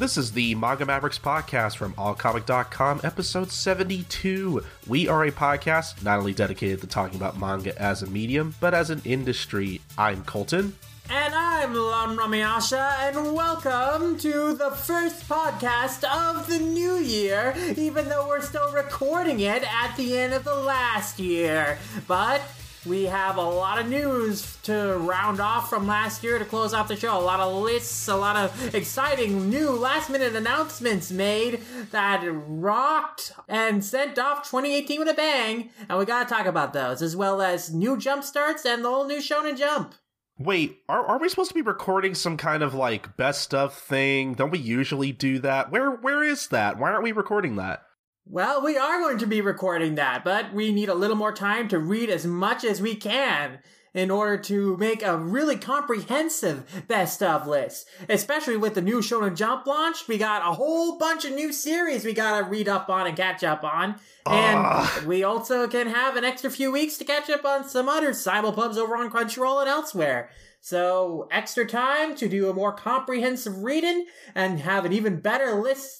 This is the Manga Mavericks podcast from allcomic.com, episode 72. We are a podcast not only dedicated to talking about manga as a medium, but as an industry. I'm Colton. And I'm Lam Ramyasha, and welcome to the first podcast of the new year, even though we're still recording it at the end of the last year. But we have a lot of news to round off from last year to close off the show. A lot of lists, a lot of exciting new last-minute announcements made that rocked and sent off 2018 with a bang. And we gotta talk about those, as well as new jump starts and the whole new Shonen Jump. Wait, are we supposed to be recording some kind of, like, best of thing? Don't we usually do that? Where is that? Why aren't we recording that? Well, we are going to be recording that, but we need a little more time to read as much as we can in order to make a really comprehensive best of list. Especially with the new Shonen Jump launch, we got a whole bunch of new series we gotta read up on and catch up on. And we also can have an extra few weeks to catch up on some other simulpubs over on Crunchyroll and elsewhere. So, extra time to do a more comprehensive reading and have an even better list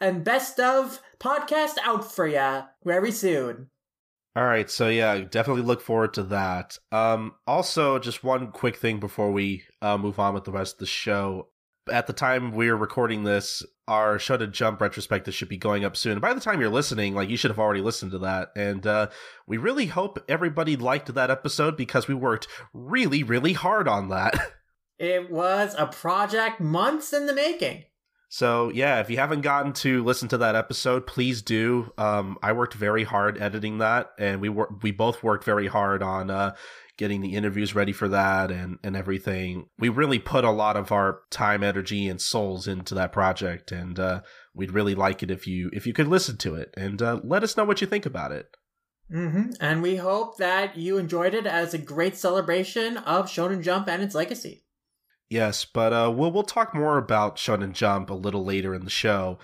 and best of podcast out for ya very soon. All right, so yeah, definitely look forward to that. Also, just one quick thing before we move on with the rest of the show. At the time we're recording this, our Shonen Jump retrospective should be going up soon. By the time you're listening, like, you should have already listened to that. And we really hope everybody liked that episode because we worked really, really hard on that. It was a project months in the making. So, yeah, if you haven't gotten to listen to that episode, please do. I worked very hard editing that, and we both worked very hard on getting the interviews ready for that and everything. We really put a lot of our time, energy, and souls into that project, and we'd really like it if you could listen to it. And let us know what you think about it. Mm-hmm. And we hope that you enjoyed it as a great celebration of Shonen Jump and its legacy. Yes, but we'll talk more about Shonen Jump a little later in the show,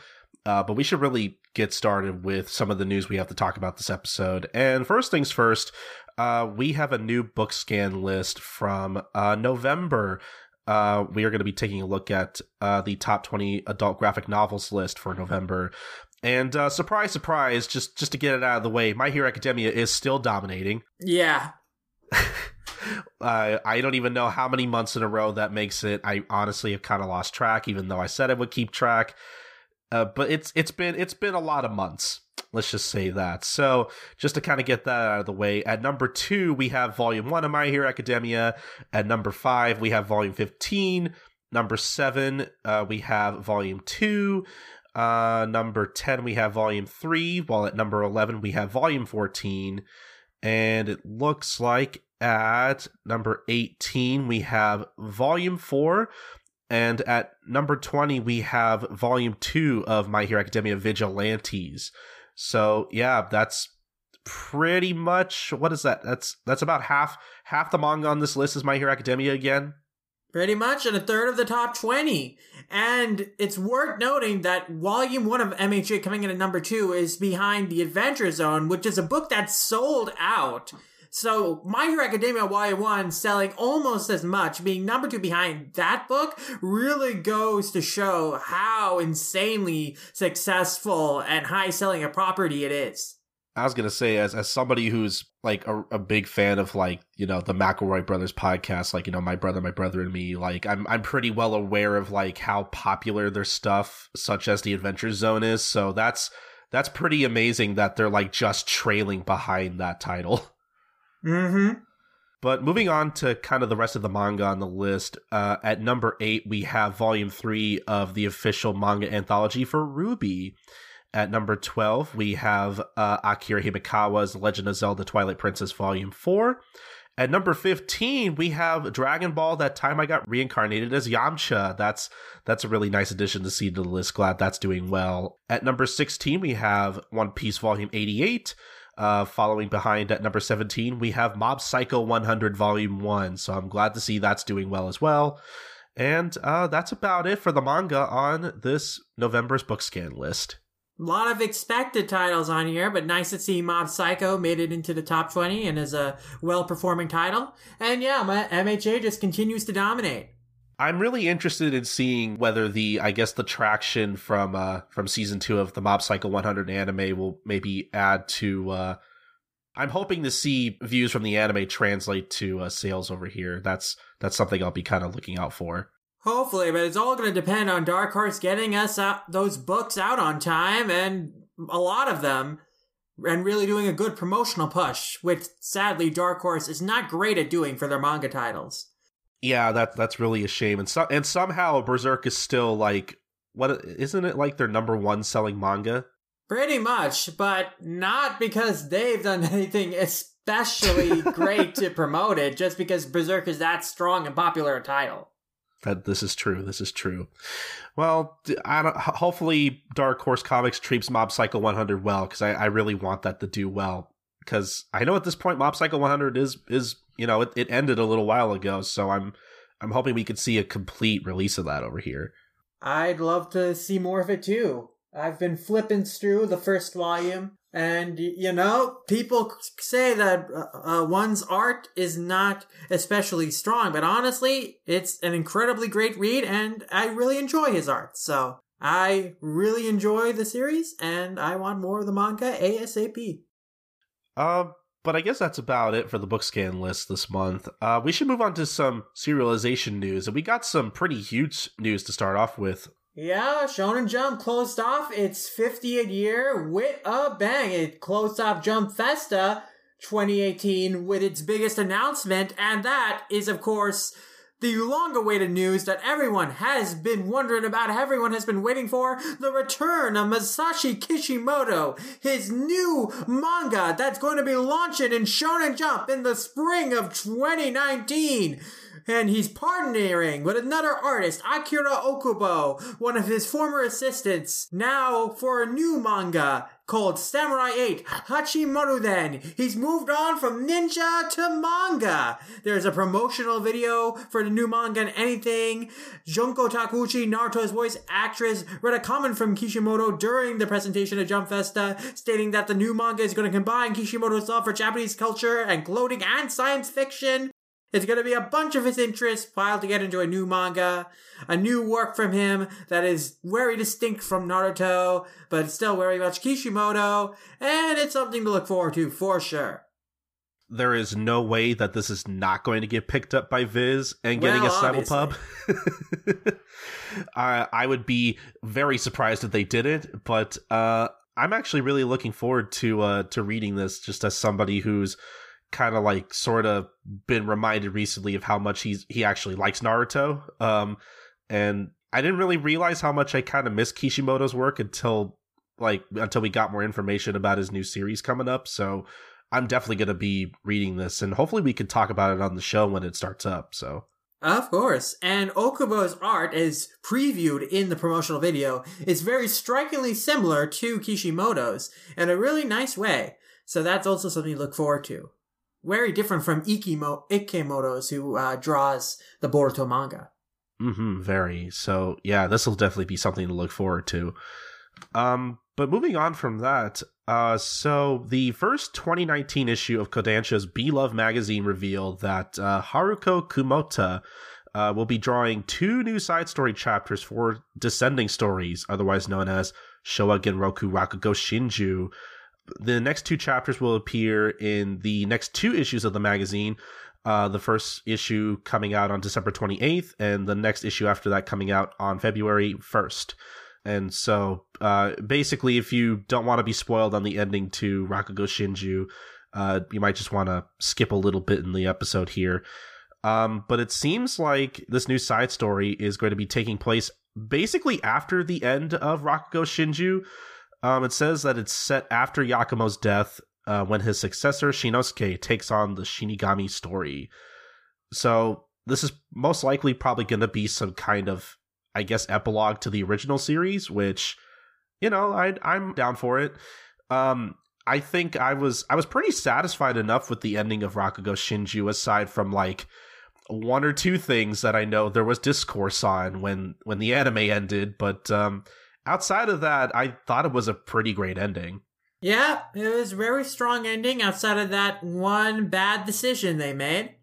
but we should really get started with some of the news we have to talk about this episode. And first things first, we have a new book scan list from November. We are going to be taking a look at the top 20 adult graphic novels list for November. And surprise, surprise, just to get it out of the way, My Hero Academia is still dominating. Yeah. I don't even know how many months in a row that makes it. I honestly have kind of lost track, even though I said I would keep track. But it's been a lot of months. Let's just say that. So just to kind of get that out of the way, at number 2, we have Volume 1 of My Hero Academia. At number 5, we have Volume 15. Number 7, we have Volume 2. Number 10, we have Volume 3. While at number 11, we have Volume 14. And it looks like at number 18, we have Volume 4, and at number 20, we have Volume 2 of My Hero Academia Vigilantes. So, yeah, that's pretty much, what is that? That's about half the manga on this list is My Hero Academia again. Pretty much, and a third of the top 20. And it's worth noting that Volume 1 of MHA coming in at number 2 is behind The Adventure Zone, which is a book that's sold out. So, My Hero Academia Volume 1 selling almost as much, being number 2 behind that book, really goes to show how insanely successful and high-selling a property it is. I was going to say, as somebody who's, like, a big fan of, like, you know, the McElroy Brothers podcast, like, you know, My Brother and Me, like, I'm pretty well aware of, like, how popular their stuff, such as The Adventure Zone, is. So that's pretty amazing that they're, like, just trailing behind that title. Mm-hmm. But moving on to kind of the rest of the manga on the list, at number 8, we have Volume 3 of the official manga anthology for Ruby. At number 12, we have Akira Himekawa's Legend of Zelda Twilight Princess Volume 4. At number 15, we have Dragon Ball That Time I Got Reincarnated as Yamcha. That's a really nice addition to see to the list. Glad that's doing well. At number 16, we have One Piece Volume 88. Following behind at number 17, we have Mob Psycho 100 Volume 1. So I'm glad to see that's doing well as well. And that's about it for the manga on this November's book scan list. A lot of expected titles on here, but nice to see Mob Psycho made it into the top 20 and is a well-performing title. And yeah, MHA just continues to dominate. I'm really interested in seeing whether the traction from season 2 of the Mob Psycho 100 anime will maybe add to, I'm hoping to see views from the anime translate to sales over here. That's something I'll be kind of looking out for. Hopefully, but it's all going to depend on Dark Horse getting us out, those books out on time, and a lot of them, and really doing a good promotional push, which sadly Dark Horse is not great at doing for their manga titles. Yeah, that's really a shame. And somehow Berserk is still like, what isn't it like their number one selling manga? Pretty much, but not because they've done anything especially great to promote it, just because Berserk is that strong and popular a title. This is true. Well, hopefully Dark Horse Comics treats Mob Psycho 100 well, because I really want that to do well. Because I know at this point Mob Psycho 100 is it ended a little while ago, so I'm hoping we could see a complete release of that over here. I'd love to see more of it too. I've been flipping through the first volume, and people say that one's art is not especially strong, but honestly, it's an incredibly great read, and I really enjoy his art. So I really enjoy the series, and I want more of the manga ASAP. But I guess that's about it for the book scan list this month. We should move on to some serialization news, and we got some pretty huge news to start off with. Yeah, Shonen Jump closed off its 50th year with a bang. It closed off Jump Festa 2018 with its biggest announcement, and that is, of course, the long-awaited news that everyone has been wondering about, everyone has been waiting for, the return of Masashi Kishimoto, his new manga that's going to be launching in Shonen Jump in the spring of 2019. And he's partnering with another artist, Akira Okubo, one of his former assistants, now for a new manga called Samurai 8, Hachimuruden. He's moved on from ninja to manga. There's a promotional video for the new manga and anything. Junko Takeuchi, Naruto's voice actress, read a comment from Kishimoto during the presentation of Jump Festa, stating that the new manga is going to combine Kishimoto's love for Japanese culture and gloating and science fiction. It's going to be a bunch of his interests piled together into a new manga, a new work from him that is very distinct from Naruto, but still very much Kishimoto, and it's something to look forward to for sure. There is no way that this is not going to get picked up by Viz and getting a Cyberpub. I would be very surprised if they didn't, but I'm actually really looking forward to reading this, just as somebody who's kind of like sort of been reminded recently of how much he actually likes Naruto. And I didn't really realize how much I kind of missed Kishimoto's work until we got more information about his new series coming up. So I'm definitely going to be reading this, and hopefully we can talk about it on the show when it starts up. So. Of course. And Okubo's art, as previewed in the promotional video, is very strikingly similar to Kishimoto's in a really nice way. So that's also something to look forward to. Very different from Ikemoto's, who draws the Boruto manga. Mm-hmm, very. So, yeah, this will definitely be something to look forward to. But moving on from that, so the first 2019 issue of Kodansha's Be Love magazine revealed that Haruko Kumota will be drawing 2 new side story chapters for Descending Stories, otherwise known as Showa Genroku Rakugo Shinju. The next 2 chapters will appear in the next 2 issues of the magazine, the first issue coming out on December 28th, and the next issue after that coming out on February 1st. And so, basically, if you don't want to be spoiled on the ending to Rakugo Shinju, you might just want to skip a little bit in the episode here. But it seems like this new side story is going to be taking place basically after the end of Rakugo Shinju. It says that it's set after Yakumo's death, when his successor, Shinosuke, takes on the Shinigami story. So this is most likely probably going to be some kind of, I guess, epilogue to the original series, which, I'm down for it. I think I was pretty satisfied enough with the ending of Rakugo Shinju, aside from, like, 1 or 2 things that I know there was discourse on when the anime ended, but... outside of that, I thought it was a pretty great ending. Yeah, it was a very strong ending outside of that one bad decision they made.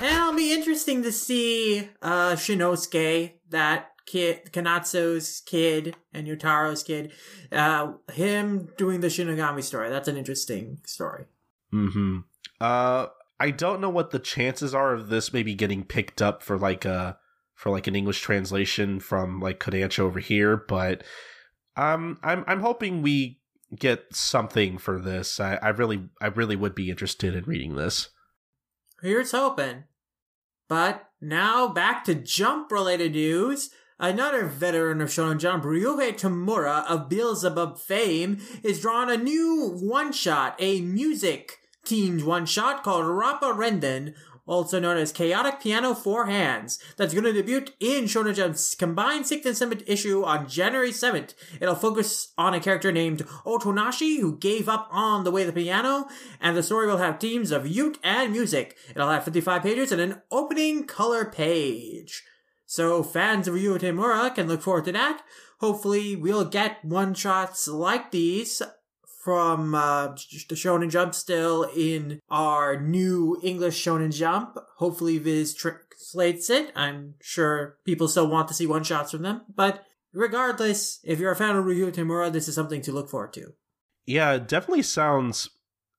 And it'll be interesting to see Shinosuke, that kid, Kanatsu's kid and Yotaro's kid, him doing the Shinigami story. That's an interesting story. Mm-hmm. I don't know what the chances are of this maybe getting picked up for like a for like an English translation from like Kodansha over here, but I'm hoping we get something for this. I really would be interested in reading this. Here's hoping. But now back to Jump related news. Another veteran of Shonen Jump, Ryuhei Tamura of Beelzebub fame, is drawing a new one-shot, a music-themed one-shot called Rapa Rendon, also known as Chaotic Piano Four Hands, that's going to debut in Shonen Jump's combined 6th and 7th issue on January 7th. It'll focus on a character named Otonashi, who gave up on the way of the piano, and the story will have themes of youth and music. It'll have 55 pages and an opening color page. So fans of Ryuhei Tamura can look forward to that. Hopefully we'll get one-shots like these from the Shonen Jump still in our new English Shonen Jump. Hopefully Viz translates it. I'm sure people still want to see one-shots from them. But regardless, if you're a fan of Ryuhei Tamura, this is something to look forward to. Yeah, it definitely sounds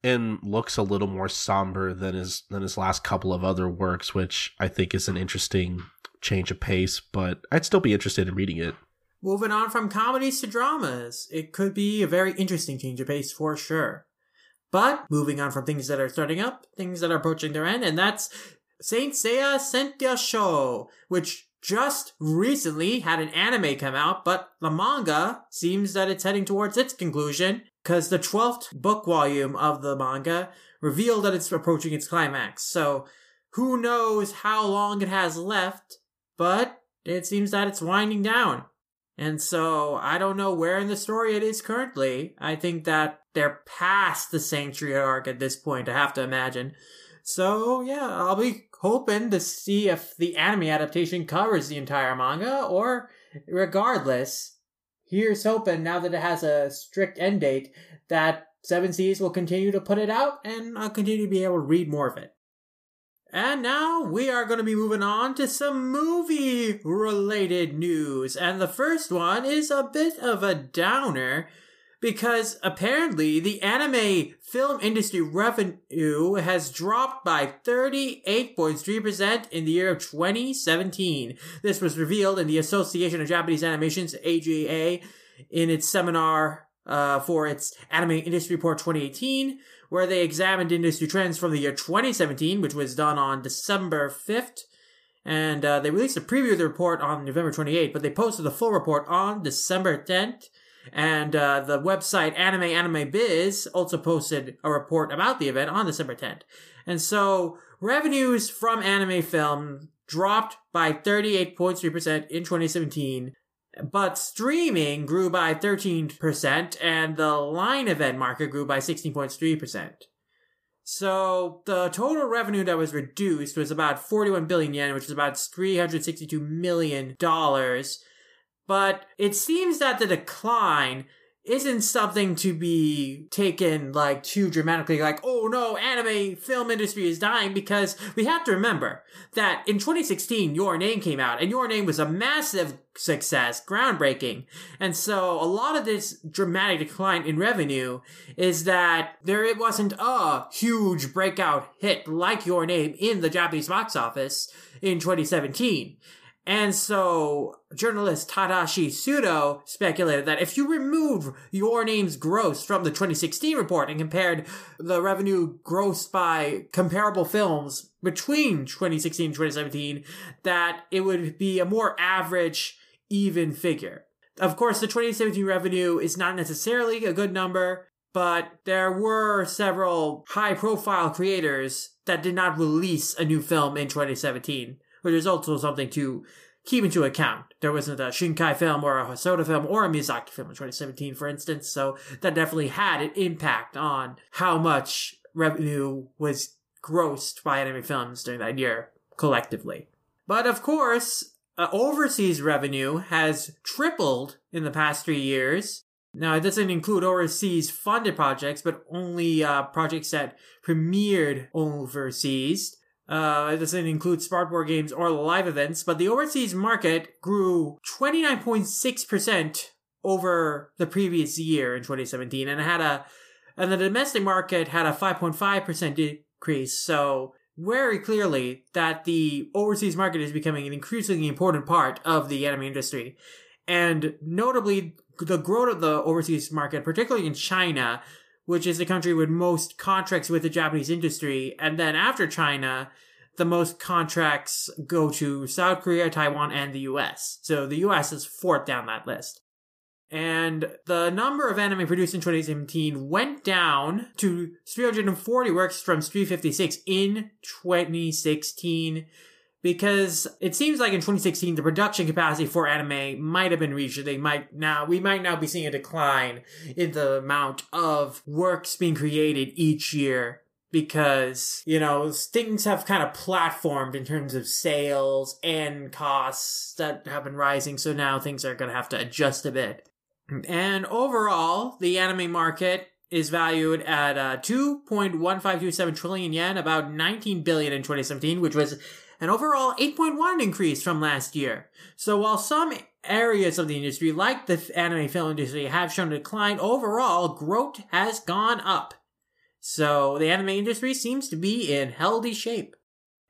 and looks a little more somber than his last couple of other works, which I think is an interesting change of pace, but I'd still be interested in reading it. Moving on from comedies to dramas, it could be a very interesting change of pace for sure. But moving on from things that are starting up, things that are approaching their end, and that's Saint Seiya Sentya Show, which just recently had an anime come out, but the manga seems that it's heading towards its conclusion, because the 12th book volume of the manga revealed that it's approaching its climax. So who knows how long it has left, but it seems that it's winding down. And so I don't know where in the story it is currently. I think that they're past the Sanctuary arc at this point, I have to imagine. So yeah, I'll be hoping to see if the anime adaptation covers the entire manga, or regardless, here's hoping now that it has a strict end date that Seven Seas will continue to put it out and I'll continue to be able to read more of it. And now we are going to be moving on to some movie-related news. And the first one is a bit of a downer because apparently the anime film industry revenue has dropped by 38.3% in the year of 2017. This was revealed in the Association of Japanese Animations, AJA, in its seminar for its Anime Industry Report 2018, where they examined industry trends from the year 2017, which was done on December 5th. And they released a preview of the report on November 28th, but they posted the full report on December 10th. And the website Anime Biz also posted a report about the event on December 10th. And so revenues from anime film dropped by 38.3% in 2017, but streaming grew by 13%, and the line event market grew by 16.3%. So the total revenue that was reduced was about 41 billion yen, which is about $362 million. But it seems that the decline isn't something to be taken like too dramatically, like, oh no, anime film industry is dying, because we have to remember that in 2016 Your Name came out, and Your Name was a massive success, groundbreaking. And so a lot of this dramatic decline in revenue is that it wasn't a huge breakout hit like Your Name in the Japanese box office in 2017. And so journalist Tadashi Sudo speculated that if you remove Your Name's gross from the 2016 report and compared the revenue gross by comparable films between 2016 and 2017, that it would be a more average, even figure. Of course, the 2017 revenue is not necessarily a good number, but there were several high-profile creators that did not release a new film in 2017. Which is also something to keep into account. There wasn't a Shinkai film or a Hosoda film or a Miyazaki film in 2017, for instance, so that definitely had an impact on how much revenue was grossed by anime films during that year, collectively. But of course, overseas revenue has tripled in the past 3 years. Now, it doesn't include overseas funded projects, but only projects that premiered overseas. It doesn't include Smartboard games or live events, but the overseas market grew 29.6% over the previous year in 2017, and it had and the domestic market had a 5.5% decrease. So very clearly that the overseas market is becoming an increasingly important part of the anime industry. And notably, the growth of the overseas market, particularly in China, which is the country with most contracts with the Japanese industry. And then after China, the most contracts go to South Korea, Taiwan, and the US. So the US is fourth down that list. And the number of anime produced in 2017 went down to 340 works from 356 in 2016, because it seems like in 2016, the production capacity for anime might have been reached. We might now be seeing a decline in the amount of works being created each year because, things have kind of platformed in terms of sales and costs that have been rising. So now things are going to have to adjust a bit. And overall, the anime market is valued at 2.1527 trillion yen, about 19 billion in 2017, which was an overall 8.1% increase from last year. So while some areas of the industry, like the anime film industry, have shown a decline, overall growth has gone up. So the anime industry seems to be in healthy shape.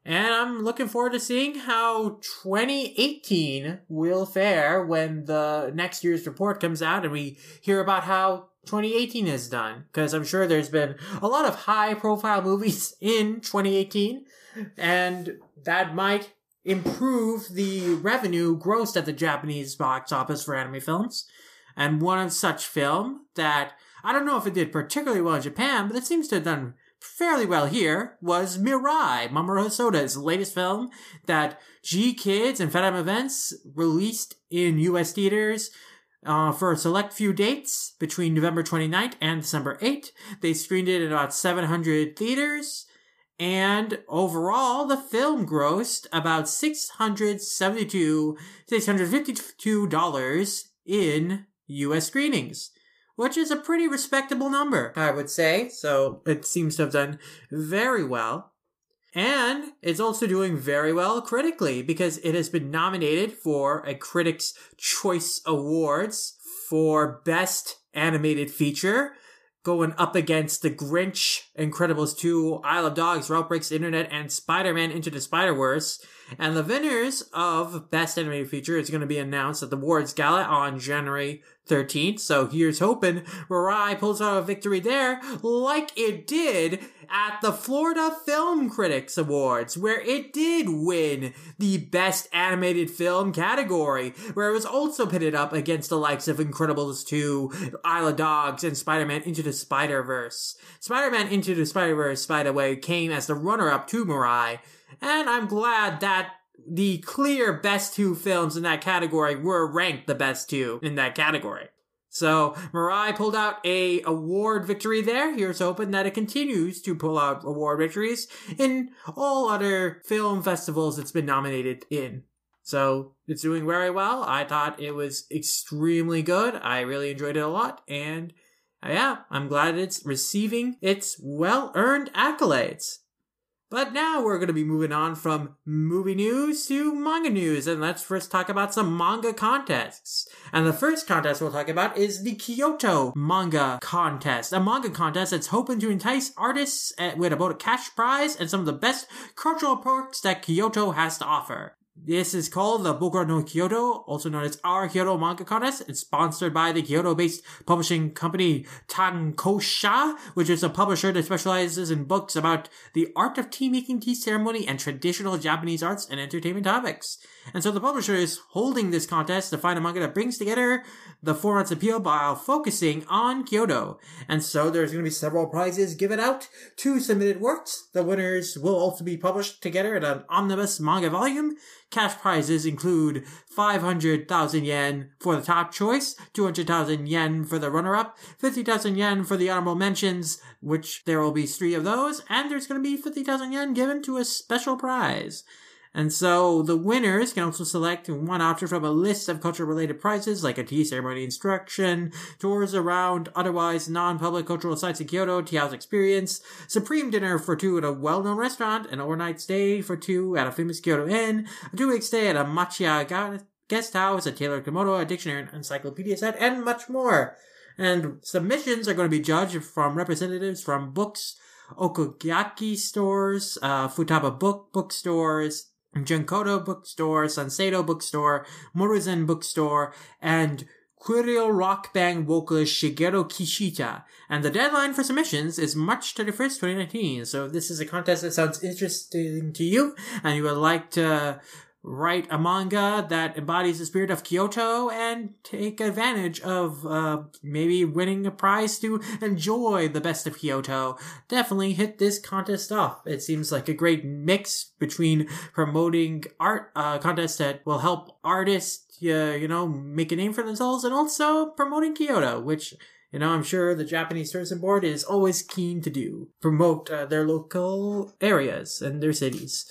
And I'm looking forward to seeing how 2018 will fare when the next year's report comes out and we hear about how 2018 is done. Because I'm sure there's been a lot of high-profile movies in 2018. And that might improve the revenue grossed at the Japanese box office for anime films. And one such film that, I don't know if it did particularly well in Japan, but it seems to have done fairly well here, was Mirai, Mamoru Hosoda's latest film that G-Kids and FedEm Events released in U.S. theaters for a select few dates between November 29th and December 8th. They screened it in about 700 theaters. And overall, the film grossed about $652 in U.S. screenings, which is a pretty respectable number, I would say. So it seems to have done very well. And it's also doing very well critically because it has been nominated for a Critics' Choice Awards for Best Animated Feature, going up against The Grinch, Incredibles 2, Isle of Dogs, Ralph Breaks the Internet, and Spider-Man Into the Spider-Verse. And the winners of Best Animated Feature is going to be announced at the awards gala on January 13th. So here's hoping Mirai pulls out a victory there, like it did at the Florida Film Critics Awards, where it did win the Best Animated Film category, where it was also pitted up against the likes of Incredibles 2, Isle of Dogs, and Spider-Man Into the Spider-Verse. Spider-Man Into the Spider-Verse, by the way, came as the runner-up to Mirai, and I'm glad that the clear best two films in that category were ranked the best two in that category. So Mirai pulled out a award victory there. Here's hoping that it continues to pull out award victories in all other film festivals it's been nominated in. So it's doing very well. I thought it was extremely good. I really enjoyed it a lot. And yeah, I'm glad it's receiving its well-earned accolades. But now we're going to be moving on from movie news to manga news, and let's first talk about some manga contests. And the first contest we'll talk about is the Kyoto Manga Contest, a manga contest that's hoping to entice artists with about a cash prize and some of the best cultural perks that Kyoto has to offer. This is called the Boku no Kyoto, also known as Our Kyoto Manga Contest. It's sponsored by the Kyoto-based publishing company Tankosha, which is a publisher that specializes in books about the art of tea-making, tea ceremony, and traditional Japanese arts and entertainment topics. And so the publisher is holding this contest to find a manga that brings together the format's appeal while focusing on Kyoto. And so there's going to be several prizes given out to submitted works. The winners will also be published together in an omnibus manga volume. Cash prizes include 500,000 yen for the top choice, 200,000 yen for the runner-up, 50,000 yen for the honorable mentions, which there will be 3 of those, and there's going to be 50,000 yen given to a special prize. And so the winners can also select one option from a list of culture-related prizes, like a tea ceremony instruction, tours around otherwise non-public cultural sites in Kyoto, tea house experience, supreme dinner for two at a well-known restaurant, an overnight stay for two at a famous Kyoto inn, a 2-week stay at a Machiya guest house, a tailored kimono, a dictionary and encyclopedia set, and much more. And submissions are going to be judged from representatives from books, Okugyaki stores, Futaba bookstores, Junkodo bookstore, Senseido bookstore, Morozen bookstore, and Quirrell rock band vocalist Shigeru Kishida. And the deadline for submissions is March 31st, 2019. So if this is a contest that sounds interesting to you, and you would like to write a manga that embodies the spirit of Kyoto and take advantage of maybe winning a prize to enjoy the best of Kyoto, definitely hit this contest up. It seems like a great mix between promoting art contests that will help artists, make a name for themselves, and also promoting Kyoto, which, I'm sure the Japanese Tourism Board is always keen to do. Promote their local areas and their cities.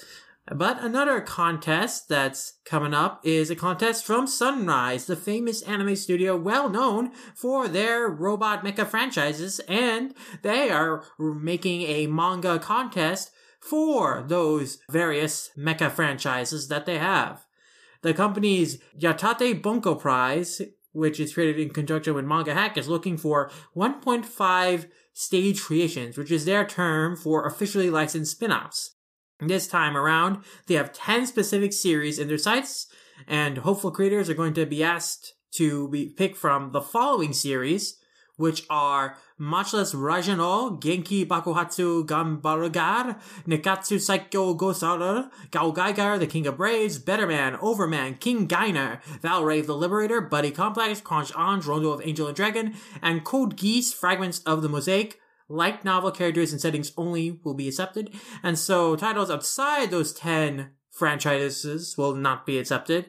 But another contest that's coming up is a contest from Sunrise, the famous anime studio well known for their robot mecha franchises, and they are making a manga contest for those various mecha franchises that they have. The company's Yatate Bunko Prize, which is created in conjunction with Manga Hack, is looking for 1.5 stage creations, which is their term for officially licensed spin-offs. This time around, they have 10 specific series in their sights, and hopeful creators are going to be asked to be picked from the following series, which are Matchless Rajano, Genki Bakuhatsu Ganbarugar, Nekatsu Saikyo Gosaru, Gao Geiger, The King of Braves, Betterman, Overman, King Gainer, Valrave the Liberator, Buddy Complex, Crunch Ange, Rondo of Angel and Dragon, and Code Geass, Fragments of the Mosaic. Light novel characters and settings only will be accepted, and so titles outside those 10 franchises will not be accepted.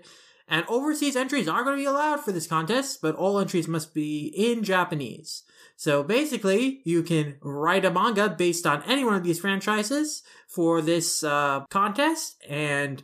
And overseas entries are going to be allowed for this contest, but all entries must be in Japanese. So basically, you can write a manga based on any one of these franchises for this contest, and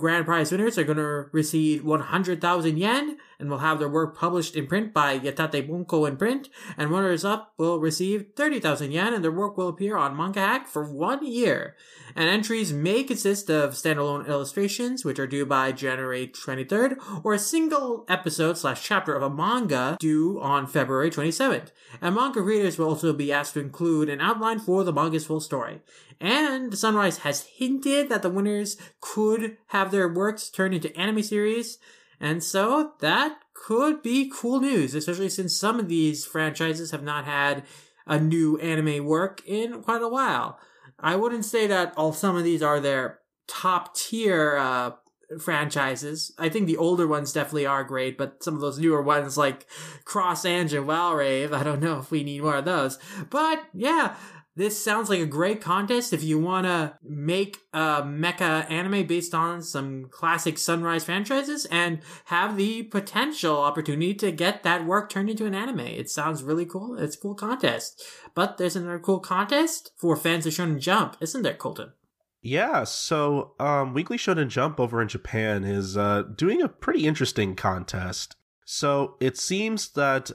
grand prize winners are going to receive 100,000 yen and will have their work published in print by Yatate Bunko in print, and runners-up will receive 30,000 yen, and their work will appear on Manga Hack for 1 year. And entries may consist of standalone illustrations, which are due by January 23rd, or a single episode/chapter of a manga due on February 27th. And manga readers will also be asked to include an outline for the manga's full story. And Sunrise has hinted that the winners could have their works turned into anime series, and so that could be cool news, especially since some of these franchises have not had a new anime work in quite a while. I wouldn't say that some of these are their top tier franchises. I think the older ones definitely are great, but some of those newer ones like Cross Ange and Valrave, I don't know if we need more of those. But yeah, this sounds like a great contest if you want to make a mecha anime based on some classic Sunrise franchises and have the potential opportunity to get that work turned into an anime. It sounds really cool. It's a cool contest. But there's another cool contest for fans of Shonen Jump, isn't there, Colton? Yeah, so Weekly Shonen Jump over in Japan is doing a pretty interesting contest. So it seems that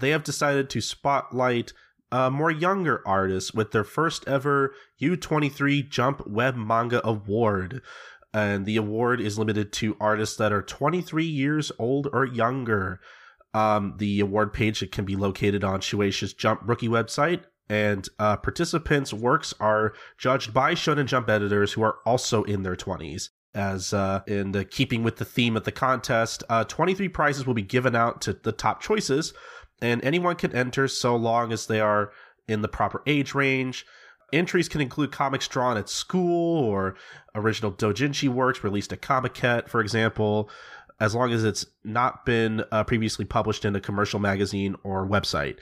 they have decided to spotlight more younger artists with their first ever U23 Jump Web Manga Award. And the award is limited to artists that are 23 years old or younger. The award page, it can be located on Shueisha's Jump Rookie website. And participants' works are judged by Shonen Jump editors who are also in their 20s. As in the keeping with the theme of the contest, 23 prizes will be given out to the top choices. And anyone can enter so long as they are in the proper age range. Entries can include comics drawn at school or original doujinshi works released at Comiket, for example, as long as it's not been previously published in a commercial magazine or website.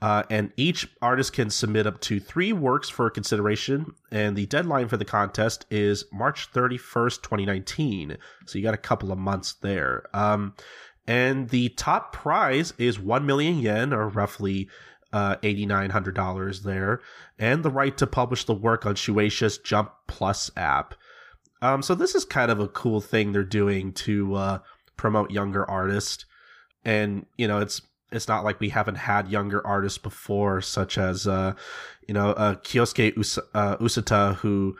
And each artist can submit up to 3 works for consideration, and the deadline for the contest is March 31st, 2019. So you got a couple of months there. And the top prize is 1 million yen, or roughly $8,900 there, and the right to publish the work on Shueisha's Jump Plus app. So this is kind of a cool thing they're doing to promote younger artists. And, you know, it's not like we haven't had younger artists before, such as, Kyosuke Usuta, who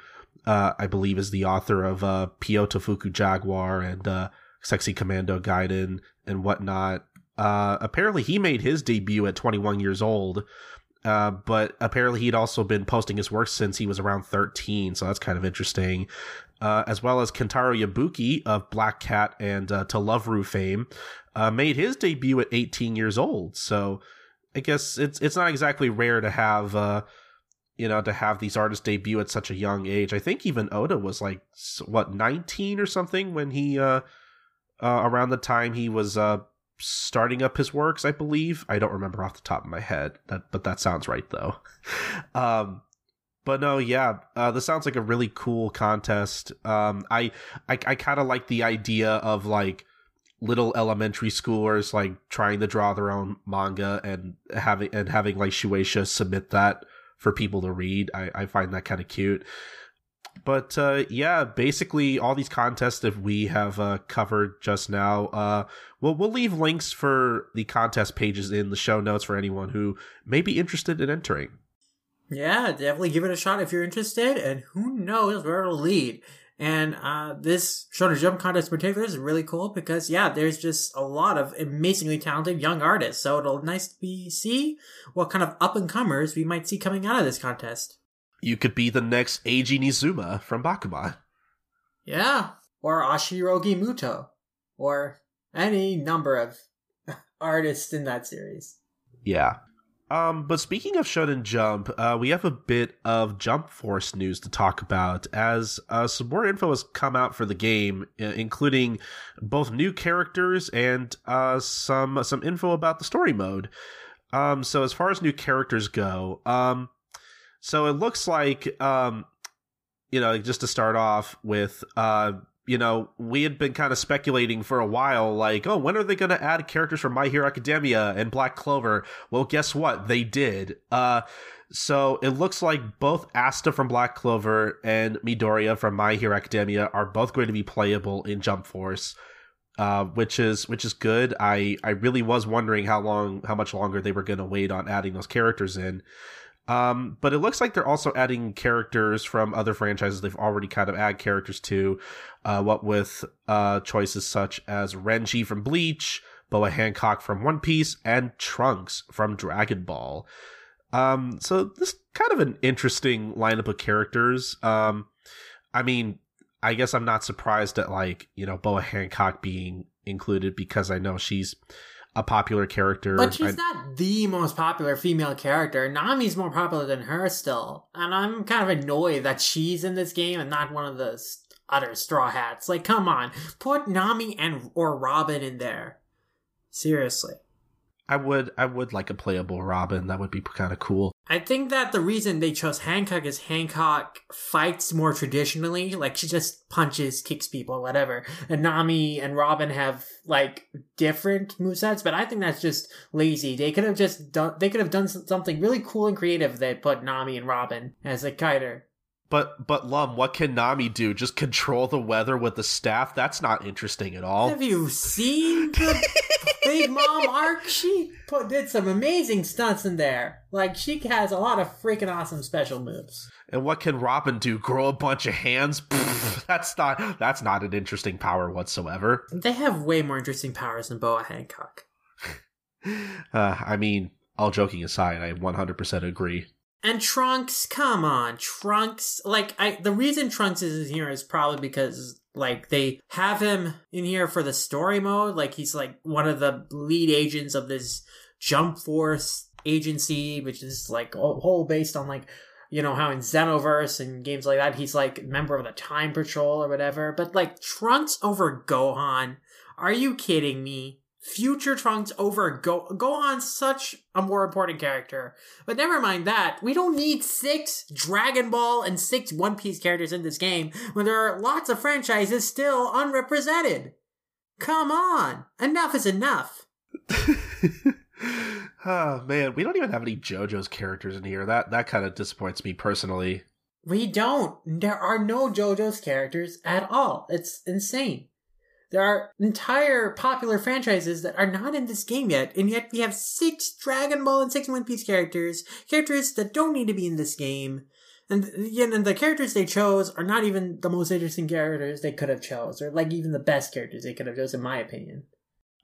I believe is the author of Pio Tofuku Jaguar and Sexy Commando Gaiden and whatnot. Apparently he made his debut at 21 years old, but apparently he'd also been posting his work since he was around 13, so that's kind of interesting. As well as Kentaro Yabuki of Black Cat and To Love Ru fame, made his debut at 18 years old. So I guess it's not exactly rare to have to have these artists debut at such a young age. I think even Oda was like 19 or something when he around the time he was starting up his works, I believe. I don't remember off the top of my head, but that sounds right though. But no, yeah, this sounds like a really cool contest. I kind of like the idea of like little elementary schoolers like trying to draw their own manga and having like Shueisha submit that for people to read. I find that kind of cute. But yeah, basically all these contests that we have covered just now, we'll leave links for the contest pages in the show notes for anyone who may be interested in entering. Yeah, definitely give it a shot if you're interested, and who knows where it'll lead. And this Shonen Jump contest in particular is really cool because, yeah, there's just a lot of amazingly talented young artists, so it'll be nice to see what kind of up-and-comers we might see coming out of this contest. You could be the next Eiji Nizuma from Bakuman. Yeah, or Ashirogi Muto, or any number of artists in that series. Yeah. But speaking of Shonen Jump, we have a bit of Jump Force news to talk about, as some more info has come out for the game, including both new characters and some info about the story mode. So as far as new characters go, so it looks like, just to start off with, we had been kind of speculating for a while, like, oh, when are they going to add characters from My Hero Academia and Black Clover? Well, guess what? They did. So it looks like both Asta from Black Clover and Midoriya from My Hero Academia are both going to be playable in Jump Force, which is good. I really was wondering how much longer they were going to wait on adding those characters in. But it looks like they're also adding characters from other franchises they've already kind of add characters to, what with choices such as Renji from Bleach, Boa Hancock from One Piece, and Trunks from Dragon Ball. So this is kind of an interesting lineup of characters. I mean, I guess I'm not surprised at Boa Hancock being included because I know she's a popular character. But she's not the most popular female character. Nami's more popular than her still. And I'm kind of annoyed that she's in this game and not one of the other straw hats. Like, come on. Put Nami and or Robin in there. Seriously. I would like a playable Robin. That would be kind of cool. I think that the reason they chose Hancock is Hancock fights more traditionally. Like, she just punches, kicks people, whatever. And Nami and Robin have, like, different movesets, but I think that's just lazy. They could have done something really cool and creative that put Nami and Robin as a kiter. But Lum, what can Nami do? Just control the weather with the staff? That's not interesting at all. Have you seen the Big Mom arc? She did some amazing stunts in there. Like, she has a lot of freaking awesome special moves. And what can Robin do? Grow a bunch of hands? Pfft, that's not an interesting power whatsoever. They have way more interesting powers than Boa Hancock. I mean, all joking aside, I 100% agree. And Trunks, come on, Trunks. The reason Trunks is in here is probably because, like, they have him in here for the story mode. Like, he's, like, one of the lead agents of this Jump Force agency, which is, like, all based on, like, you know, how in Xenoverse and games like that, he's, like, member of the Time Patrol or whatever. But, like, Trunks over Gohan? Are you kidding me? Future Trunks over Gohan's such a more important character. But never mind that. We don't need 6 Dragon Ball and 6 One Piece characters in this game when there are lots of franchises still unrepresented. Come on. Enough is enough. Oh, man. We don't even have any JoJo's characters in here. That kind of disappoints me personally. We don't. There are no JoJo's characters at all. It's insane. There are entire popular franchises that are not in this game yet, and yet we have 6 Dragon Ball and 6 One Piece characters that don't need to be in this game. And the characters they chose are not even the most interesting characters they could have chose, or like even the best characters they could have chose, in my opinion.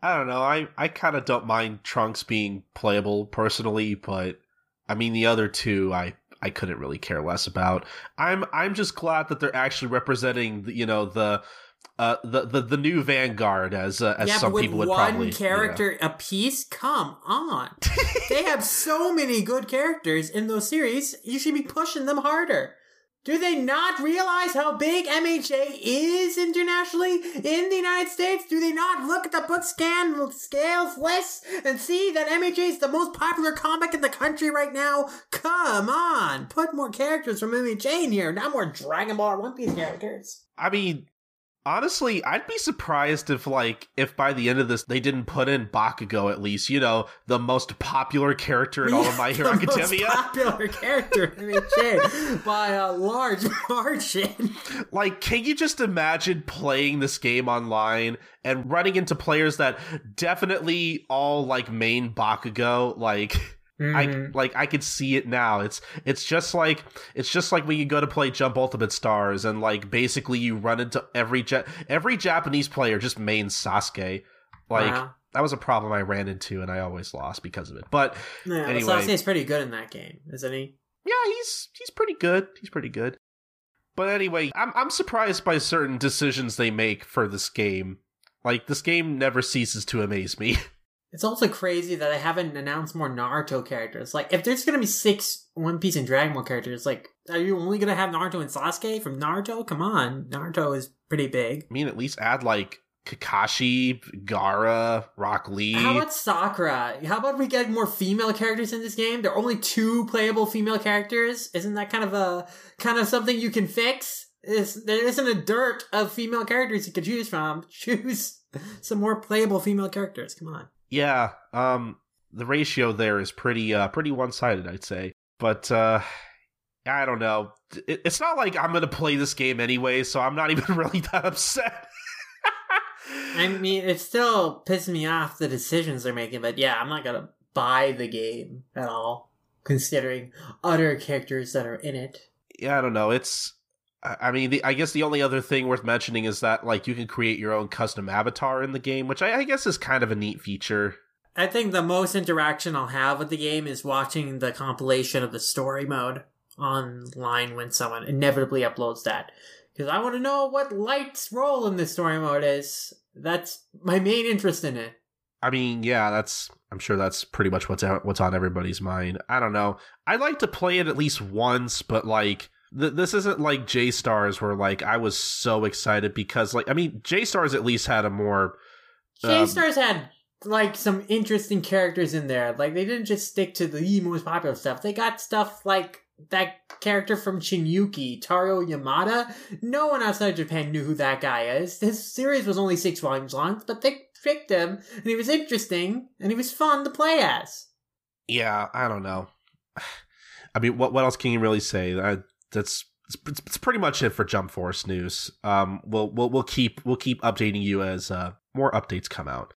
I don't know, I kind of don't mind Trunks being playable personally, but I mean the other two I couldn't really care less about. I'm just glad that they're actually representing, you know, the new Vanguard as some people would probably. Yeah, with one character a piece? Come on. They have so many good characters in those series, you should be pushing them harder. Do they not realize how big MHA is internationally in the United States? Do they not look at the book scales list and see that MHA is the most popular comic in the country right now? Come on, put more characters from MHA in here, not more Dragon Ball or One Piece characters. I mean, honestly, I'd be surprised if by the end of this they didn't put in Bakugo at least, you know, the most popular character in all of My Hero Academia. Most popular character in MHA by a large margin. Like, can you just imagine playing this game online and running into players that definitely all main Bakugo? I could see it now. It's just like when you go to play Jump Ultimate Stars and basically you run into every Japanese player just main Sasuke. Wow. That was a problem I ran into and I always lost because of it. But anyway, Sasuke's pretty good in that game, isn't he? Yeah, he's pretty good. He's pretty good. But anyway, I'm surprised by certain decisions they make for this game. This game never ceases to amaze me. It's also crazy that I haven't announced more Naruto characters. If there's going to be 6 One Piece and Dragon Ball characters, are you only going to have Naruto and Sasuke from Naruto? Come on, Naruto is pretty big. I mean, at least add, Kakashi, Gaara, Rock Lee. How about Sakura? How about we get more female characters in this game? There are only 2 playable female characters. Isn't that kind of something you can fix? There isn't a dearth of female characters you can choose from. Choose some more playable female characters. Come on. Yeah, the ratio there is pretty one-sided, I'd say. But I don't know. It's not like I'm going to play this game anyway, so I'm not even really that upset. I mean, it still pissed me off the decisions they're making, but yeah, I'm not going to buy the game at all, considering other characters that are in it. Yeah, I don't know. I guess the only other thing worth mentioning is that, you can create your own custom avatar in the game, which I guess is kind of a neat feature. I think the most interaction I'll have with the game is watching the compilation of the story mode online when someone inevitably uploads that. Because I want to know what Light's role in this story mode is. That's my main interest in it. I mean, yeah, I'm sure that's pretty much what's on everybody's mind. I don't know. I'd like to play it at least once, but, this isn't like J-Stars where I was so excited because J-Stars at least had a more... J-Stars had some interesting characters in there. They didn't just stick to the most popular stuff. They got stuff like that character from Shinyuki, Taro Yamada. No one outside Japan knew who that guy is. His series was only 6 volumes long, but they picked him and he was interesting and he was fun to play as. Yeah, I don't know. I mean, what else can you really say? That's pretty much it for Jump Force news. We'll keep updating you as more updates come out.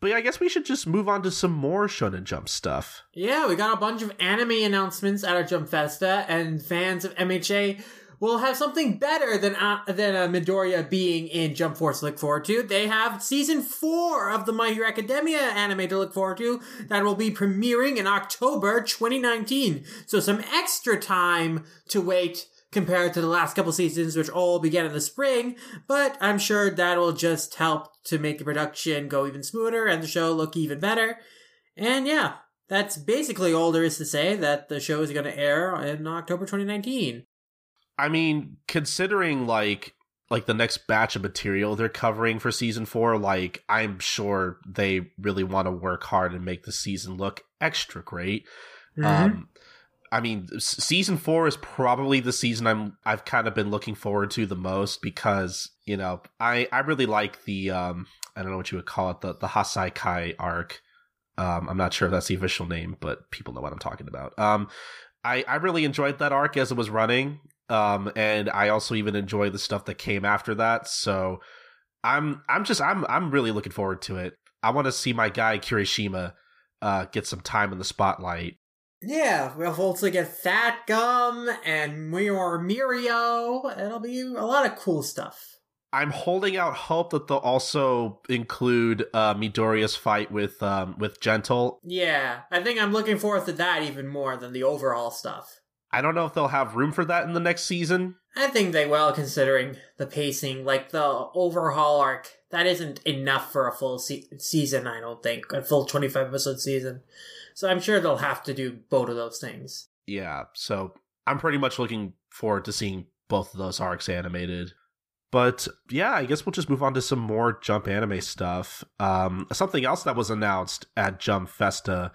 But yeah, I guess we should just move on to some more Shonen Jump stuff. Yeah, we got a bunch of anime announcements at our Jump Festa, and fans of MHA will have something better than Midoriya being in Jump Force to look forward to. They have Season 4 of the My Hero Academia anime to look forward to that will be premiering in October 2019. So some extra time to wait compared to the last couple seasons, which all began in the spring. But I'm sure that'll just help to make the production go even smoother and the show look even better. And yeah, that's basically all there is to say, that the show is going to air in October 2019. I mean, considering, the next batch of material they're covering for Season 4, I'm sure they really want to work hard and make the season look extra great. Mm-hmm. I mean, Season 4 is probably the season I've kind of been looking forward to the most because, you know, I really like the, I don't know what you would call it, the Hasaikai arc. I'm not sure if that's the official name, but people know what I'm talking about. I really enjoyed that arc as it was running. And I also even enjoy the stuff that came after that. So I'm really looking forward to it. I want to see my guy Kirishima get some time in the spotlight. Yeah, we'll also get Fat Gum and Mirio. It'll be a lot of cool stuff. I'm holding out hope that they'll also include Midoriya's fight with Gentle. Yeah, I think I'm looking forward to that even more than the overall stuff. I don't know if they'll have room for that in the next season. I think they will, considering the pacing, like the overhaul arc. That isn't enough for a full season, I don't think. A full 25-episode season. So I'm sure they'll have to do both of those things. Yeah, so I'm pretty much looking forward to seeing both of those arcs animated. But yeah, I guess we'll just move on to some more Jump anime stuff. Something else that was announced at Jump Festa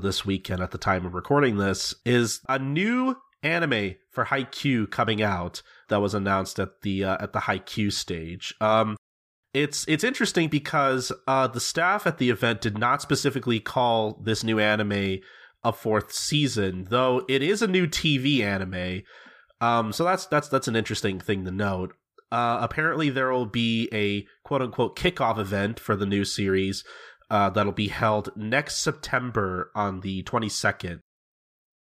this weekend at the time of recording this is a new anime for Haikyuu coming out that was announced at the Haikyuu stage. It's interesting because the staff at the event did not specifically call this new anime a fourth season, though it is a new TV anime. So that's an interesting thing to note. Apparently there will be a quote-unquote kickoff event for the new series that'll be held next September on the 22nd.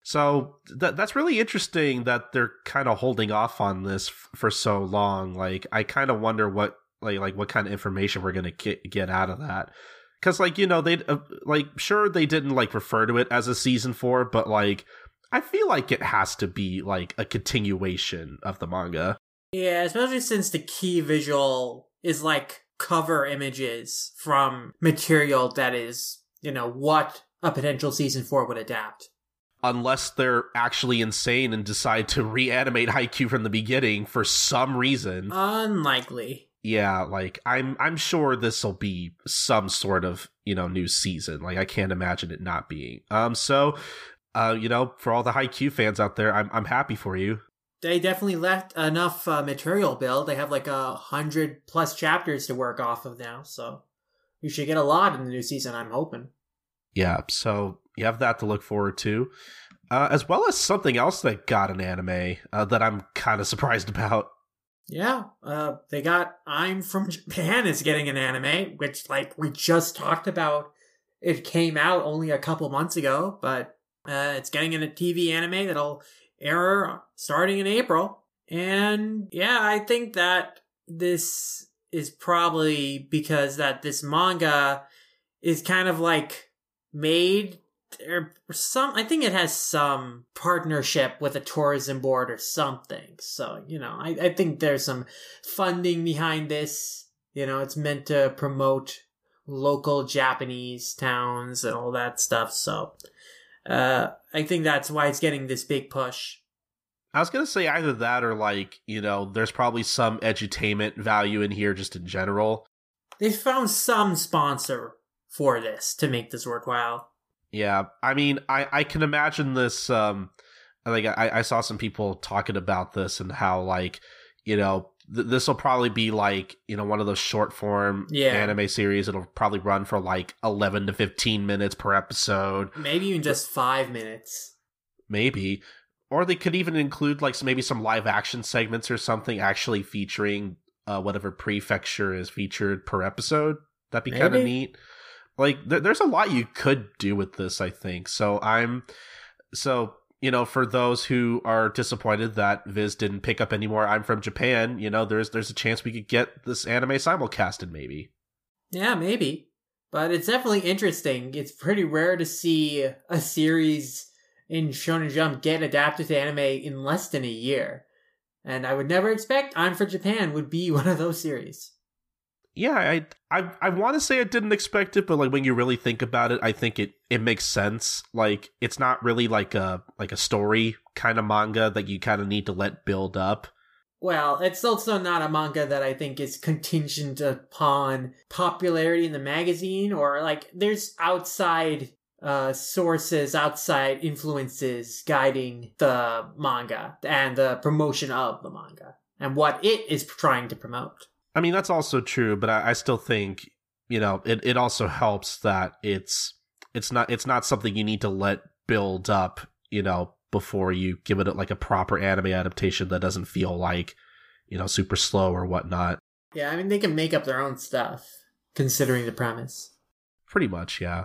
So that's really interesting that they're kind of holding off on this for so long. Like, I kind of wonder what what kind of information we're going to get out of that. Because, like, you know, they sure, they didn't, refer to it as a season 4, but, I feel like it has to be, a continuation of the manga. Yeah, especially since the key visual is, cover images from material that is, what a potential season 4 would adapt. Unless they're actually insane and decide to reanimate Haikyuu from the beginning for some reason. Unlikely. Yeah, I'm sure this will be some sort of, new season. I can't imagine it not being. So, for all the Haikyuu fans out there, I'm happy for you. They definitely left enough material, Bill. They have 100+ chapters to work off of now, so you should get a lot in the new season, I'm hoping. Yeah, so you have that to look forward to. As well as something else that got an anime that I'm kind of surprised about. Yeah, they got I'm From Japan is getting an anime, which, we just talked about. It came out only a couple months ago, but it's getting a TV anime that'll air starting in April. And, yeah, I think that this is probably because that this manga is kind of, made... I think it has some partnership with a tourism board or something. So, I think there's some funding behind this. It's meant to promote local Japanese towns and all that stuff. So, I think that's why it's getting this big push. I was going to say either that or, there's probably some edutainment value in here just in general. They found some sponsor for this to make this worthwhile. Yeah, I mean, I can imagine this, I saw some people talking about this and how, this will probably be, one of those short-form anime series. It'll probably run for, 11 to 15 minutes per episode. Maybe even just 5 minutes. Maybe. Or they could even include, maybe some live-action segments or something actually featuring whatever prefecture is featured per episode. That'd be kind of neat. There's a lot you could do with this, I think. So for those who are disappointed that Viz didn't pick up any more I'm From Japan, there's a chance we could get this anime simulcasted, maybe. Yeah, maybe. But it's definitely interesting. It's pretty rare to see a series in Shonen Jump get adapted to anime in less than a year. And I would never expect I'm From Japan would be one of those series. Yeah, I want to say I didn't expect it, but when you really think about it, I think it makes sense. It's not really like a story kind of manga that you kind of need to let build up. Well, it's also not a manga that I think is contingent upon popularity in the magazine or there's outside sources, outside influences guiding the manga and the promotion of the manga and what it is trying to promote. I mean, that's also true, but I still think, it also helps that it's not something you need to let build up, before you give it like a proper anime adaptation that doesn't feel like, you know, super slow or whatnot. Yeah, I mean, they can make up their own stuff considering the premise. Pretty much, yeah.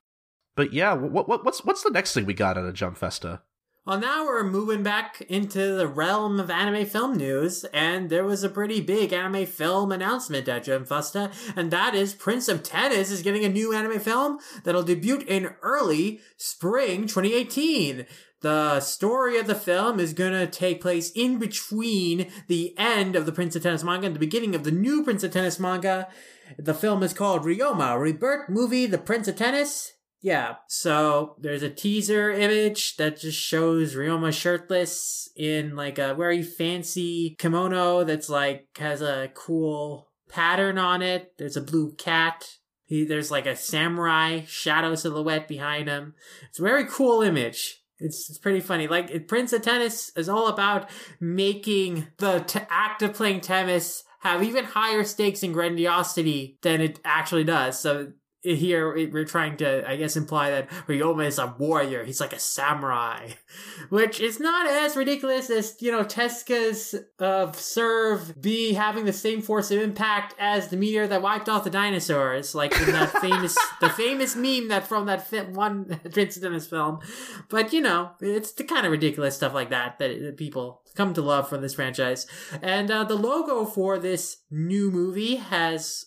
But yeah, what's the next thing we got at a Jump Festa? Well, now we're moving back into the realm of anime film news, and there was a pretty big anime film announcement at Jump Festa, and that is Prince of Tennis is getting a new anime film that'll debut in early spring 2018. The story of the film is going to take place in between the end of the Prince of Tennis manga and the beginning of the new Prince of Tennis manga. The film is called Ryoma, Rebirth Movie, The Prince of Tennis. Yeah, so there's a teaser image that just shows Ryoma shirtless in like a very fancy kimono that's like has a cool pattern on it. There's a blue cat. There's like a samurai shadow silhouette behind him. It's a very cool image. It's pretty funny. Like, Prince of Tennis is all about making the act of playing tennis have even higher stakes and grandiosity than it actually does. So here we're trying to, I guess, imply that Ryoma is a warrior. He's like a samurai, which is not as ridiculous as, you know, Tezuka's serve be having the same force of impact as the meteor that wiped off the dinosaurs, like in that famous meme that from that one Prince of Tennis film. But, you know, it's the kind of ridiculous stuff like that people come to love from this franchise. And the logo for this new movie is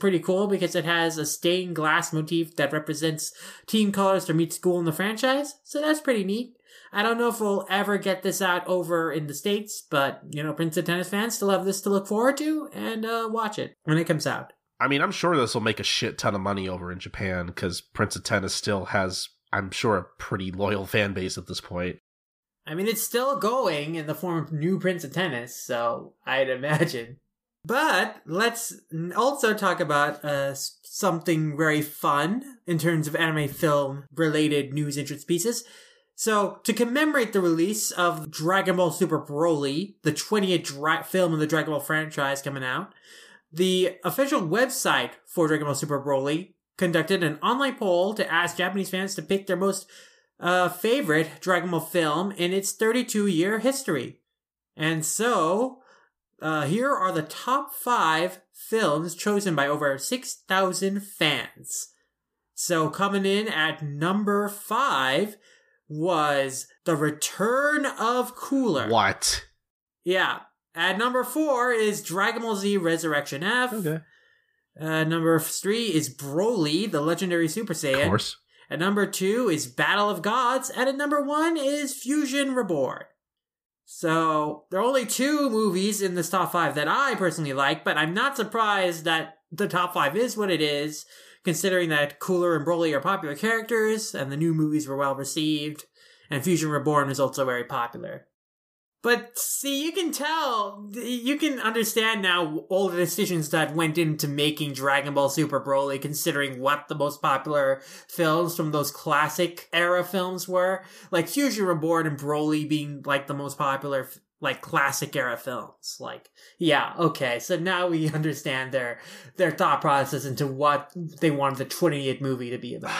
pretty cool because it has a stained glass motif that represents team colors from each school in the franchise. So that's pretty neat. I don't know if we'll ever get this out over in the States, but, you know, Prince of Tennis fans still have this to look forward to and watch it when it comes out. I mean, I'm sure this will make a shit ton of money over in Japan because Prince of Tennis still has, I'm sure, a pretty loyal fan base at this point. I mean, it's still going in the form of new Prince of Tennis, so I'd imagine. But let's also talk about something very fun in terms of anime film-related news interest pieces. So, to commemorate the release of Dragon Ball Super Broly, the 20th film in the Dragon Ball franchise coming out, the official website for Dragon Ball Super Broly conducted an online poll to ask Japanese fans to pick their most favorite Dragon Ball film in its 32-year history. And so, here are the top 5 films chosen by over 6,000 fans. So coming in at number 5 was The Return of Cooler. What? Yeah. At number 4 is Dragon Ball Z Resurrection F. Okay. Number 3 is Broly, the Legendary Super Saiyan. Of course. At number 2 is Battle of Gods, and at number 1 is Fusion Reborn. So, there are only 2 movies in this top 5 that I personally like, but I'm not surprised that the top 5 is what it is, considering that Cooler and Broly are popular characters, and the new movies were well received, and Fusion Reborn is also very popular. But, see, you can understand now all the decisions that went into making Dragon Ball Super Broly, considering what the most popular films from those classic era films were. Like, Fusion Reborn and Broly being, like, the most popular, like, classic era films. Like, yeah, okay, so now we understand their thought process into what they wanted the 20th movie to be about.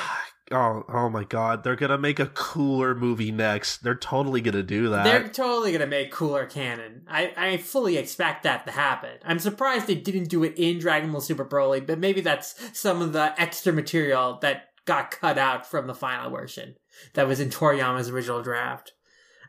Oh my god, they're gonna make a Cooler movie next. They're totally gonna do that. They're totally gonna make Cooler canon. I fully expect that to happen. I'm surprised they didn't do it in Dragon Ball Super Broly, but maybe that's some of the extra material that got cut out from the final version that was in Toriyama's original draft.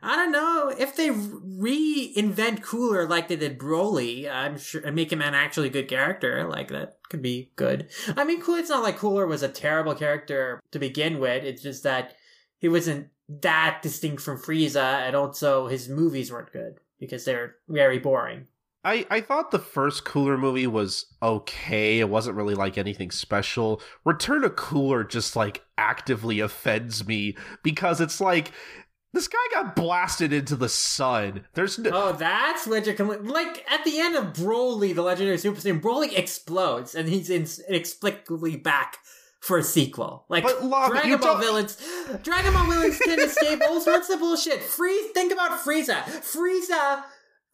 I don't know if they reinvent Cooler like they did Broly. I'm sure and make him an actually good character. Like that could be good. I mean, it's not like Cooler was a terrible character to begin with. It's just that he wasn't that distinct from Frieza, and also his movies weren't good because they're very boring. I thought the first Cooler movie was okay. It wasn't really like anything special. Return of Cooler just like actively offends me because it's like, this guy got blasted into the sun. There's no... Oh, that's legend. Like, at the end of Broly, the Legendary Super Saiyan, Broly explodes, and he's inexplicably back for a sequel. Like, Dragon Ball villains can escape all sorts of bullshit. Think about Frieza. Frieza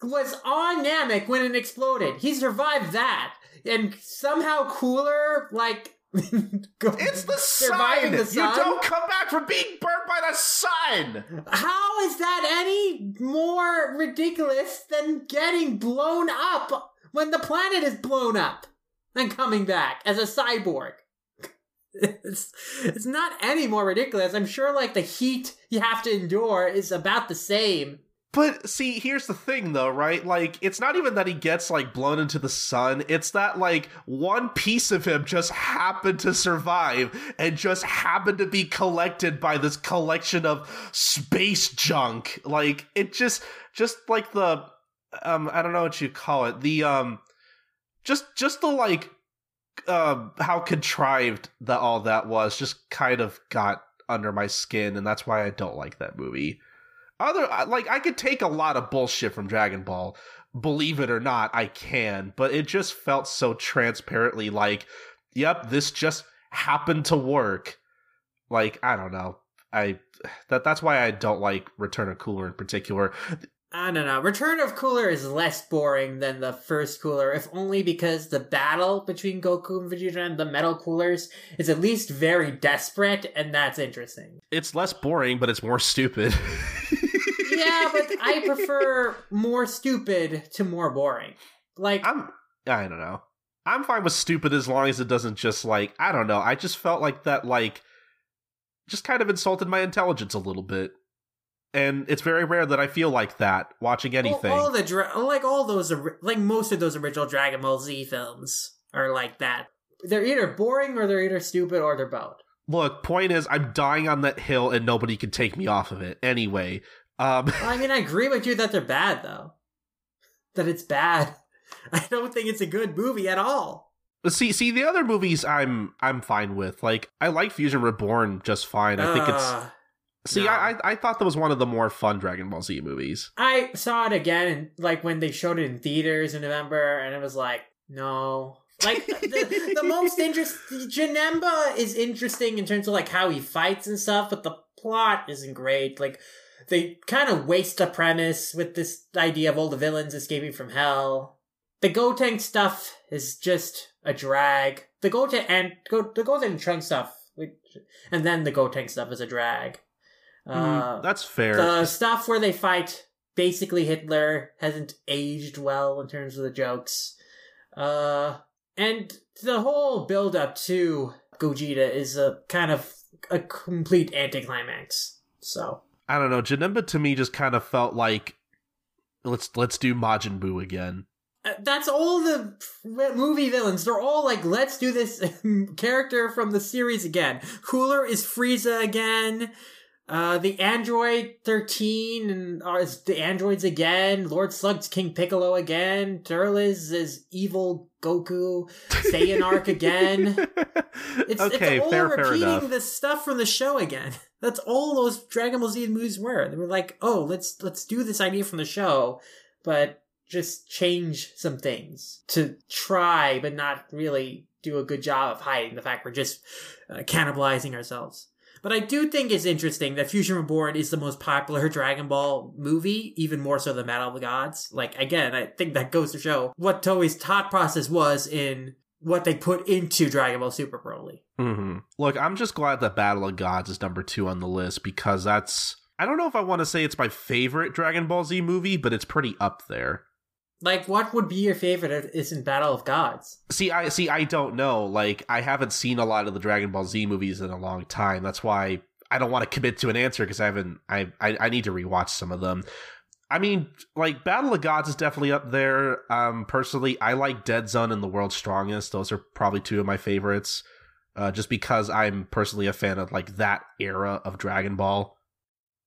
was on Namek when it exploded. He survived that. And somehow Cooler, like... It's the sign! The sun? You don't come back from being burnt by the sun! How is that any more ridiculous than getting blown up when the planet is blown up and coming back as a cyborg? It's not any more ridiculous. I'm sure, like, the heat you have to endure is about the same. But, see, here's the thing, though, right? Like, it's not even that he gets, like, blown into the sun. It's that, like, one piece of him just happened to survive and just happened to be collected by this collection of space junk. Like, it just like the, I don't know what you call it. The, just the, like, how contrived that all that was just kind of got under my skin, and that's why I don't like that movie. Like, I could take a lot of bullshit from Dragon Ball, believe it or not, I can, but it just felt so transparently like, yep, this just happened to work. Like, I don't know. That's why I don't like Return of Cooler in particular. I don't know. Return of Cooler is less boring than the first Cooler, if only because the battle between Goku and Vegeta and the Metal Coolers is at least very desperate, and that's interesting. It's less boring, but it's more stupid. Yeah, but I prefer more stupid to more boring. Like, I don't know. I'm fine with stupid as long as it doesn't just, like, I don't know. I just felt like that, like, just kind of insulted my intelligence a little bit. And it's very rare that I feel like that watching anything. Well, most of those original Dragon Ball Z films are like that. They're either boring or they're either stupid or they're both. Look, point is, I'm dying on that hill and nobody can take me off of it. Anyway, well, I mean, I agree with you that they're bad, though. That it's bad. I don't think it's a good movie at all. See the other movies I'm fine with. Like, I like Fusion Reborn just fine. I think it's. See, no. I thought that was one of the more fun Dragon Ball Z movies. I saw it again, like, when they showed it in theaters in November, and it was like, no. Like, the most interesting... Janemba is interesting in terms of, like, how he fights and stuff, but the plot isn't great. Like, they kind of waste a premise with this idea of all the villains escaping from hell. The Goten stuff is just a drag. The Goten and Trunks stuff, and then the Goten stuff is a drag. That's fair. The stuff where they fight basically Hitler hasn't aged well in terms of the jokes. And the whole build-up to Gogeta is a kind of a complete anticlimax. So I don't know. Janemba to me just kind of felt like, let's do Majin Buu again. That's all the movie villains. They're all like, let's do this character from the series again. Cooler is Frieza again. The Android 13 and the androids again. Lord Slug's King Piccolo again. Turles is evil Goku. Saiyan Arc again. Okay, it's all repeating the stuff from the show again. That's all those Dragon Ball Z movies were. They were like, oh, let's do this idea from the show, but just change some things to try, but not really do a good job of hiding the fact we're just cannibalizing ourselves. But I do think it's interesting that Fusion Reborn is the most popular Dragon Ball movie, even more so than Battle of the Gods. Like, again, I think that goes to show what Toei's thought process was in what they put into Dragon Ball Super Broly. Mm-hmm. Look, I'm just glad that Battle of Gods is number 2 on the list, because that's... I don't know if I want to say it's my favorite Dragon Ball Z movie, but it's pretty up there. Like, what would be your favorite if it isn't Battle of Gods? I don't know. Like, I haven't seen a lot of the Dragon Ball Z movies in a long time. That's why I don't want to commit to an answer, because I haven't... I need to rewatch some of them. I mean, like, Battle of Gods is definitely up there. Personally, I like Dead Zone and The World's Strongest. Those are probably two of my favorites, just because I'm personally a fan of, like, that era of Dragon Ball.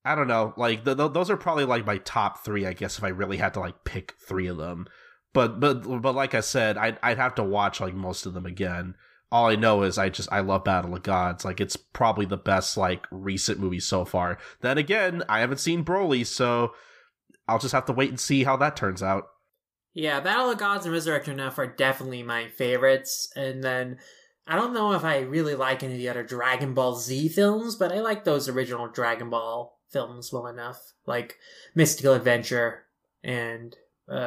I don't know, like, those are probably, like, my top 3, I guess, if I really had to, like, pick 3 of them. But like I said, I'd have to watch, like, most of them again. All I know is I love Battle of Gods. Like, it's probably the best, like, recent movie so far. Then again, I haven't seen Broly, so I'll just have to wait and see how that turns out. Yeah, Battle of Gods and Resurrection F are definitely my favorites, and then... I don't know if I really like any of the other Dragon Ball Z films, but I like those original Dragon Ball films well enough, like Mystical Adventure and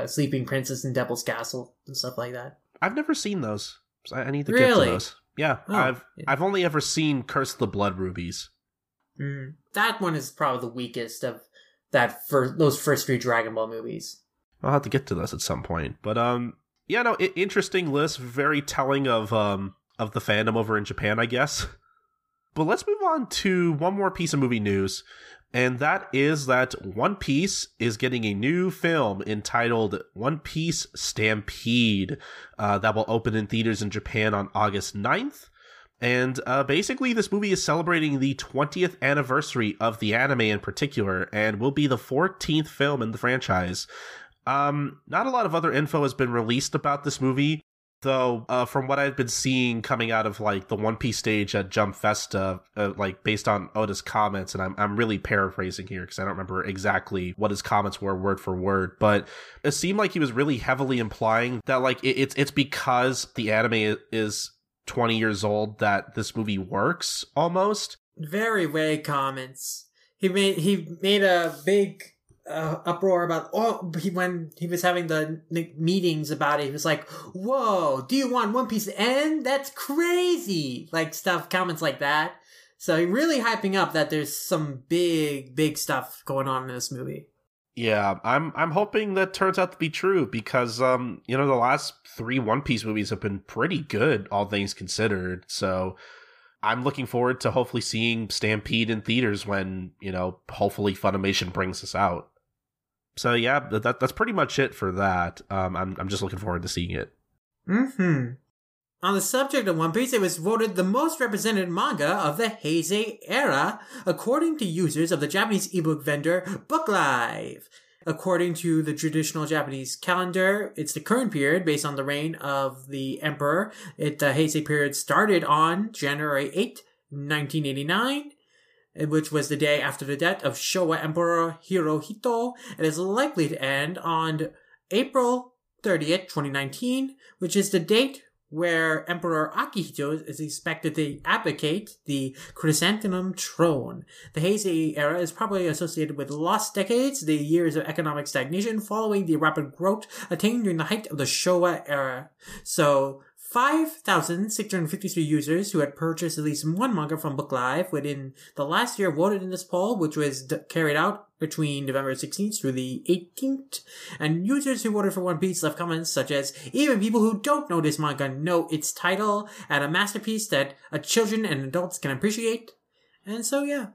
Sleeping Princess and Devil's Castle and stuff like that. I've never seen those, so I need to get to those. Yeah, oh, I've only ever seen Curse the Blood Rubies. That one is probably the weakest of those first three Dragon Ball movies. I'll have to get to this at some point, but yeah, no, interesting list, very telling of the fandom over in Japan, I guess. But let's move on to one more piece of movie news, and that is that One Piece is getting a new film entitled One Piece Stampede that will open in theaters in Japan on August 9th. And basically, this movie is celebrating the 20th anniversary of the anime in particular, and will be the 14th film in the franchise. Not a lot of other info has been released about this movie, though from what I've been seeing coming out of like the One Piece stage at Jump Festa, like based on Oda's comments, and I'm really paraphrasing here because I don't remember exactly what his comments were word for word, but it seemed like he was really heavily implying that like it's because the anime is 20 years old that this movie works almost. Very vague comments. He made a big uproar about when he was having the meetings about it. He was like, "Whoa, do you want One Piece to end? That's crazy!" Like stuff, comments like that. So he really hyping up that there's some big stuff going on in this movie. Yeah, I'm hoping that turns out to be true because you know, the last three One Piece movies have been pretty good, all things considered. So I'm looking forward to hopefully seeing Stampede in theaters when, you know, hopefully Funimation brings this out. So yeah, that's pretty much it for that. I'm just looking forward to seeing it. Mm-hmm. On the subject of One Piece, it was voted the most represented manga of the Heisei era, according to users of the Japanese ebook vendor BookLive. According to the traditional Japanese calendar, it's the current period based on the reign of the emperor. The Heisei period started on January 8, 1989. Which was the day after the death of Showa Emperor Hirohito, and is likely to end on April 30th, 2019, which is the date where Emperor Akihito is expected to abdicate the Chrysanthemum Throne. The Heisei era is probably associated with lost decades, the years of economic stagnation following the rapid growth attained during the height of the Showa era. So 5,653 users who had purchased at least one manga from BookLive within the last year voted in this poll, which was carried out between November 16th through the 18th. And users who voted for One Piece left comments such as, "Even people who don't know this manga know its title and a masterpiece that children and adults can appreciate." And so, yeah.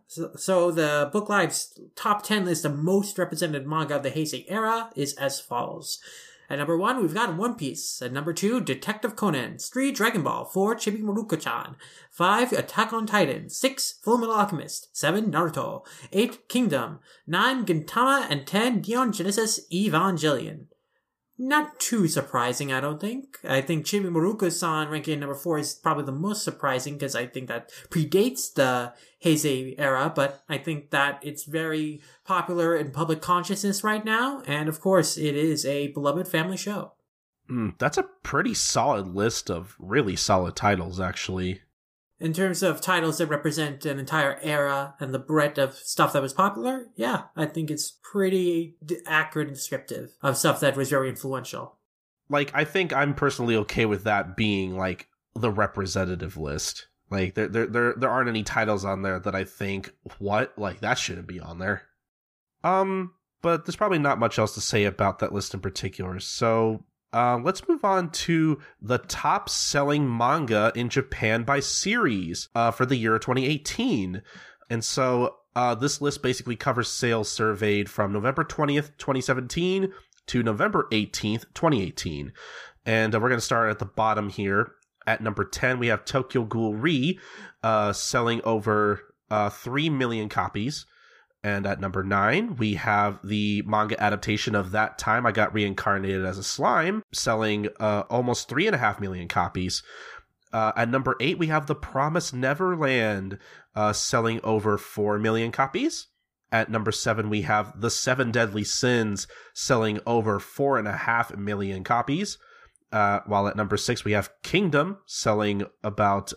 So the BookLive's top 10 list of most represented manga of the Heisei era is as follows. At number 1, we've got One Piece. At number 2, Detective Conan. 3, Dragon Ball. 4, Chibi Maruko-chan. 5, Attack on Titan. 6, Fullmetal Alchemist. 7, Naruto. 8, Kingdom. 9, Gintama. And 10, Neon Genesis Evangelion. Not too surprising, I don't think. I think Chibi Maruko-san ranking at number 4 is probably the most surprising because I think that predates the Heisei era, but I think that it's very popular in public consciousness right now, and of course it is a beloved family show. That's a pretty solid list of really solid titles, actually. In terms of titles that represent an entire era and the breadth of stuff that was popular, yeah, I think it's pretty accurate and descriptive of stuff that was very influential. Like, I think I'm personally okay with that being, like, the representative list. Like, there aren't any titles on there that I think, what? Like, that shouldn't be on there. But there's probably not much else to say about that list in particular, so let's move on to the top-selling manga in Japan by series for the year 2018. And so this list basically covers sales surveyed from November 20th, 2017 to November 18th, 2018. And we're going to start at the bottom here. At number 10, we have Tokyo Ghoul Re selling over 3 million copies. And at number 9, we have the manga adaptation of That Time I Got Reincarnated as a Slime, selling almost 3.5 million copies. At number 8, we have The Promised Neverland, selling over 4 million copies. At number 7, we have The Seven Deadly Sins, selling over 4.5 million copies. While at number 6, we have Kingdom, selling about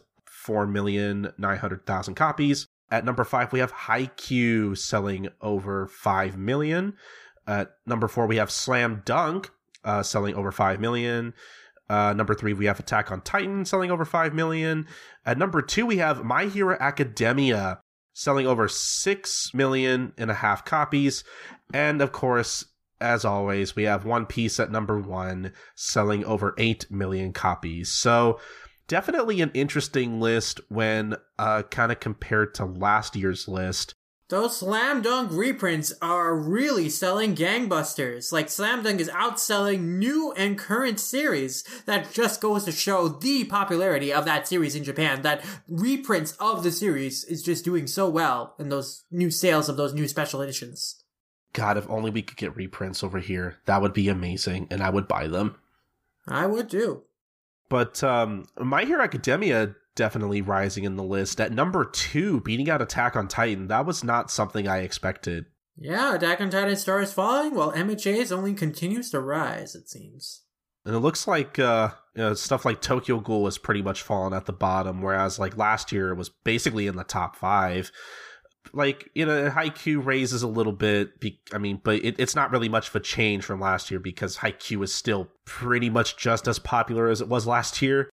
4,900,000 copies. At number 5, we have Haikyuu, selling over 5 million. At number 4, we have Slam Dunk, selling over 5 million. Number 3, we have Attack on Titan selling over 5 million. At number 2, we have My Hero Academia selling over 6.5 million copies. And of course, as always, we have One Piece at number 1 selling over 8 million copies. So definitely an interesting list when kind of compared to last year's list. Those Slam Dunk reprints are really selling gangbusters. Like, Slam Dunk is outselling new and current series. That just goes to show the popularity of that series in Japan. That reprints of the series is just doing so well in those new sales of those new special editions. God, if only we could get reprints over here. That would be amazing, and I would buy them. I would too. But My Hero Academia definitely rising in the list at number 2, beating out Attack on Titan. That was not something I expected. Yeah, Attack on Titan star is falling while MHA's only continues to rise, it seems. And it looks like stuff like Tokyo Ghoul is pretty much fallen at the bottom, whereas like last year it was basically in the top 5. Like, you know, Haikyuu raises a little bit, but it's not really much of a change from last year because Haikyuu is still pretty much just as popular as it was last year.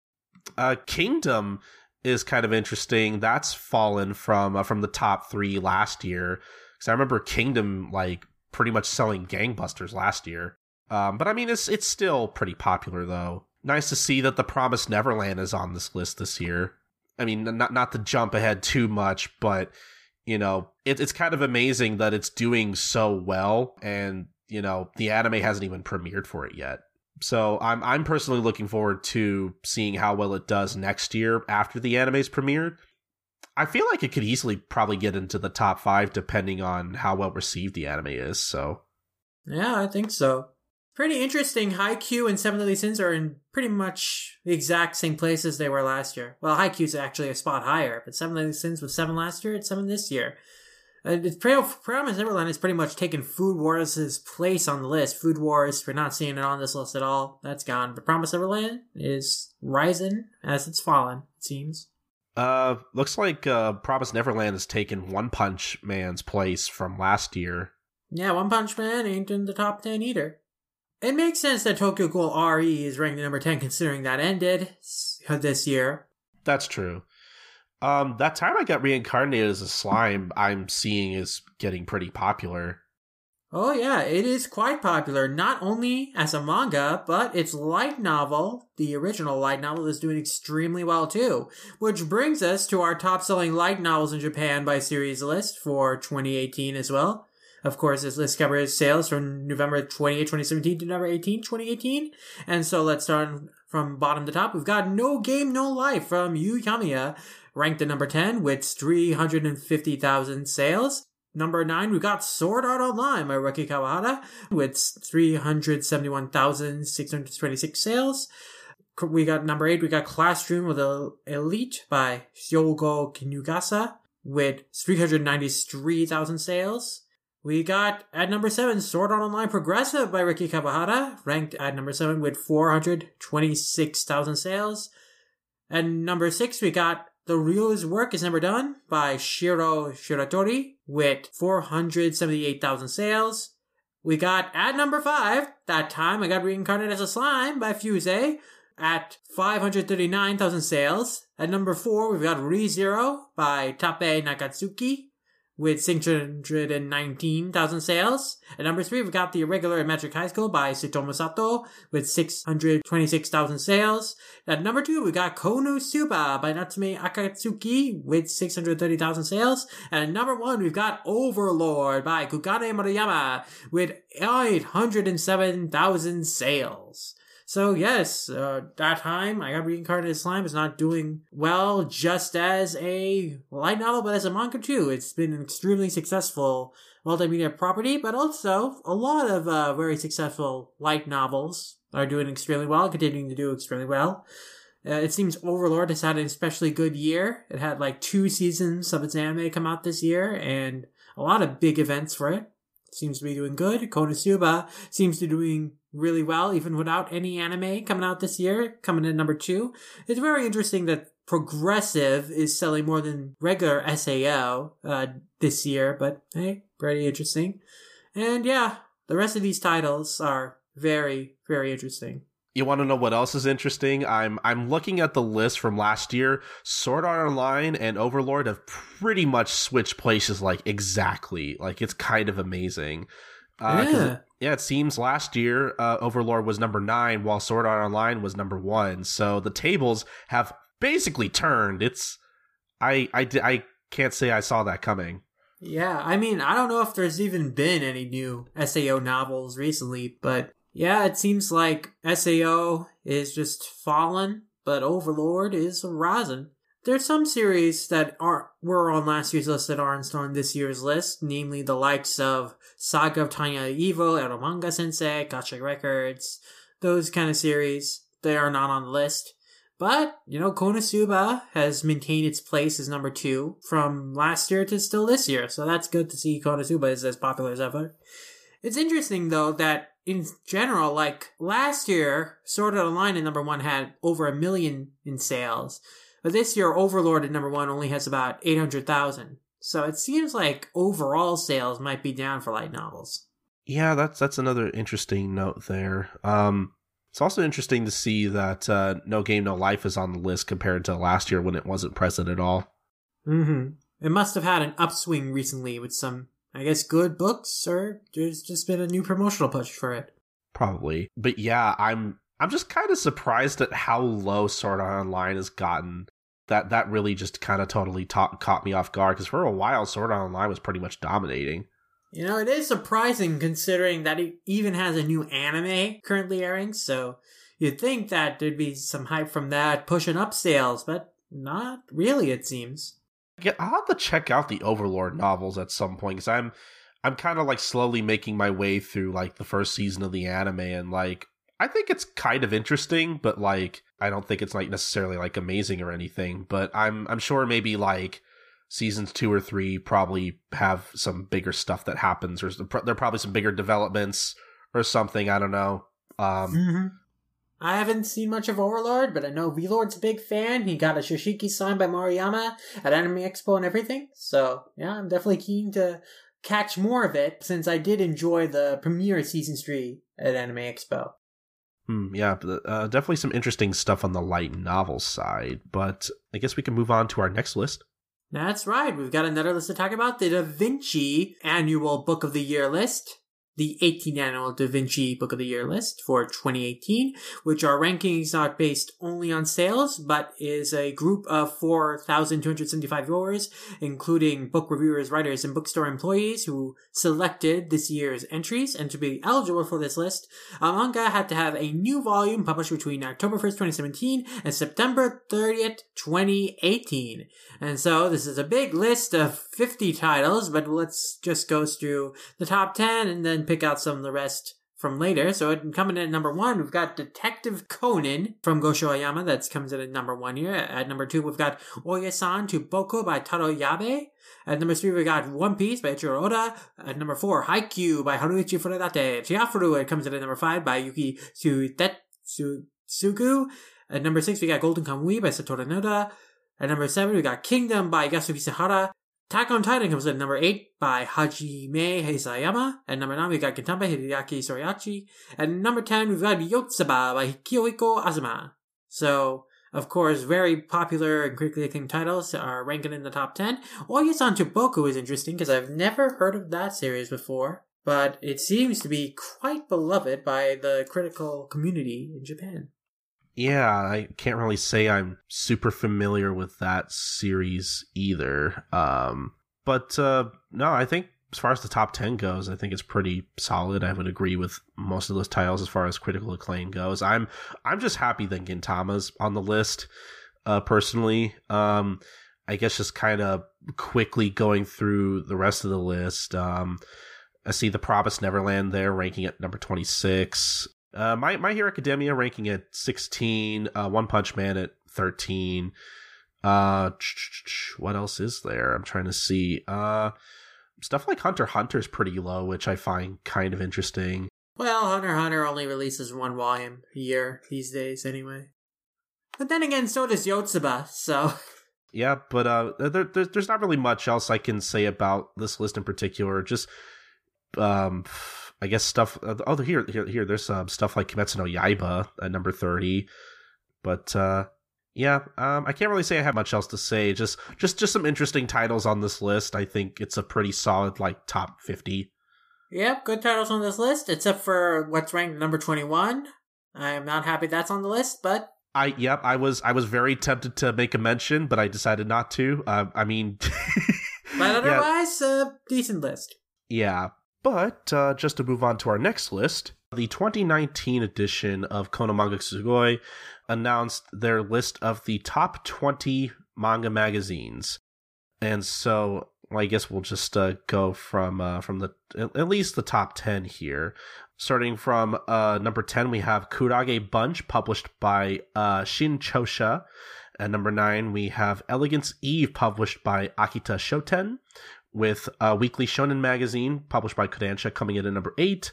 Kingdom is kind of interesting. That's fallen from the top 3 last year, because I remember Kingdom like pretty much selling gangbusters last year. But I mean, it's still pretty popular though. Nice to see that The Promised Neverland is on this list this year. I mean, not to jump ahead too much, but you know, it's kind of amazing that it's doing so well, and you know, the anime hasn't even premiered for it yet. So I'm personally looking forward to seeing how well it does next year after the anime's premiered. I feel like it could easily probably get into the top 5 depending on how well received the anime is, so. Yeah, I think so. Pretty interesting. Haikyuu and Seven Deadly Sins are in pretty much the exact same places they were last year. Well, Haikyuu's actually a spot higher, but Seven Deadly Sins was 7 last year, it's 7 this year. Promised Neverland has pretty much taken Food Wars' place on the list. Food Wars, we're not seeing it on this list at all. That's gone. But Promised Neverland is rising as it's fallen, it seems. Looks like Promised Neverland has taken One Punch Man's place from last year. Yeah, One Punch Man ain't in the top 10 either. It makes sense that Tokyo Ghoul RE is ranked number 10 considering that ended this year. That's true. That Time I Got Reincarnated as a Slime, I'm seeing is getting pretty popular. Oh yeah, it is quite popular, not only as a manga, but its light novel, the original light novel, is doing extremely well too. Which brings us to our top-selling light novels in Japan by series list for 2018 as well. Of course, this list covers sales from November 28, 2017 to November 18, 2018. And so let's start from bottom to top. We've got No Game, No Life from Yu Kamiya, ranked at number 10 with 350,000 sales. Number 9, we got Sword Art Online by Reki Kawahara with 371,626 sales. We got number 8, we got Classroom of the Elite by Hyogo Kinugasa with 393,000 sales. We got at number 7, Sword Art Online Progressive by Reki Kawahara, ranked at number 7 with 426,000 sales. At number 6, we got The Real's Work Is Never Done by Shiro Shiratori with 478,000 sales. We got at number 5, That Time I Got Reincarnated as a Slime by Fusei at 539,000 sales. At number 4, we've got ReZero by Tappei Nakatsuki with 619,000 sales. At number 3, we've got The Irregular in Magic High School by Tsutomu Sato with 626,000 sales. At number 2, we've got Konu Suba by Natsume Akatsuki with 630,000 sales. And at number 1, we've got Overlord by Kugane Maruyama with 807,000 sales. So yes, That Time I Got Reincarnated as Slime is not doing well just as a light novel, but as a manga too. It's been an extremely successful multimedia property, but also a lot of very successful light novels are doing extremely well, continuing to do extremely well. It seems Overlord has had an especially good year. It had like 2 seasons of its anime come out this year, and a lot of big events for it. Seems to be doing good. Konosuba seems to be doing really well, even without any anime coming out this year, coming in number 2. It's very interesting that Progressive is selling more than regular SAO this year, but hey, pretty interesting. And yeah, the rest of these titles are very, very interesting. You want to know what else is interesting? I'm looking at the list from last year. Sword Art Online and Overlord have pretty much switched places, like, exactly. Like, it's kind of amazing. It seems last year Overlord was number 9, while Sword Art Online was number 1. So the tables have basically turned. It's I can't say I saw that coming. Yeah, I mean, I don't know if there's even been any new SAO novels recently, but... yeah, it seems like SAO is just fallen, but Overlord is rising. There's some series that were on last year's list that aren't on this year's list, namely the likes of Saga of Tanya Evil, Eromanga Sensei, Gacha Records, those kind of series. They are not on the list. But, you know, Konosuba has maintained its place as number 2 from last year to still this year, so that's good to see Konosuba is as popular as ever. It's interesting, though, that in general, like, last year, Sword Art Online at number 1 had over 1 million in sales. But this year, Overlord at number 1 only has about 800,000. So it seems like overall sales might be down for light novels. Yeah, that's another interesting note there. It's also interesting to see that No Game No Life is on the list compared to last year when it wasn't present at all. Mm-hmm. It must have had an upswing recently with some... I guess good books, or there's just been a new promotional push for it. Probably. But yeah, I'm just kind of surprised at how low Sword Art Online has gotten. That really just kind of totally caught me off guard, because for a while Sword Art Online was pretty much dominating. You know, it is surprising considering that it even has a new anime currently airing, so you'd think that there'd be some hype from that pushing up sales, but not really, it seems. Yeah, I'll have to check out the Overlord novels at some point, because I'm kind of like slowly making my way through like the first season of the anime, and like I think it's kind of interesting, but like I don't think it's like necessarily like amazing or anything. But I'm sure maybe like seasons 2 or 3 probably have some bigger stuff that happens, or there are probably some bigger developments or something. I don't know. Mm-hmm. I haven't seen much of Overlord, but I know V-Lord's a big fan. He got a Shishiki signed by Maruyama at Anime Expo and everything. So, yeah, I'm definitely keen to catch more of it, since I did enjoy the premiere of Season 3 at Anime Expo. Yeah, definitely some interesting stuff on the light novel side, but I guess we can move on to our next list. That's right. We've got another list to talk about, the Da Vinci Annual Book of the Year list. The 18th Annual Da Vinci Book of the Year list for 2018, which our ranking is not based only on sales, but is a group of 4,275 viewers, including book reviewers, writers, and bookstore employees who selected this year's entries. And to be eligible for this list, a manga had to have a new volume published between October 1st, 2017 and September 30th, 2018. And so this is a big list of 50 titles, but let's just go through the top 10 and then pick out some of the rest from later. So coming in at number 1, we've got Detective Conan from Gosho Oyama. That comes in at number 1 here. At number 2, we've got Oya-san to Boko by Taro Yabe. At number 3, we got One Piece by Ichiro Oda. At number 4, Haikyuu by Haruichi Furadate. Chiafaru, it comes in at number 5 by Yuki Tsutetsugu. At number 6, we got Golden Kamuy by Satoru Noda. At number 7, we got Kingdom by Yasuki Sahara. Attack on Titan comes in at number 8 by Hajime Heisayama. At number 9, we've got Gintama Hideaki Soriachi. At number 10, we've got Yotsuba by Kiyohiko Azuma. So, of course, very popular and critically acclaimed titles are ranking in the top 10. Oya-san to Boku is interesting because I've never heard of that series before, but it seems to be quite beloved by the critical community in Japan. Yeah, I can't really say I'm super familiar with that series either. No, I think as far as the top 10 goes, I think it's pretty solid. I would agree with most of those titles as far as critical acclaim goes. I'm just happy that Gintama's on the list, personally. I guess just kind of quickly going through the rest of the list. I see The Promised Neverland there ranking at number 26. My Hero Academia ranking at 16, One Punch Man at 13. What else is there? I'm trying to see. Stuff like Hunter x Hunter is pretty low, which I find kind of interesting. Well, Hunter x Hunter only releases one volume a year these days anyway. But then again, so does Yotsuba, so... yeah, but there's not really much else I can say about this list in particular. Just... I guess stuff. Oh, here. There's some stuff like Kimetsu no Yaiba at number 30, but I can't really say I have much else to say. Just some interesting titles on this list. I think it's a pretty solid like top 50. Yep, good titles on this list, except for what's ranked number 21. I am not happy that's on the list, but I was very tempted to make a mention, but I decided not to. But otherwise, decent list. Yeah. But just to move on to our next list, the 2019 edition of Kono Manga Sugoi announced their list of the top 20 manga magazines. And so I guess we'll just go from the at least the top 10 here. Starting from number 10, we have Kurage Bunch, published by Shin Chosha. At number 9, we have Elegance Eve, published by Akita Shoten, with Weekly Shonen Magazine, published by Kodansha, coming in at number 8.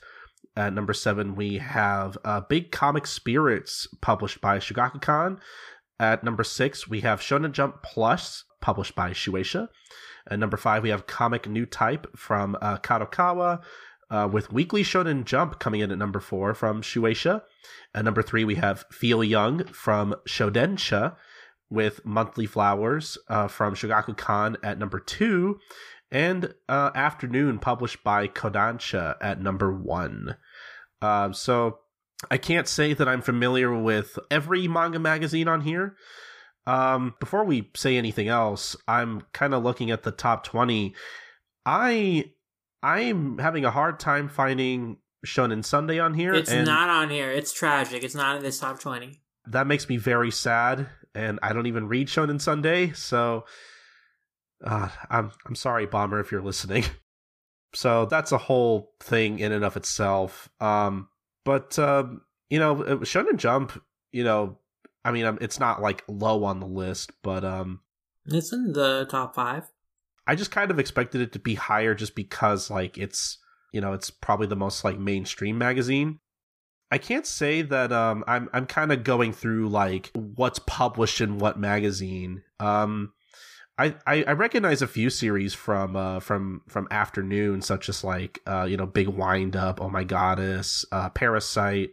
At number 7, we have Big Comic Spirits, published by Shogakukan. At number 6, we have Shonen Jump Plus, published by Shueisha. At number 5, we have Comic New Type from Kadokawa, with Weekly Shonen Jump coming in at number 4 from Shueisha. At number 3, we have Feel Young from Shodensha, with Monthly Flowers from Shogakukan at number 2. And Afternoon, published by Kodansha, at number 1. So I can't say that I'm familiar with every manga magazine on here. Before we say anything else, I'm kind of looking at the top 20. I'm having a hard time finding Shonen Sunday on here. It's not on here. It's tragic. It's not in this top 20. That makes me very sad, and I don't even read Shonen Sunday, so... I'm sorry, Bomber, if you're listening. So that's a whole thing in and of itself. Shonen Jump, it's not like low on the list, but it's in the top 5. I just kind of expected it to be higher, just because like it's probably the most like mainstream magazine. I can't say that I'm kind of going through like what's published in what magazine. I recognize a few series from Afternoon, such as like Big Wind Up, Oh My Goddess, Parasite,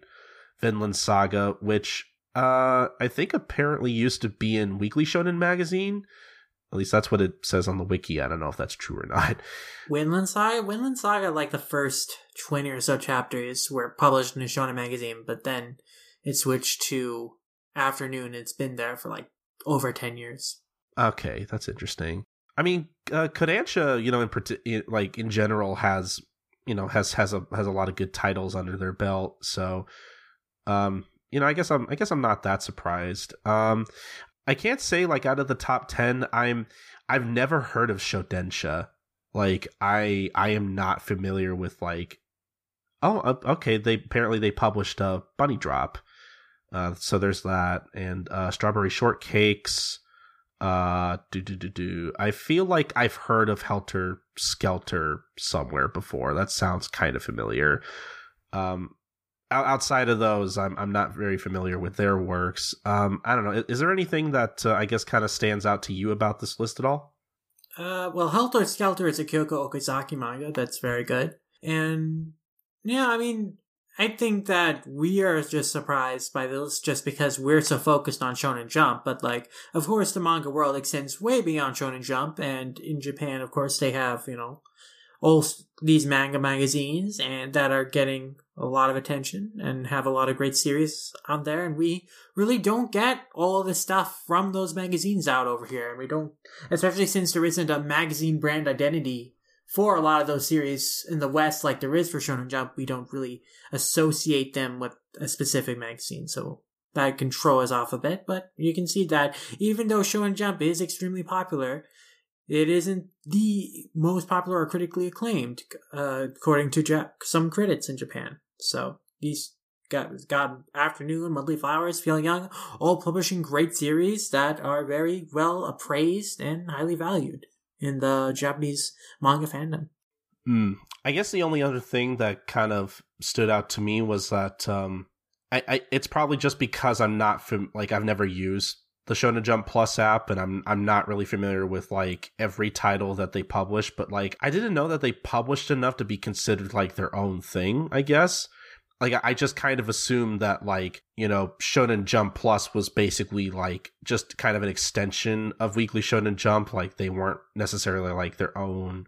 Vinland Saga, which I think apparently used to be in Weekly Shonen Magazine. At least that's what it says on the wiki. I don't know if that's true or not. Vinland Saga, like the first 20 or so chapters were published in a Shonen Magazine, but then it switched to Afternoon. It's been there for like over 10 years. Okay, that's interesting. I mean, Kodansha, in general has a lot of good titles under their belt. So, I guess I'm not that surprised. I can't say like out of the top 10, I've never heard of Shodensha. Like I am not familiar with like. Oh, okay. They apparently published a Bunny Drop. So there's that, and Strawberry Shortcakes. I feel like I've heard of Helter Skelter somewhere before. That sounds kind of familiar. Outside of those, I'm not very familiar with their works. I don't know. Is there anything that I guess kind of stands out to you about this list at all? Well, Helter Skelter is a Kyoko Okazaki manga that's very good, and I think that we are just surprised by this just because we're so focused on Shonen Jump. But, like, of course, the manga world extends way beyond Shonen Jump. And in Japan, of course, they have, all these manga magazines and that are getting a lot of attention and have a lot of great series on there. And we really don't get all the stuff from those magazines out over here. And we don't, especially since there isn't a magazine brand identity for a lot of those series in the West, like there is for Shonen Jump, we don't really associate them with a specific magazine, so that can throw us off a bit. But you can see that even though Shonen Jump is extremely popular, it isn't the most popular or critically acclaimed, according to some critics in Japan. So these got Afternoon, Monthly Flowers, Feel Young, all publishing great series that are very well appraised and highly valued in the Japanese manga fandom. I guess the only other thing that kind of stood out to me was that it's probably just because I'm not I've never used the Shonen Jump Plus app, and I'm not really familiar with like every title that they publish, but like I didn't know that they published enough to be considered like their own thing, I guess. Like I just kind of assumed that like, you know, Shonen Jump Plus was basically like just kind of an extension of Weekly Shonen Jump. Like they weren't necessarily like their own,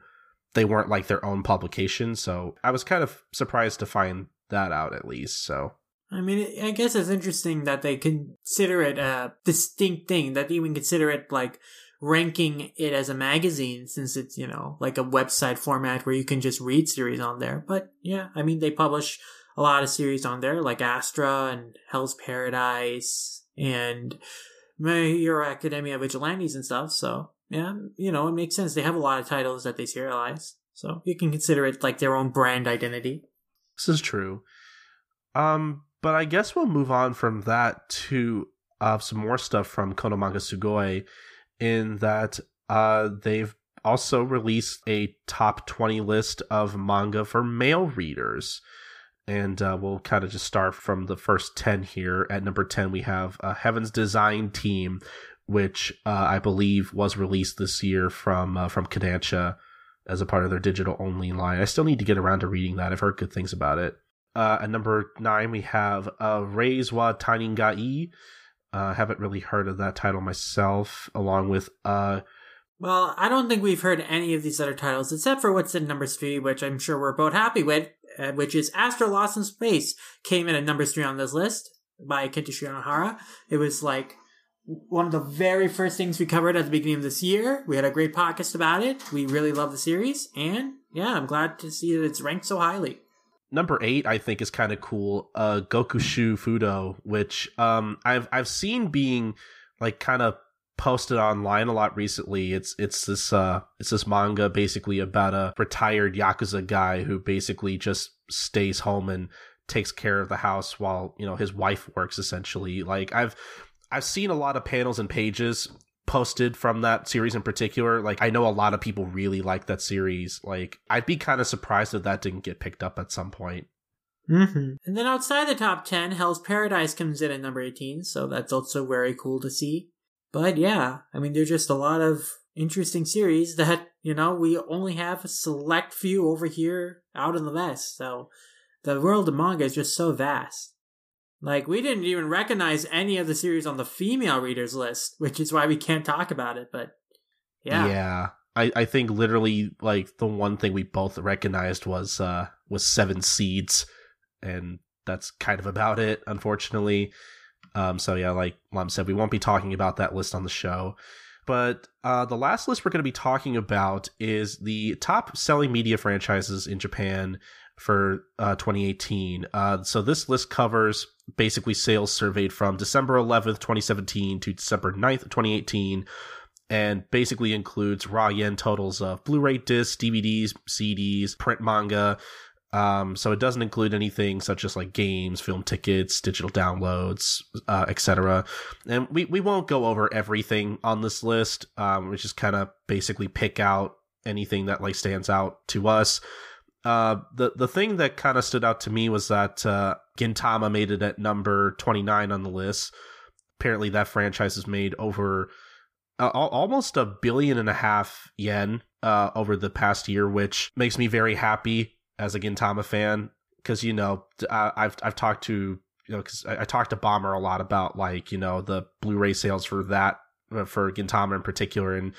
they weren't like their own publication. So I was kind of surprised to find that out at least. So I mean, I guess it's interesting that they consider it a distinct thing, that they even consider it like ranking it as a magazine, since it's, you know, like a website format where you can just read series on there. But yeah, I mean, they publish a lot of series on there, like Astra and Hell's Paradise and My Hero Academia Vigilantes and stuff. So yeah, you know, it makes sense. They have a lot of titles that they serialize. So you can consider it like their own brand identity. This is true. But I guess we'll move on from that to some more stuff from Konomanga Sugoi, in that they've also released a top 20 list of manga for male readers. And we'll kind of just start from the first 10 here. At number 10, we have Heaven's Design Team, which I believe was released this year from Kodansha as a part of their digital-only line. I still need to get around to reading that. I've heard good things about it. At number 9, we have Reis wa Taningai. I haven't really heard of that title myself, along with... Well, I don't think we've heard any of these other titles, except for what's in number 3, which I'm sure we're both happy with, which is Astro Lost in Space, came in at number 3 on this list by Kenichi Onohara. It was like one of the very first things we covered at the beginning of this year. We had a great podcast about it. We really love the series. And yeah, I'm glad to see that it's ranked so highly. Number 8, I think, is kind of cool. Gokushu Fudo, which I've seen being like kind of posted online a lot recently. It's this manga basically about a retired Yakuza guy who basically just stays home and takes care of the house while, you know, his wife works, essentially. Like I've seen a lot of panels and pages posted from that series in particular. Like I know a lot of people really like that series. Like I'd be kind of surprised if that didn't get picked up at some point. Mm-hmm. And then outside the top 10, Hell's Paradise comes in at number 18, so that's also very cool to see. But yeah, I mean, there's just a lot of interesting series that, you know, we only have a select few over here out in the West, so the world of manga is just so vast. Like, we didn't even recognize any of the series on the female readers list, which is why we can't talk about it, but yeah. Yeah, I think literally, like, the one thing we both recognized was Seven Seeds, and that's kind of about it, unfortunately. So yeah, like Lum said, we won't be talking about that list on the show. But the last list we're going to be talking about is the top-selling media franchises in Japan for 2018. So this list covers basically sales surveyed from December 11th, 2017 to December 9th, 2018, and basically includes raw yen totals of Blu-ray discs, DVDs, CDs, print manga. So it doesn't include anything such as like games, film tickets, digital downloads, etc. And we won't go over everything on this list. We just kind of basically pick out anything that like stands out to us. The thing that kind of stood out to me was that Gintama made it at number 29 on the list. Apparently that franchise has made over almost 1.5 billion yen over the past year, which makes me very happy as a Gintama fan, because, you know, I've talked to, you know, because I talked to Bomber a lot about, like, you know, the Blu-ray sales for that, for Gintama in particular, and,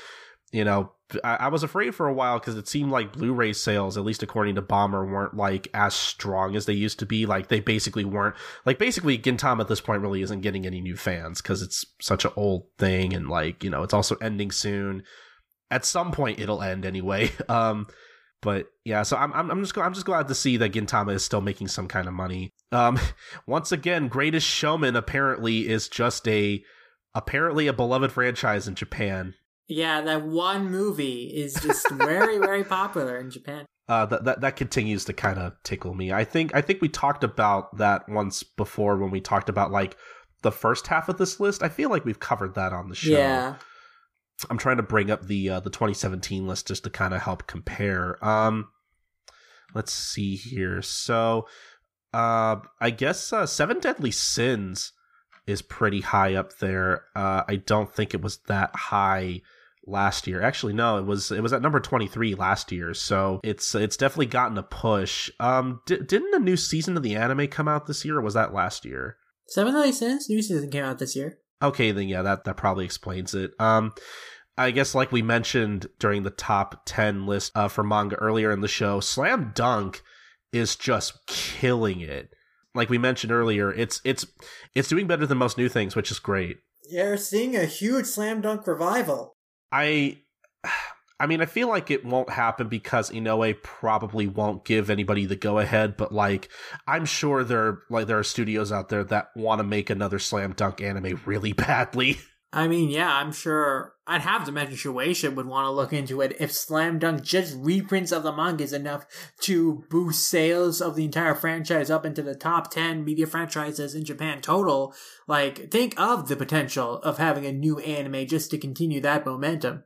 you know, I was afraid for a while because it seemed like Blu-ray sales, at least according to Bomber, weren't like as strong as they used to be. Like they basically weren't, like basically Gintama at this point really isn't getting any new fans because it's such an old thing, and like, you know, it's also ending soon. At some point it'll end anyway. But yeah, so I'm just glad to see that Gintama is still making some kind of money. Once again, Greatest Showman apparently is just apparently a beloved franchise in Japan. Yeah, that one movie is just very, very popular in Japan. That continues to kind of tickle me. I think we talked about that once before when we talked about like the first half of this list. I feel like we've covered that on the show. Yeah. I'm trying to bring up the 2017 list just to kind of help compare. Let's see here. So I guess Seven Deadly Sins is pretty high up there. I don't think it was that high last year. Actually, no, it was at number 23 last year. So it's definitely gotten a push. Didn't a new season of the anime come out this year, or was that last year? Samurai 8's new season came out this year. Okay, then yeah, that probably explains it. I guess like we mentioned during the top 10 list for manga earlier in the show, Slam Dunk is just killing it. Like we mentioned earlier, it's doing better than most new things, which is great. Yeah, we're seeing a huge Slam Dunk revival. I mean, I feel like it won't happen because Inoue probably won't give anybody the go-ahead, but like I'm sure there are studios out there that want to make another Slam Dunk anime really badly. I mean, yeah, I'm sure I'd have to imagine Shueisha would want to look into it if Slam Dunk just reprints of the manga is enough to boost sales of the entire franchise up into the top 10 media franchises in Japan total. Like, think of the potential of having a new anime just to continue that momentum.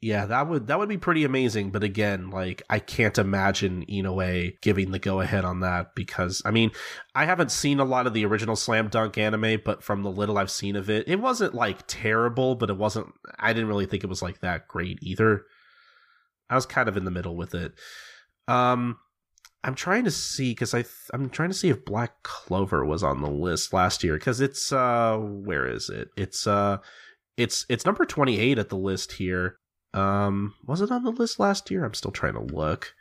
Yeah, that would be pretty amazing. But again, like, I can't imagine Inoue giving the go-ahead on that because, I mean, I haven't seen a lot of the original Slam Dunk anime, but from the little I've seen of it, it wasn't, like, terrible, but I didn't really think it was, like, that great either. I was kind of in the middle with it. I'm trying to see, because I'm trying to see if Black Clover was on the list last year, because it's, where is it? It's number 28 at the list here. Was it on the list last year? I'm still trying to look.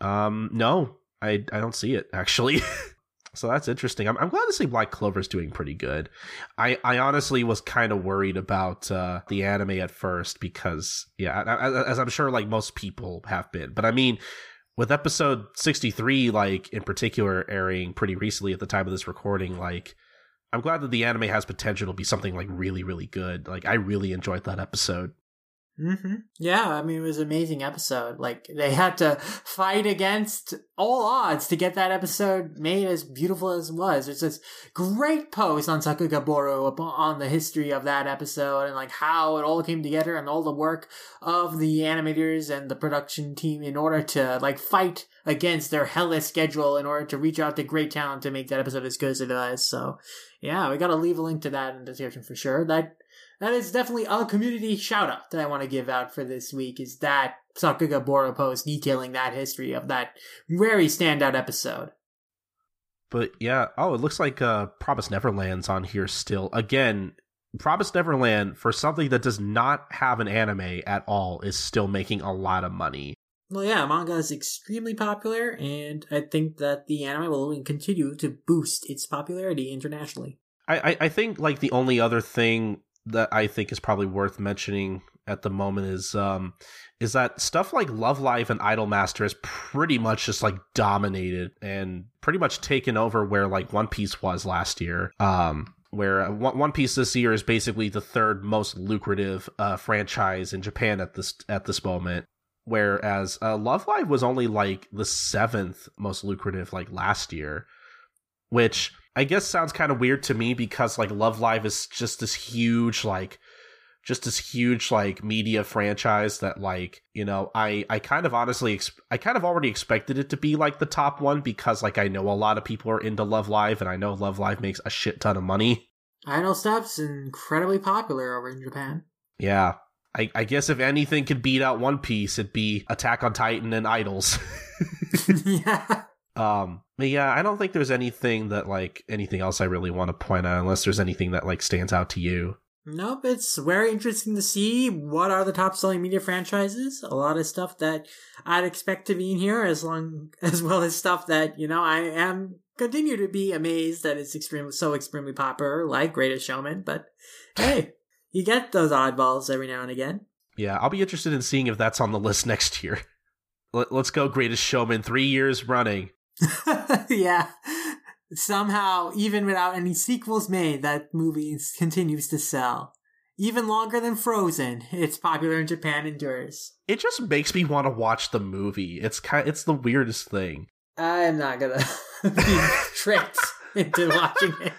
No, I don't see it actually. So that's interesting. I'm glad to see Black Clover's doing pretty good. I honestly was kind of worried about the anime at first because, yeah, as I'm sure like most people have been. But I mean, with episode 63, like in particular, airing pretty recently at the time of this recording, like I'm glad that the anime has potential to be something like really, really good. Like I really enjoyed that episode. Mm-hmm. Yeah, I mean, it was an amazing episode. Like, they had to fight against all odds to get that episode made as beautiful as it was. There's this great post on Sakugaboru on the history of that episode and, like, how it all came together and all the work of the animators and the production team in order to, like, fight against their hellish schedule in order to reach out to great talent to make that episode as good as it was. So, yeah, we gotta leave a link to that in the description for sure. That is definitely a community shout-out that I want to give out for this week, is that Sakugaboro post detailing that history of that very standout episode. But yeah, it looks like Promised Neverland's on here still. Again, Promised Neverland, for something that does not have an anime at all, is still making a lot of money. Well, yeah, manga is extremely popular, and I think that the anime will only continue to boost its popularity internationally. I think like the only other thing that I think is probably worth mentioning at the moment is that stuff like Love Live and Idolmaster is pretty much just like dominated and pretty much taken over where like One Piece was last year. Where One Piece this year is basically the third most lucrative franchise in Japan at this moment. Whereas Love Live was only like the seventh most lucrative like last year, which I guess sounds kind of weird to me because like Love Live is just this huge like media franchise that like, you know, I kind of already expected it to be like the top one because like I know a lot of people are into Love Live and I know Love Live makes a shit ton of money. Idol Step's incredibly popular over in Japan. Yeah. I guess if anything could beat out One Piece, it'd be Attack on Titan and Idols. Yeah. But yeah, I don't think there's anything that like anything else I really want to point out unless there's anything that like stands out to you. Nope, it's very interesting to see what are the top selling media franchises. A lot of stuff that I'd expect to be in here as well as stuff that, you know, I am continue to be amazed that it's extremely popular, like Greatest Showman, but hey, you get those oddballs every now and again. Yeah, I'll be interested in seeing if that's on the list next year. Let's go Greatest Showman 3 years running. Yeah, somehow even without any sequels made, that movie continues to sell even longer than Frozen. It's popular in Japan, endures. It just makes me want to watch the movie. It's the weirdest thing. I'm not gonna be tricked into watching it.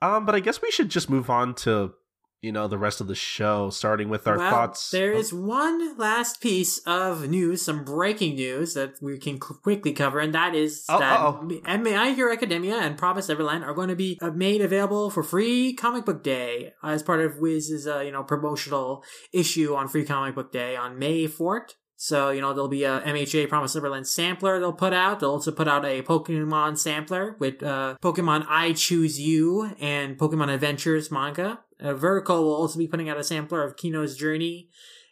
But I guess we should just move on to you know, the rest of the show, starting with our thoughts. There is one last piece of news, some breaking news that we can quickly cover, and that is that My Hero Academia and Promised Neverland are going to be made available for Free Comic Book Day as part of Wiz's, promotional issue on Free Comic Book Day on May 4th. So, there'll be a MHA Promised Neverland sampler they'll put out. They'll also put out a Pokemon sampler with Pokemon I Choose You and Pokemon Adventures manga. Vertical will also be putting out a sampler of Kino's Journey,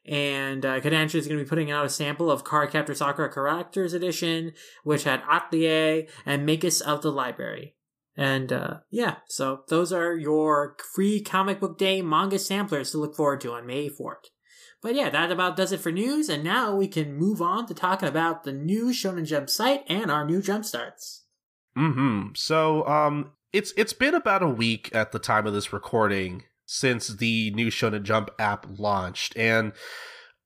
and Kodansha is going to be putting out a sample of Card Captor Sakura Characters Edition, which had Atelier and Magus of the Library. And so those are your Free Comic Book Day manga samplers to look forward to on May 4th. But yeah, that about does it for news, and now we can move on to talking about the new Shonen Jump site and our new Jump Starts. Mm-hmm. So it's been about a week at the time of this recording since the new Shonen Jump app launched, and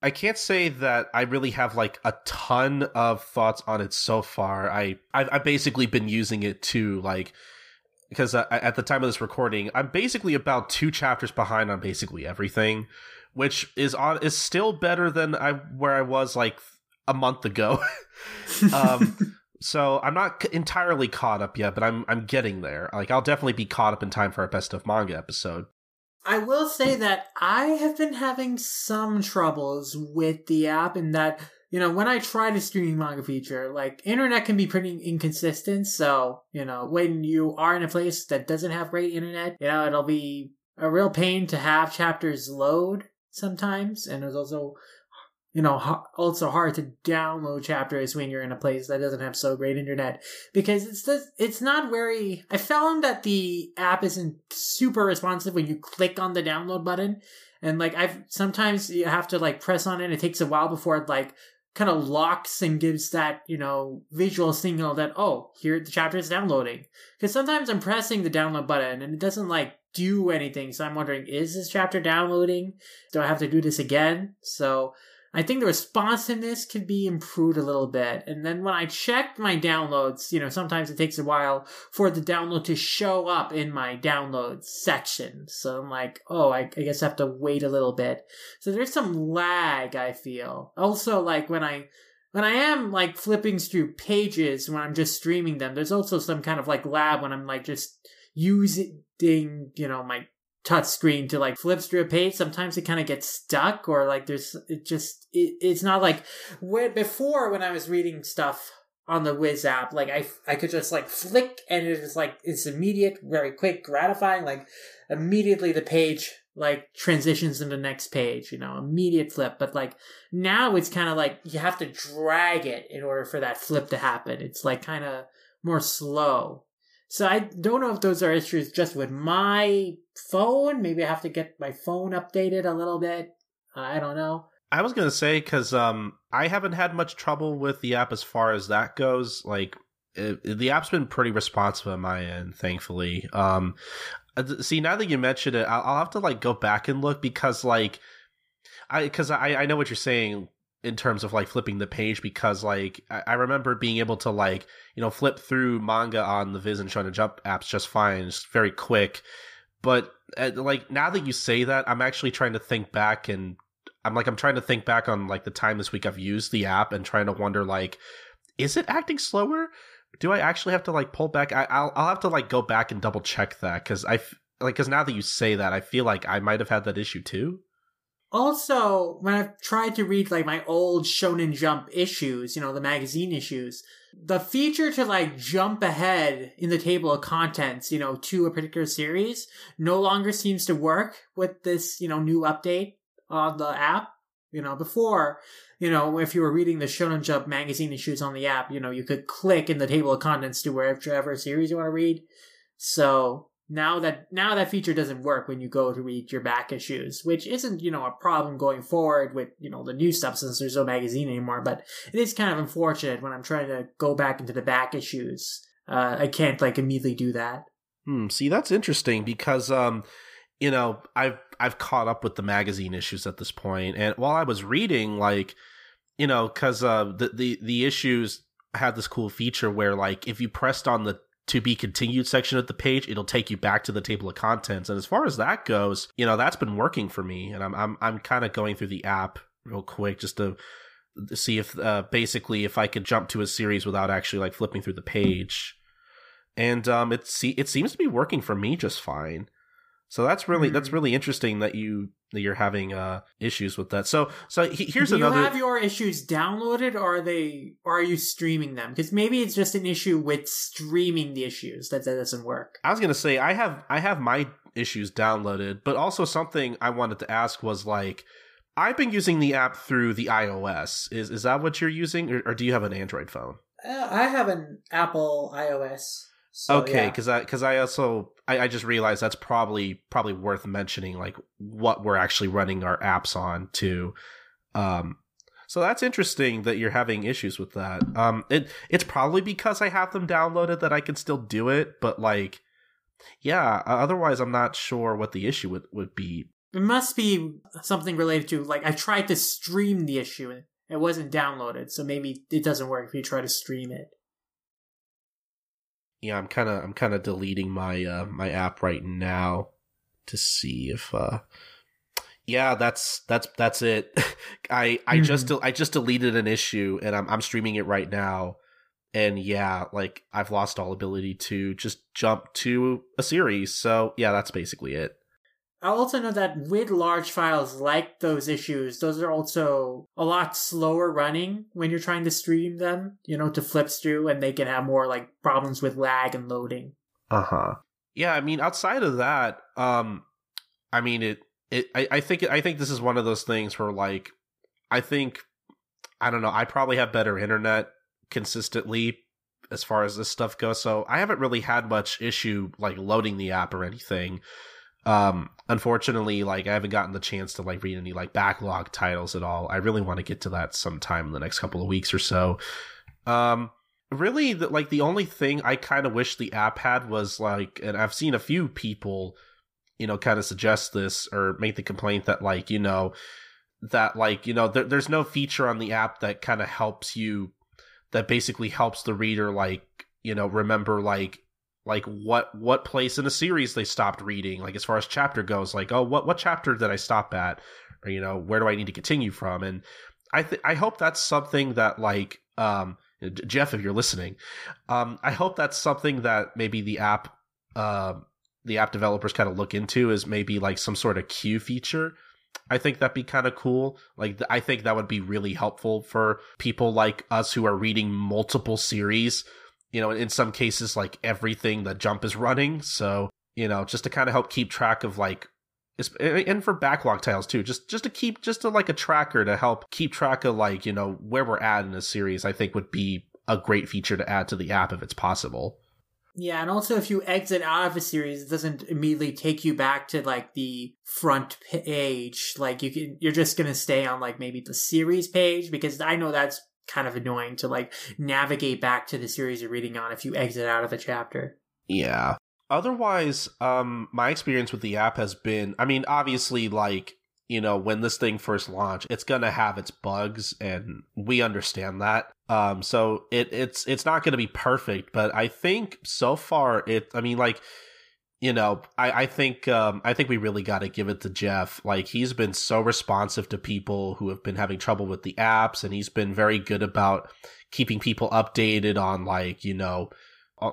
I can't say that I really have like a ton of thoughts on it so far. I've basically been using it to because at the time of this recording, I'm basically about 2 chapters behind on basically everything, which is still better than where I was like a month ago. So I'm not entirely caught up yet, but I'm getting there. Like, I'll definitely be caught up in time for our Best of Manga episode. I will say that I have been having some troubles with the app in that, when I try the streaming manga feature, internet can be pretty inconsistent. So, when you are in a place that doesn't have great internet, it'll be a real pain to have chapters load sometimes. And it's also, also hard to download chapters when you're in a place that doesn't have so great internet, because it's not very, I found that the app isn't super responsive when you click on the download button. And sometimes you have to press on it. It takes a while before it kind of locks and gives that, visual signal that, oh, here the chapter is downloading. Because sometimes I'm pressing the download button and it doesn't do anything. So I'm wondering, is this chapter downloading? Do I have to do this again? So I think the responsiveness could be improved a little bit. And then when I check my downloads, sometimes it takes a while for the download to show up in my download section. So I'm I guess I have to wait a little bit. So there's some lag, I feel. Also, when I am flipping through pages when I'm just streaming them, there's also some kind of lag when I'm just using, my touch screen to flip through a page. Sometimes it kind of gets stuck, or it's not before when I was reading stuff on the Wiz app, I could just flick and it was it's immediate, very quick, gratifying, immediately the page transitions into the next page, immediate flip. But now it's kind of you have to drag it in order for that flip to happen. It's kind of more slow. So I don't know if those are issues just with my phone. Maybe I have to get my phone updated a little bit. I don't know. I was going to say, because I haven't had much trouble with the app as far as that goes. The app's been pretty responsive on my end, thankfully. See, now that you mentioned it, I'll have to go back and look, because I know what you're saying in terms of flipping the page, because I remember being able to flip through manga on the Viz and Shonen Jump apps just fine. It's very quick. But now that you say that, I'm actually trying to think back, and I'm trying to think back on the time this week I've used the app and trying to wonder is it acting slower? Do I actually have to pull back? I'll have to go back and double check that, because because now that you say that, I feel I might have had that issue too. Also, when I've tried to read, my old Shonen Jump issues, the magazine issues, the feature to, jump ahead in the table of contents, to a particular series no longer seems to work with this, new update on the app. Before, if you were reading the Shonen Jump magazine issues on the app, you could click in the table of contents to wherever series you want to read. So Now that feature doesn't work when you go to read your back issues, which isn't, a problem going forward with, the new stuff, since there's no magazine anymore, but it is kind of unfortunate when I'm trying to go back into the back issues. I can't, immediately do that. See, that's interesting, because, I've caught up with the magazine issues at this point, and while I was reading, because the issues had this cool feature where, if you pressed on the to be continued section of the page, it'll take you back to the table of contents. And as far as that goes, you know, that's been working for me. And I'm kind of going through the app real quick just to see if basically if I could jump to a series without actually like flipping through the page. And it seems to be working for me just fine. So that's really interesting that you're having issues with that. So here's another. Do you have your issues downloaded, or are you streaming them? Because maybe it's just an issue with streaming the issues that doesn't work. I was gonna say I have my issues downloaded, but also something I wanted to ask was like, I've been using the app through the iOS. Is that what you're using, or do you have an Android phone? I have an Apple iOS. So, okay, because yeah. I just realized that's probably worth mentioning, like what we're actually running our apps on too. So that's interesting that you're having issues with that. It's probably because I have them downloaded that I can still do it, but like, yeah. Otherwise, I'm not sure what the issue would be. It must be something related to like I tried to stream the issue and it wasn't downloaded, so maybe it doesn't work if you try to stream it. Yeah, I'm kind of deleting my my app right now to see if yeah, that's it. I just deleted an issue and I'm streaming it right now, and yeah, like I've lost all ability to just jump to a series. So yeah, that's basically it. I also know that with large files like those issues, those are also a lot slower running when you're trying to stream them, you know, to flip through, and they can have more like problems with lag and loading. Uh-huh. Yeah, I mean, outside of that, I mean, I think this is one of those things where like, I don't know, I probably have better internet consistently as far as this stuff goes. So I haven't really had much issue like loading the app or anything. Unfortunately, like I haven't gotten the chance to like read any like backlog titles at all. I really want to get to that sometime in the next couple of weeks or so. Really, like the only thing I kind of wish the app had was like, and I've seen a few people, you know, kind of suggest this or make the complaint that like, you know, there's no feature on the app that kind of helps you, that basically helps the reader like, you know, remember like what place in a series they stopped reading, like as far as chapter goes, like, oh, what chapter did I stop at, or you know, where do I need to continue from? And I hope that's something that like Jeff, if you're listening, I hope that's something that maybe the app developers kind of look into, is maybe like some sort of queue feature. I think that'd be kind of cool. Like I think that would be really helpful for people like us who are reading multiple series. You know, in some cases, like everything that Jump is running. So, you know, just to kind of help keep track of like, and for backlog titles too, just to like a tracker to help keep track of like, you know, where we're at in a series, I think would be a great feature to add to the app if it's possible. Yeah. And also if you exit out of a series, it doesn't immediately take you back to like the front page. Like you're just going to stay on like maybe the series page, because I know that's kind of annoying to like navigate back to the series you're reading on if you exit out of a chapter. Yeah. Otherwise, my experience with the app has been, I mean, obviously, like, you know, when this thing first launched, it's gonna have its bugs, and we understand that. So it's not gonna be perfect, but I think so far I think we really got to give it to Jeff. Like he's been so responsive to people who have been having trouble with the apps, and he's been very good about keeping people updated on like, you know,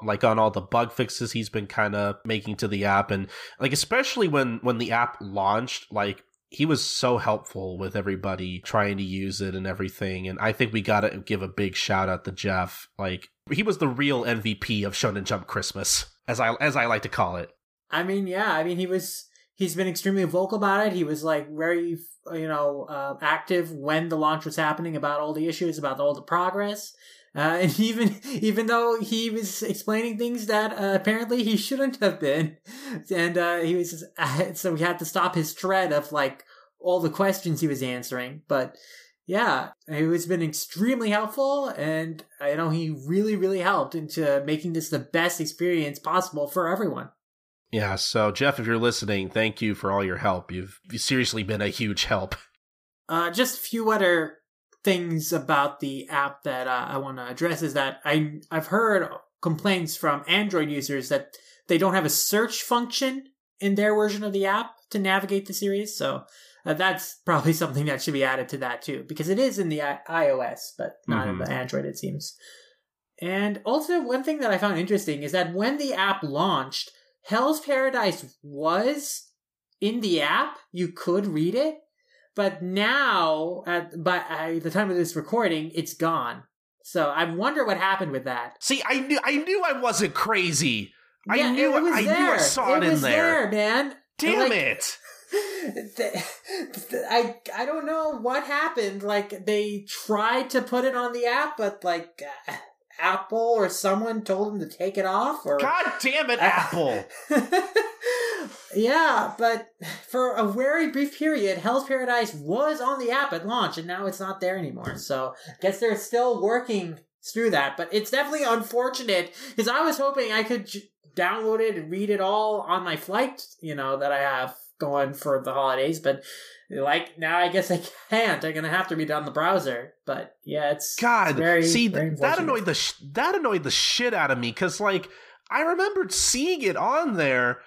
like on all the bug fixes he's been kind of making to the app. And like, especially when the app launched, like he was so helpful with everybody trying to use it and everything. And I think we got to give a big shout out to Jeff. Like he was the real MVP of Shonen Jump Christmas, as I like to call it. I mean, yeah, he's been extremely vocal about it. He was like very, you know, active when the launch was happening about all the issues, about all the progress. And even though he was explaining things that apparently he shouldn't have been. And he was, so we had to stop his thread of like all the questions he was answering. But yeah, he has been extremely helpful, and I know he really, really helped into making this the best experience possible for everyone. Yeah, so Jeff, if you're listening, thank you for all your help. You've seriously been a huge help. Just a few other things about the app that I want to address is that I've heard complaints from Android users that they don't have a search function in their version of the app to navigate the series. So that's probably something that should be added to that too, because it is in the iOS, but not in the Android, it seems. And also, one thing that I found interesting is that when the app launched, Hell's Paradise was in the app. You could read it. But now, by the time of this recording, it's gone. So I wonder what happened with that. See, I knew I wasn't crazy. Yeah, I knew I saw it in there. It was there, man. Damn it. I don't know what happened. Like, they tried to put it on the app, but like... Apple or someone told them to take it off, or God damn it, Apple. Yeah, but for a very brief period, Hell's Paradise was on the app at launch, and now it's not there anymore. So I guess they're still working through that, but it's definitely unfortunate because I was hoping I could download it and read it all on my flight, you know, that I have going for the holidays, but like now I guess I can't. I'm gonna have to read it on the browser. But yeah, it's God. It's very, see, very that annoyed the shit out of me, because like I remembered seeing it on there,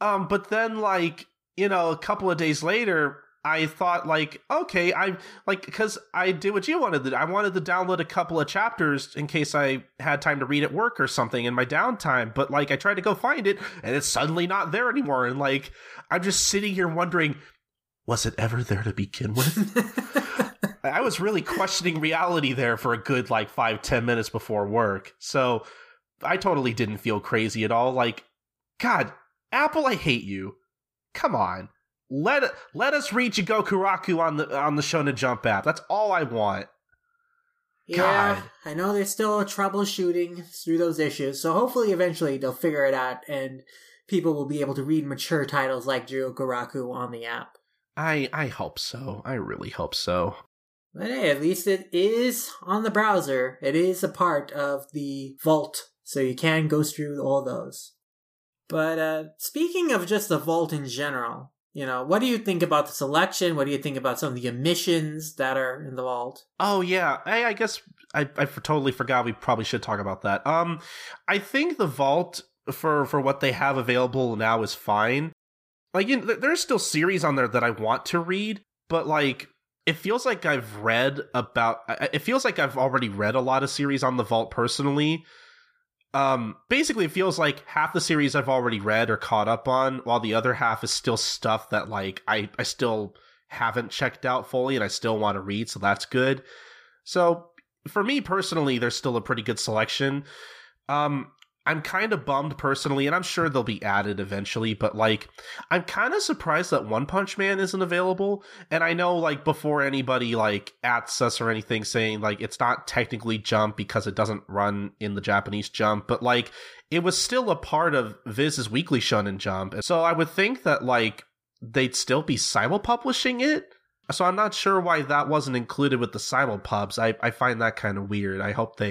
but then like, you know, a couple of days later, I thought like, okay, I'm like, because I did what you wanted. I wanted to download a couple of chapters in case I had time to read at work or something in my downtime. But like, I tried to go find it, and it's suddenly not there anymore. And like, I'm just sitting here wondering, was it ever there to begin with? I was really questioning reality there for a good, like, 5-10 minutes before work. So I totally didn't feel crazy at all. Like, God, Apple, I hate you. Come on. Let us read Jigoku Raku on the Shonen Jump app. That's all I want. Yeah, God. I know they're still troubleshooting through those issues. So hopefully eventually they'll figure it out and people will be able to read mature titles like Jigoku Raku on the app. I hope so. I really hope so. But hey, at least it is on the browser. It is a part of the vault, so you can go through all those. But speaking of just the vault in general, you know, what do you think about the selection? What do you think about some of the omissions that are in the vault? Oh, yeah. I guess I totally forgot. We probably should talk about that. I think the vault for what they have available now is fine. Like, you know, there's still series on there that I want to read, but like, it feels like I've already read a lot of series on the vault personally. Basically, it feels like half the series I've already read or caught up on, while the other half is still stuff that like I still haven't checked out fully and I still want to read, so that's good. So for me personally, there's still a pretty good selection. I'm kind of bummed personally, and I'm sure they'll be added eventually, but like, I'm kind of surprised that One Punch Man isn't available. And I know, like, before anybody like asks us or anything saying like it's not technically Jump because it doesn't run in the Japanese Jump, but like it was still a part of Viz's Weekly Shonen Jump. So I would think that like they'd still be simul-publishing it. So I'm not sure why that wasn't included with the simul-pubs. I find that kind of weird. I hope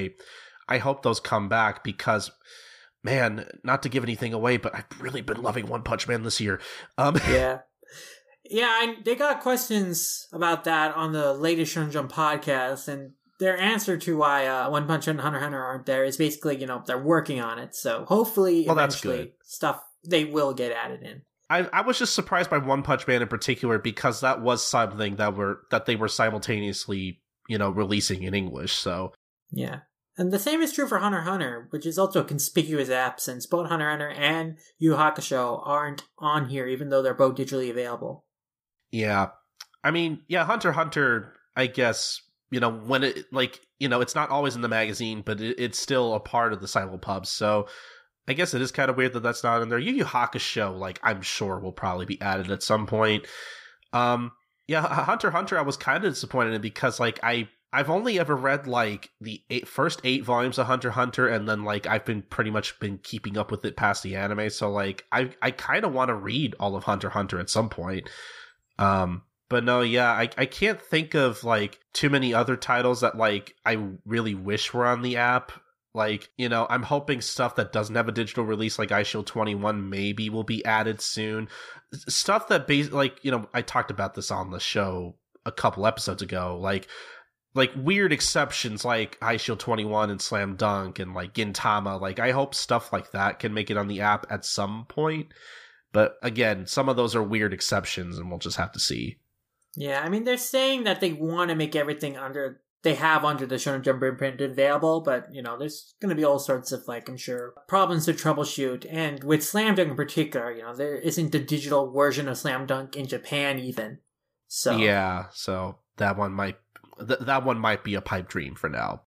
those come back, because man, not to give anything away, but I've really been loving One Punch Man this year. Yeah, and they got questions about that on the latest Shonen Jump podcast, and their answer to why One Punch Man and Hunter x Hunter aren't there is basically, you know, they're working on it, so hopefully eventually that's good. Stuff they will get added in. I was just surprised by One Punch Man in particular, because that was something that they were simultaneously, you know, releasing in English, so. Yeah. And the same is true for Hunter x Hunter, which is also a conspicuous absence. Both Hunter x Hunter and Yu Hakusho aren't on here, even though they're both digitally available. Yeah. I mean, yeah, Hunter x Hunter, I guess, you know, when it, like, you know, it's not always in the magazine, but it's still a part of the simul-pub. So I guess it is kind of weird that that's not in there. Yu Yu Hakusho, like, I'm sure will probably be added at some point. Yeah, Hunter x Hunter, I was kind of disappointed in, because, like, I've only ever read, like, the first 8 volumes of Hunter x Hunter, and then, like, I've been pretty much been keeping up with it past the anime, so, like, I kind of want to read all of Hunter x Hunter at some point. But no, yeah, I can't think of, like, too many other titles that, like, I really wish were on the app. Like, you know, I'm hoping stuff that doesn't have a digital release, like iShield 21, maybe will be added soon. Stuff that, like, you know, I talked about this on the show a couple episodes ago, like... like weird exceptions like High Shield 21 and Slam Dunk and like Gintama. Like, I hope stuff like that can make it on the app at some point. But again, some of those are weird exceptions and we'll just have to see. Yeah, I mean, they're saying that they want to make everything under they have under the Shonen Jump imprint available, but, you know, there's going to be all sorts of, like, I'm sure, problems to troubleshoot. And with Slam Dunk in particular, you know, there isn't the digital version of Slam Dunk in Japan even. So yeah, so that one might be a pipe dream for now.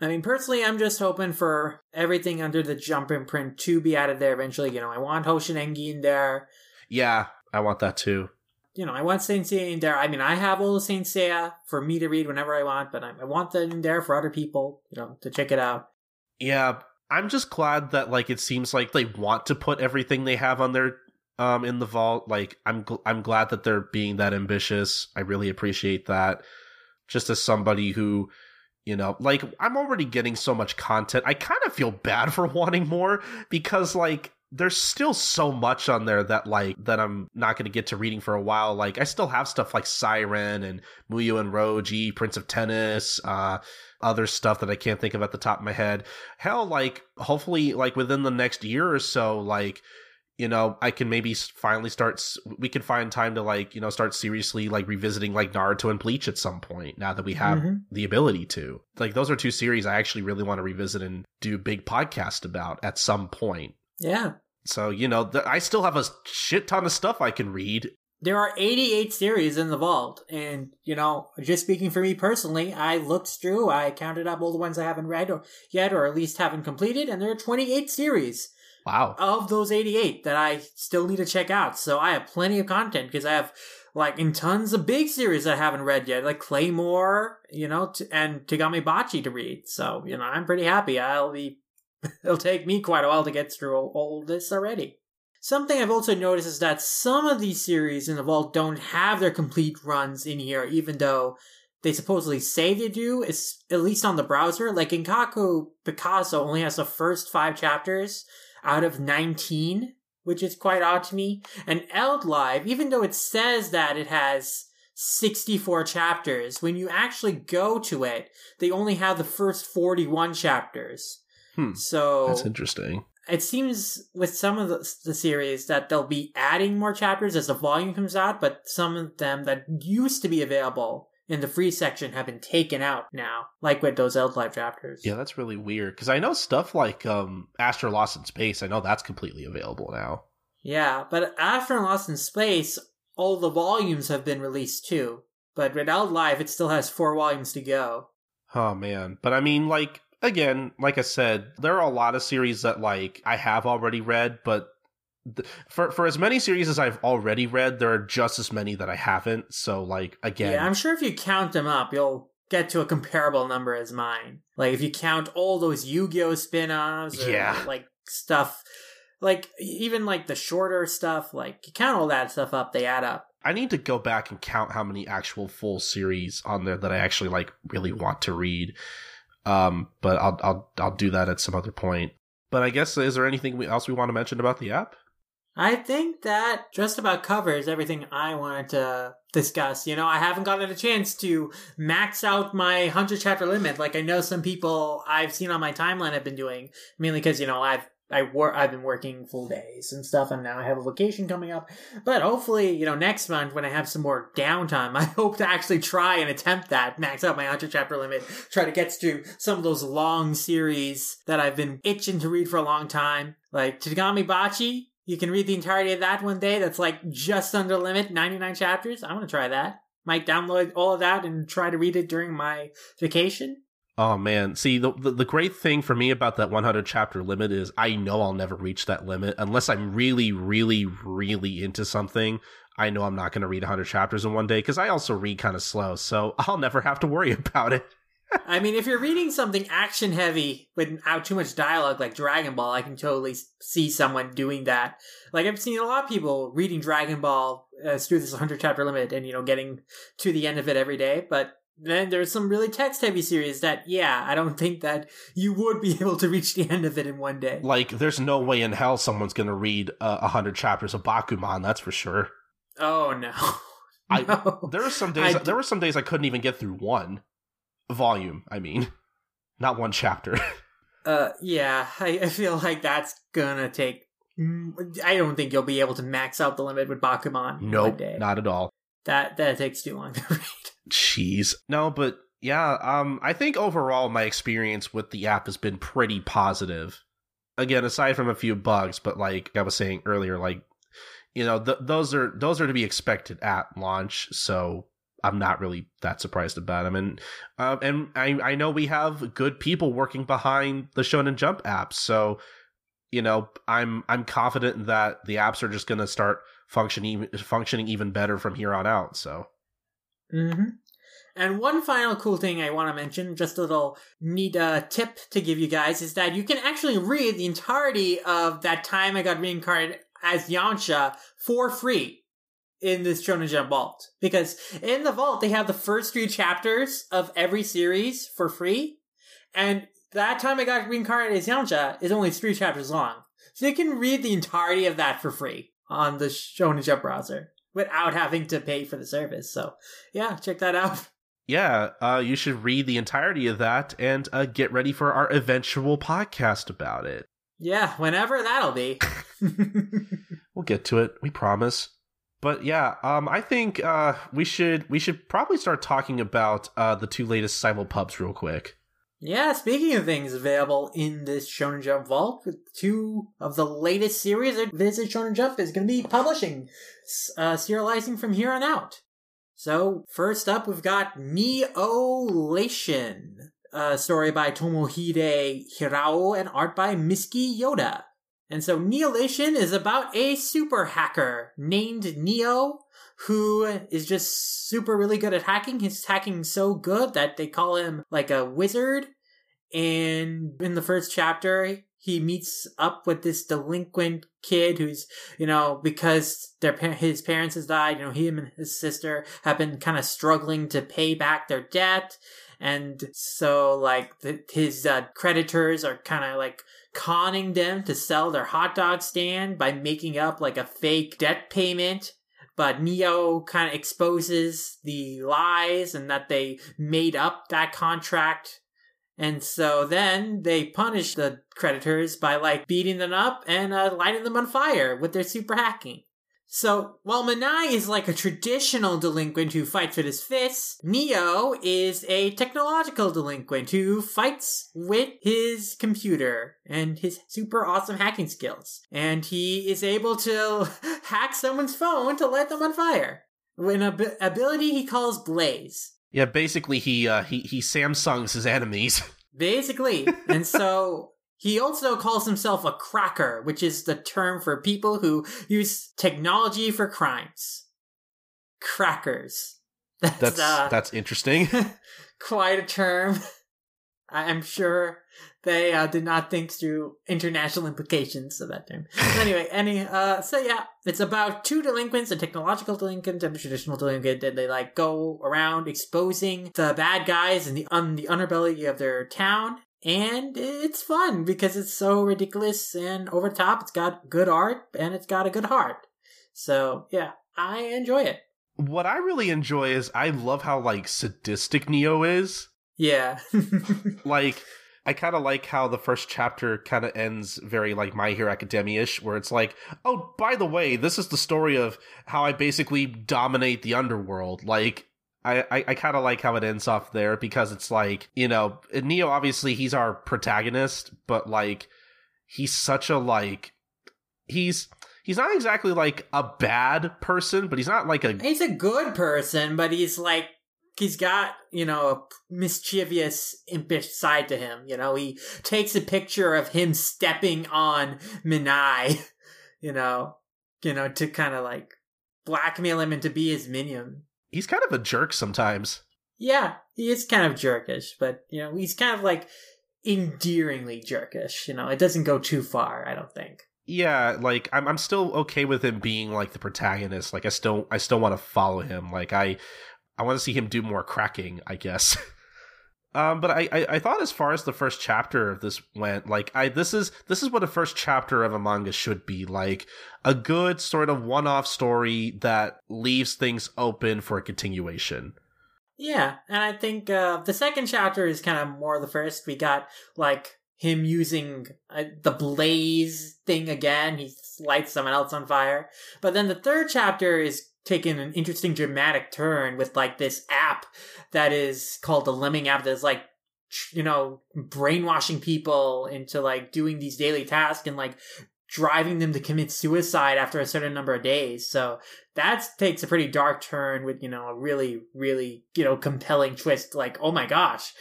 I mean, personally, I'm just hoping for everything under the Jump imprint to be out of there eventually. You know, I want Hoshinengi in there. Yeah, I want that too. You know, I want Saint Seiya in there. I mean, I have all the Saint Seiya for me to read whenever I want, but I want that in there for other people, you know, to check it out. Yeah, I'm just glad that, like, it seems like they want to put everything they have on their in the vault. Like, I'm glad that they're being that ambitious. I really appreciate that. Just as somebody who, you know, like, I'm already getting so much content. I kind of feel bad for wanting more because, like, there's still so much on there that, like, that I'm not going to get to reading for a while. Like, I still have stuff like Siren and Muyo and Roji, Prince of Tennis, other stuff that I can't think of at the top of my head. Hell, like, hopefully, like, within the next year or so, like, you know, I can maybe finally start, we can find time to, like, you know, start seriously, like, revisiting, like, Naruto and Bleach at some point now that we have the ability to. Like, those are two series I actually really want to revisit and do big podcast about at some point. Yeah. So, you know, I still have a shit ton of stuff I can read. There are 88 series in the vault. And, you know, just speaking for me personally, I looked through, I counted up all the ones I haven't read yet, or at least haven't completed. And there are 28 series. Wow. Of those 88 that I still need to check out. So I have plenty of content because I have, like, in tons of big series I haven't read yet, like Claymore, you know, and Tegami Bachi to read. So, you know, I'm pretty happy. It'll take me quite a while to get through all this already. Something I've also noticed is that some of these series in the vault don't have their complete runs in here, even though they supposedly say they do, at least on the browser. Like, Inkaku Picasso only has the first 5 chapters out of 19, which is quite odd to me. And Eldlive, even though it says that it has 64 chapters, when you actually go to it, they only have the first 41 chapters. So that's interesting. It seems with some of the series that they'll be adding more chapters as the volume comes out, but some of them that used to be available in the free section have been taken out now, like with those Eldlive chapters. Yeah, that's really weird, because I know stuff like Astro Lost in Space, I know that's completely available now. Yeah, but Astro Lost in Space, all the volumes have been released too, but with Eldlive, it still has 4 volumes to go. Oh, man. But I mean, like, again, like I said, there are a lot of series that, like, I have already read, but for as many series as I've already read, there are just as many that I haven't. So, like, again... Yeah, I'm sure if you count them up, you'll get to a comparable number as mine. Like, if you count all those Yu-Gi-Oh! Spin-offs or, yeah, like, stuff... Like, even, like, the shorter stuff, like, you count all that stuff up, they add up. I need to go back and count how many actual full series on there that I actually, like, really want to read. But I'll do that at some other point. But I guess, is there anything else we want to mention about the app? I think that just about covers everything I wanted to discuss. You know, I haven't gotten a chance to max out my 100 chapter limit. Like, I know some people I've seen on my timeline have been doing, mainly because, you know, I've been working full days and stuff, and now I have a vacation coming up. But hopefully, you know, next month when I have some more downtime, I hope to actually try and attempt that, max out my 100 chapter limit, try to get through some of those long series that I've been itching to read for a long time. Like Tegami Bachi, you can read the entirety of that one day. That's like just under limit, 99 chapters. I want to try that. Might download all of that and try to read it during my vacation. Oh, man. See, the great thing for me about that 100 chapter limit is I know I'll never reach that limit unless I'm really, really, really into something. I know I'm not going to read 100 chapters in one day because I also read kind of slow, so I'll never have to worry about it. I mean, if you're reading something action heavy without too much dialogue, like Dragon Ball, I can totally see someone doing that. Like, I've seen a lot of people reading Dragon Ball through this 100 chapter limit and, you know, getting to the end of it every day, but... Then there's some really text-heavy series that, yeah, I don't think that you would be able to reach the end of it in one day. Like, there's no way in hell someone's going to read 100 chapters of Bakuman, that's for sure. Oh, no. There were some days I couldn't even get through one. volume, I mean. Not one chapter. Yeah, I feel like that's gonna take... I don't think you'll be able to max out the limit with Bakuman. Nope, not at all. That takes too long to read. Jeez. No, but yeah, I think overall my experience with the app has been pretty positive. Again, aside from a few bugs, but like I was saying earlier, like, you know, those are to be expected at launch, so I'm not really that surprised about them. And I know we have good people working behind the Shonen Jump apps, so you know, I'm confident that the apps are just going to start functioning even better from here on out. So, And one final cool thing I want to mention, just a little neat tip to give you guys, is that you can actually read the entirety of That Time I Got Reincarnated as Yamcha for free in this Shonen Jump Vault, because in the vault they have the first 3 chapters of every series for free, and That Time I Got Reincarnated as Yamcha is only 3 chapters long. So you can read the entirety of that for free on the Shonen Jump browser without having to pay for the service. So, yeah, check that out. Yeah, you should read the entirety of that and get ready for our eventual podcast about it. Yeah, whenever that'll be. We'll get to it, we promise. But yeah, I think we should probably start talking about the 2 latest Cyberpubs real quick. Yeah, speaking of things available in this Shonen Jump Vault, 2 of the latest series that Visit Shonen Jump is going to be publishing, serializing from here on out. So, first up, we've got Neolation, a story by Tomohide Hirao and art by Mitsuki Yoda. And so, Neolation is about a super hacker named Neo, who is just super really good at hacking. His hacking is so good that they call him like a wizard. And in the first chapter, he meets up with this delinquent kid who's, you know, because his parents has died, you know, him and his sister have been kind of struggling to pay back their debt. And so, like, his creditors are kind of, like, conning them to sell their hot dog stand by making up, like, a fake debt payment. But Neo kind of exposes the lies and that they made up that contract. And so then they punish the creditors by, like, beating them up and lighting them on fire with their super hacking. So while Minai is like a traditional delinquent who fights with his fists, Neo is a technological delinquent who fights with his computer and his super awesome hacking skills. And he is able to hack someone's phone to light them on fire. An ability he calls Blaze. Yeah, basically he Samsungs his enemies. Basically. And so... he also calls himself a cracker, which is the term for people who use technology for crimes. Crackers. That's interesting. Quite a term. I'm sure they did not think through international implications of that term. Anyway, so yeah, it's about 2 delinquents, a technological delinquent and a traditional delinquent, and they like go around exposing the bad guys and the underbelly of their town. And it's fun because it's so ridiculous and over the top. It's got good art and it's got a good heart. So, yeah, I enjoy it. What I really enjoy is I love how, like, sadistic Neo is. Yeah. Like, I kind of like how the first chapter kind of ends very, like, My Hero Academia-ish, where it's like, oh, by the way, this is the story of how I basically dominate the underworld. Like... I kind of like how it ends off there because it's like, you know, Neo, obviously, he's our protagonist, but, like, he's such a, like, he's not exactly, like, a bad person, but he's not, like, he's a good person, but he's, like, he's got, you know, a mischievous, impish side to him, you know? He takes a picture of him stepping on Minai, you know, to kind of, like, blackmail him and to be his minion. He's kind of a jerk sometimes. Yeah, he is kind of jerkish, but, you know, he's kind of, like, endearingly jerkish, you know? It doesn't go too far, I don't think. Yeah, like, I'm still okay with him being, like, the protagonist. Like, I still want to follow him. Like, I want to see him do more cracking, I guess. But I thought as far as the first chapter of this went, like, this is what a first chapter of a manga should be, like, a good sort of one-off story that leaves things open for a continuation. Yeah, and I think the second chapter is kind of more the first. We got, like, him using the blaze thing again. He lights someone else on fire. But then the third chapter is taking an interesting dramatic turn with, like, this app that is called the Lemming app that's, like, you know, brainwashing people into, like, doing these daily tasks and, like, driving them to commit suicide after a certain number of days. So that takes a pretty dark turn with, you know, a really, really, you know, compelling twist. Like, oh my gosh,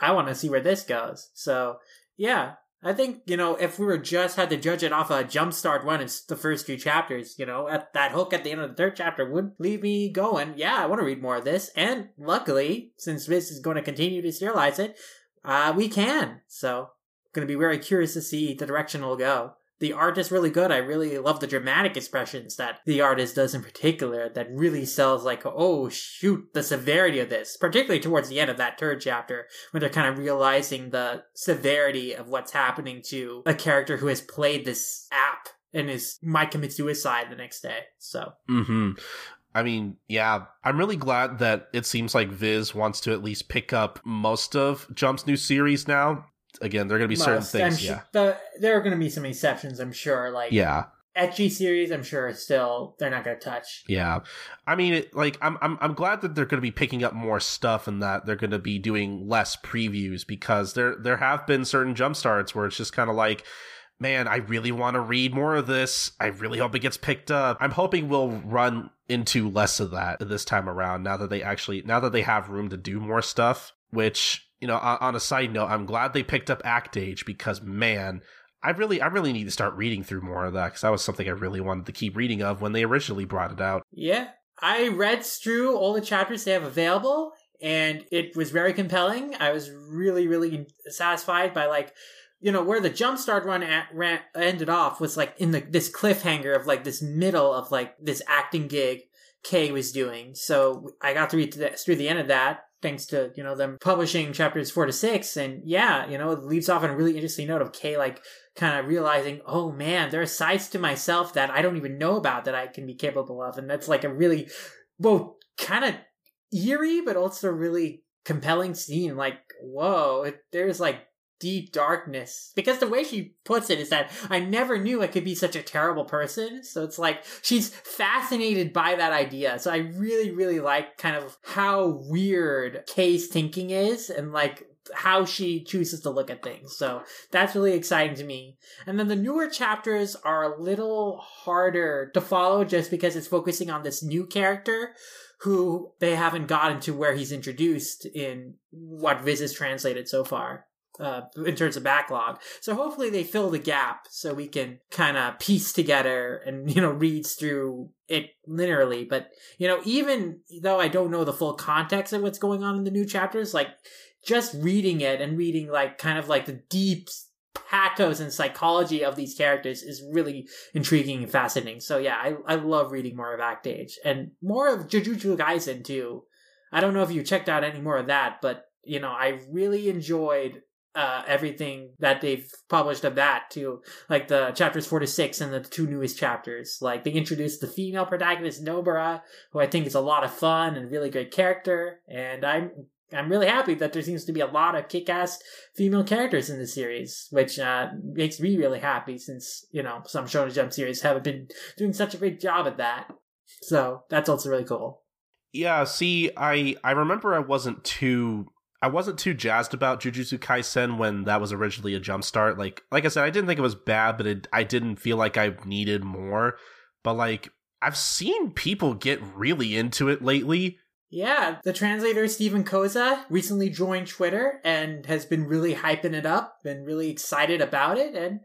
I want to see where this goes. So yeah, I think, you know, if we were just had to judge it off a jumpstart run in the first few chapters, you know, at that hook at the end of the third chapter would leave me going, yeah, I want to read more of this. And luckily, since this is going to continue to serialize it, we can. So going to be very curious to see the direction it'll go. The art is really good. I really love the dramatic expressions that the artist does in particular that really sells, like, oh, shoot, the severity of this, particularly towards the end of that third chapter when they're kind of realizing the severity of what's happening to a character who has played this app and might commit suicide the next day. So. Mm-hmm. I mean, yeah, I'm really glad that it seems like Viz wants to at least pick up most of Jump's new series now. Again, there are going to be certain things. Yeah. There are going to be some exceptions, I'm sure. Like, yeah. Etchy series, I'm sure, still, they're not going to touch. Yeah. I mean, I'm glad that they're going to be picking up more stuff and that they're going to be doing less previews, because there have been certain jump starts where it's just kind of like, man, I really want to read more of this. I really hope it gets picked up. I'm hoping we'll run into less of that this time around now that they have room to do more stuff, which... You know, on a side note, I'm glad they picked up Act Age, because, man, I really need to start reading through more of that, because that was something I really wanted to keep reading of when they originally brought it out. Yeah, I read through all the chapters they have available, and it was very compelling. I was really, really satisfied by, like, you know, where the Jumpstart run ended off was, like, in this cliffhanger of, like, this middle of, like, this acting gig Kay was doing. So I got to read through the end of that, thanks to, you know, them publishing chapters 4 to 6. And yeah, you know, it leaves off on a really interesting note of Kay, like, kind of realizing, oh man, there are sides to myself that I don't even know about that I can be capable of. And that's like a really, both kind of eerie, but also really compelling scene. Like, whoa, there's like deep darkness, because the way she puts it is that I never knew I could be such a terrible person. So it's like she's fascinated by that idea. So I really, really like kind of how weird Kay's thinking is and like how she chooses to look at things. So that's really exciting to me. And then the newer chapters are a little harder to follow just because it's focusing on this new character who they haven't gotten to where he's introduced in what Viz has translated so far. In terms of backlog. So hopefully they fill the gap so we can kind of piece together and, you know, read through it linearly. But, you know, even though I don't know the full context of what's going on in the new chapters, like just reading it and reading like kind of like the deep pathos and psychology of these characters is really intriguing and fascinating. So yeah, I love reading more of Act Age and more of Jujutsu Kaisen too. I don't know if you checked out any more of that, but, you know, I really enjoyed everything that they've published of that too, like the chapters 4 to 6 and the 2 newest chapters. Like they introduced the female protagonist Nobara, who I think is a lot of fun and really great character, and I'm really happy that there seems to be a lot of kick-ass female characters in the series, which makes me really happy since, you know, some Shonen Jump series haven't been doing such a great job at that. So that's also really cool. Yeah, see, I remember I wasn't too jazzed about Jujutsu Kaisen when that was originally a jumpstart. Like I said, I didn't think it was bad, but I didn't feel like I needed more. But, like, I've seen people get really into it lately. Yeah, the translator Steven Koza recently joined Twitter and has been really hyping it up and really excited about it. And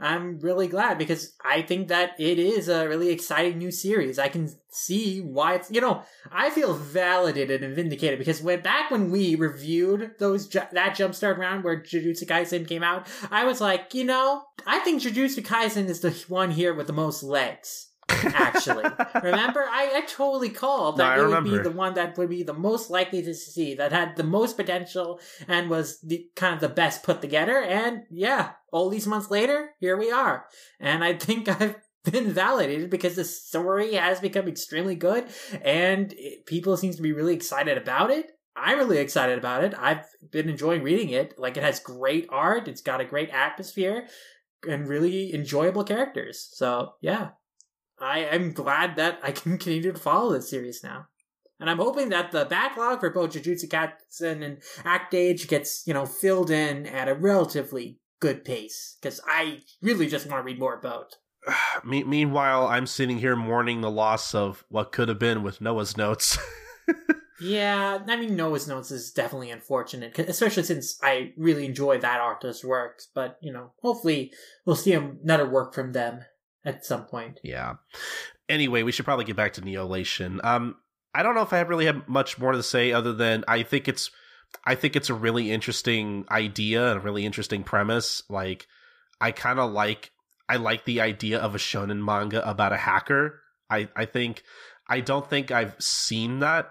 I'm really glad because I think that it is a really exciting new series. I can see why it's, you know, I feel validated and vindicated because back when we reviewed that Jumpstart round where Jujutsu Kaisen came out, I was like, you know, I think Jujutsu Kaisen is the one here with the most legs. Actually, remember, I totally called that. No, it would be the one that would be the most likely to see, that had the most potential and was kind of the best put together. And yeah, all these months later, here we are. And I think I've been validated because the story has become extremely good and people seem to be really excited about it. I'm really excited about it. I've been enjoying reading it. Like, it has great art. It's got a great atmosphere and really enjoyable characters. So, yeah. I'm glad that I can continue to follow this series now. And I'm hoping that the backlog for both Jujutsu Kaisen and Act Age gets, filled in at a relatively good pace. Because I really just want to read more about. Meanwhile, I'm sitting here mourning the loss of what could have been with Noah's Notes. Yeah, I mean, Noah's Notes is definitely unfortunate, especially since I really enjoy that artist's works. But, hopefully we'll see another work from them at some point. Yeah. Anyway, we should probably get back to Neolation. I don't know if I really have much more to say other than I think it's a really interesting idea and a really interesting premise. Like, I like the idea of a shonen manga about a hacker. I don't think I've seen that.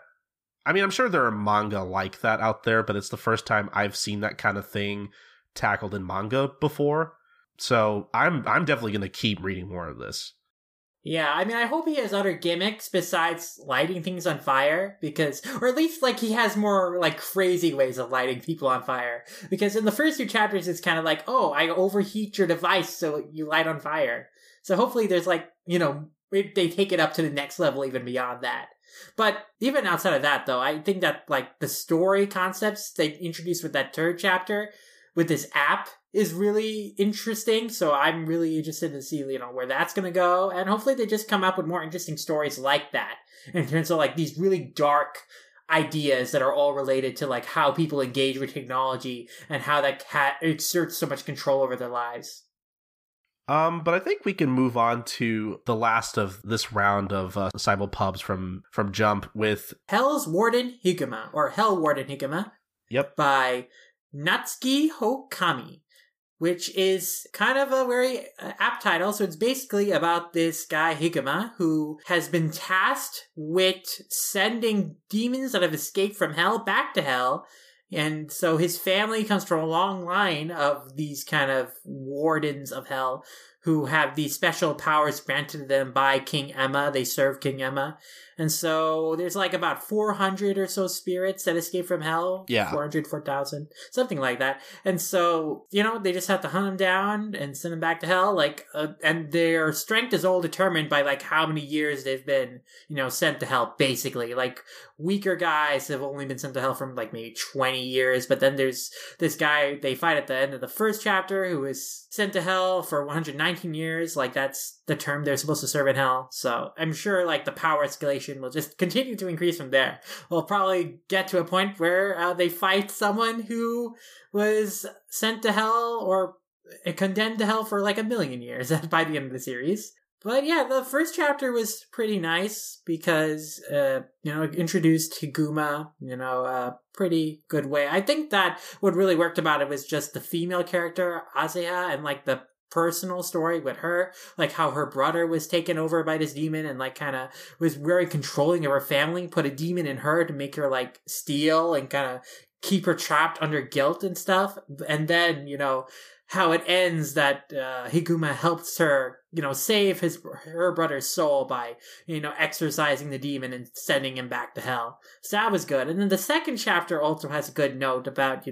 I mean, I'm sure there are manga like that out there, but it's the first time I've seen that kind of thing tackled in manga before. So I'm definitely going to keep reading more of this. Yeah, I mean, I hope he has other gimmicks besides lighting things on fire, or at least, he has more, crazy ways of lighting people on fire. Because in the first 2 chapters, it's kind of like, oh, I overheat your device, so you light on fire. So hopefully there's, they take it up to the next level even beyond that. But even outside of that, though, I think that, the story concepts they introduced with that 3rd chapter, with this app, is really interesting, so I'm really interested to see, where that's gonna go, and hopefully they just come up with more interesting stories like that, in terms of, these really dark ideas that are all related to, how people engage with technology, and how that exerts so much control over their lives. But I think we can move on to the last of this round of cyberpubs from Jump with Hell's Warden Hikuma, or Hell Warden Hikuma. Yep. By Natsuki Hokami. Which is kind of a very apt title. So it's basically about this guy, Hikuma, who has been tasked with sending demons that have escaped from hell back to hell. And so his family comes from a long line of these kind of wardens of hell who have these special powers granted to them by King Emma. They serve King Emma. And so there's about 400 or so spirits that escape from hell. Yeah. 400, 4,000, something like that. And so, they just have to hunt them down and send them back to hell. And their strength is all determined by, how many years they've been, sent to hell, basically. Weaker guys have only been sent to hell from, maybe 20 years. But then there's this guy they fight at the end of the 1st chapter who is sent to hell for 119 years. That's the term they're supposed to serve in hell. So I'm sure, the power escalation will just continue to increase from there. We'll probably get to a point where they fight someone who was sent to hell or condemned to hell for 1,000,000 years by the end of the series. But yeah, the 1st chapter was pretty nice because, it introduced Higuma, a pretty good way. I think that what really worked about it was just the female character, Aseha, and the personal story with her, how her brother was taken over by this demon and kind of was very controlling of her family, put a demon in her to make her steal and kind of keep her trapped under guilt and stuff. And then how it ends that Higuma helps her save her brother's soul by exorcising the demon and sending him back to hell. So that was good. And then the 2nd chapter also has a good note about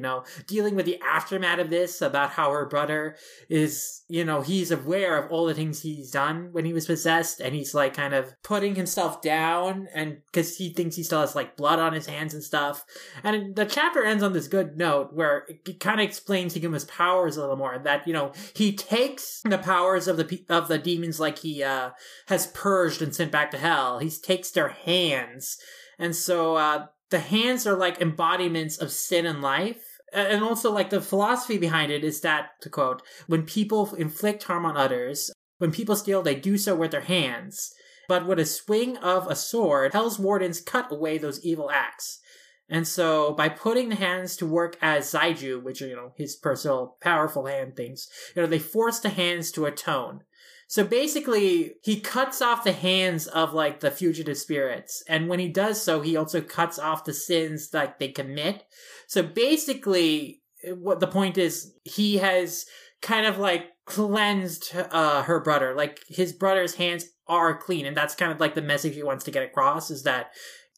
dealing with the aftermath of this, about how her brother is he's aware of all the things he's done when he was possessed, and he's kind of putting himself down, and because he thinks he still has blood on his hands and stuff. And the chapter ends on this good note where it kind of explains Higuma's powers a little more, that he takes the powers of the demons he has purged and sent back to hell. He takes their hands, and so the hands are embodiments of sin and life. And also the philosophy behind it is that, to quote, when people inflict harm on others, when people steal, they do so with their hands, but with a swing of a sword, hell's wardens cut away those evil acts. And so by putting the hands to work as Zaiju, which are his personal powerful hand things, they force the hands to atone. So basically, he cuts off the hands of, the fugitive spirits. And when he does so, he also cuts off the sins, they commit. So basically, what the point is, he has kind of, cleansed her brother. His brother's hands are clean. And that's kind of, the message he wants to get across, is that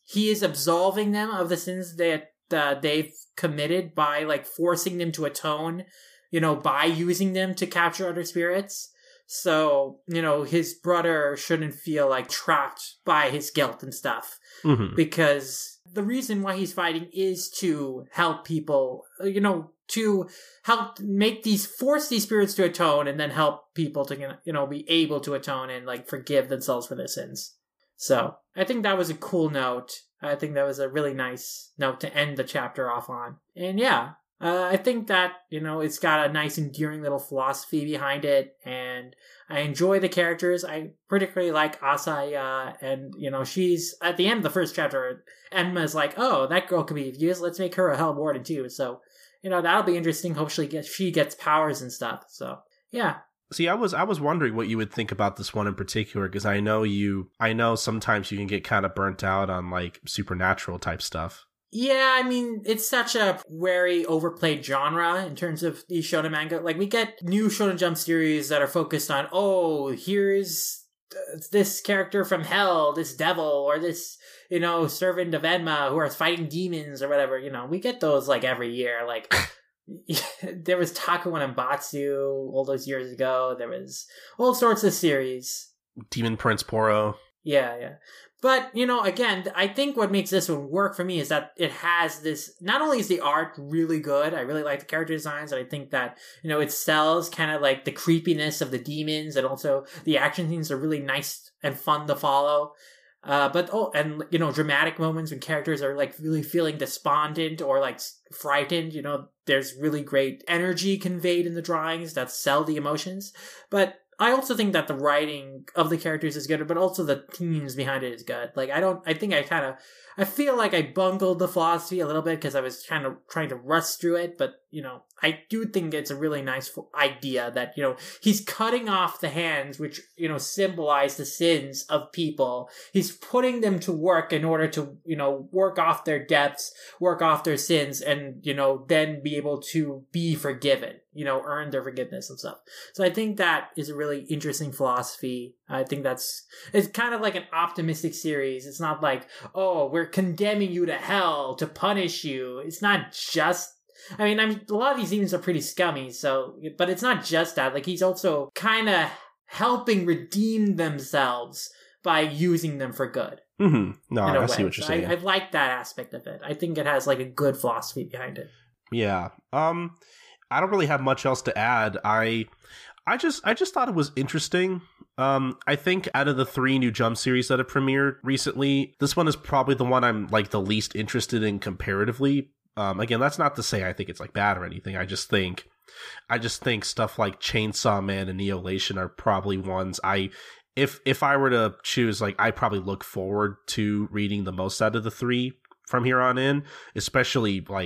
he is absolving them of the sins that they've committed by like forcing them to atone, you know, by using them to capture other spirits. So, you know, his brother shouldn't feel like trapped by his guilt and stuff, mm-hmm. because the reason why he's fighting is to help people, you know, to help make these, force these spirits to atone and then help people to, you know, be able to atone and like forgive themselves for their sins. So I think that was a cool note. I think that was a really nice note to end the chapter off on. And yeah, I think that, you know, it's got a nice endearing little philosophy behind it. And I enjoy the characters. I particularly like Asaya. And, you know, she's at the end of the first chapter, Enma's like, oh, that girl could be used. Let's make her a Hell Warden too. So, you know, that'll be interesting. Hopefully she gets powers and stuff. So, yeah. See, I was wondering what you would think about this one in particular, because I know sometimes you can get kind of burnt out on like supernatural type stuff. Yeah, I mean, it's such a very overplayed genre in terms of the shonen manga. Like, we get new Shonen Jump series that are focused on, oh, here's this character from hell, this devil, or this, you know, servant of Enma who are fighting demons or whatever. You know, we get those like every year, like... There was Takuan and Batsu all those years ago. There was all sorts of series. Demon Prince Poro. Yeah. But, you know, again, I think what makes this one work for me is that it has this, not only is the art really good, I really like the character designs, and I think that, you know, it sells kind of like the creepiness of the demons, and also the action scenes are really nice and fun to follow. But you know, dramatic moments when characters are like really feeling despondent or like frightened, you know, there's really great energy conveyed in the drawings that sell the emotions. But I also think that the writing of the characters is good, but also the themes behind it is good. Like, I feel like I bungled the philosophy a little bit because I was kind of trying to rush through it. But, you know, I do think it's a really nice idea that, you know, he's cutting off the hands, which, you know, symbolize the sins of people. He's putting them to work in order to, you know, work off their debts, work off their sins, and, you know, then be able to be forgiven, you know, earn their forgiveness and stuff. So I think that is a really interesting philosophy. I think it's kind of like an optimistic series. It's not like, oh, we're condemning you to hell to punish you. It's not just, I mean, a lot of these demons are pretty scummy, so, but it's not just that. Like, he's also kind of helping redeem themselves by using them for good. Mm-hmm. No, I see what you're saying. So I like that aspect of it. I think it has, like, a good philosophy behind it. Yeah. I don't really have much else to add. I just thought it was interesting. I think out of the three new Jump series that have premiered recently, this one is probably the one I'm, like, the least interested in comparatively. Again, that's not to say I think it's like bad or anything. I just think stuff like Chainsaw Man and Neolation are probably ones if I were to choose, like, I probably look forward to reading the most out of the three from here on in, especially I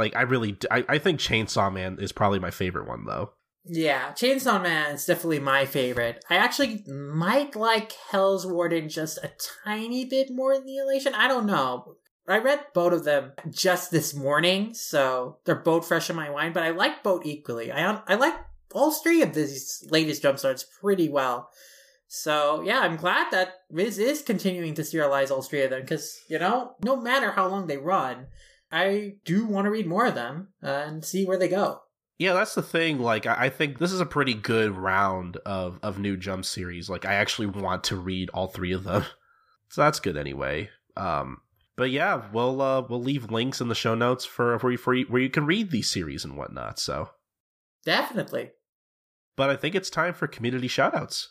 think Chainsaw Man is probably my favorite one though. Yeah, Chainsaw Man is definitely my favorite. I actually might like Hell's Warden just a tiny bit more than Neolation. I don't know. I read both of them just this morning, so they're both fresh in my mind, but I like both equally. I like all three of these latest Jump starts pretty well. So, yeah, I'm glad that Riz is continuing to serialize all three of them, because, you know, no matter how long they run, I do want to read more of them and see where they go. Yeah, that's the thing. Like, I think this is a pretty good round of new Jump series. Like, I actually want to read all three of them. So that's good anyway. But yeah, we'll leave links in the show notes for where you can read these series and whatnot. So definitely. But I think it's time for community shoutouts.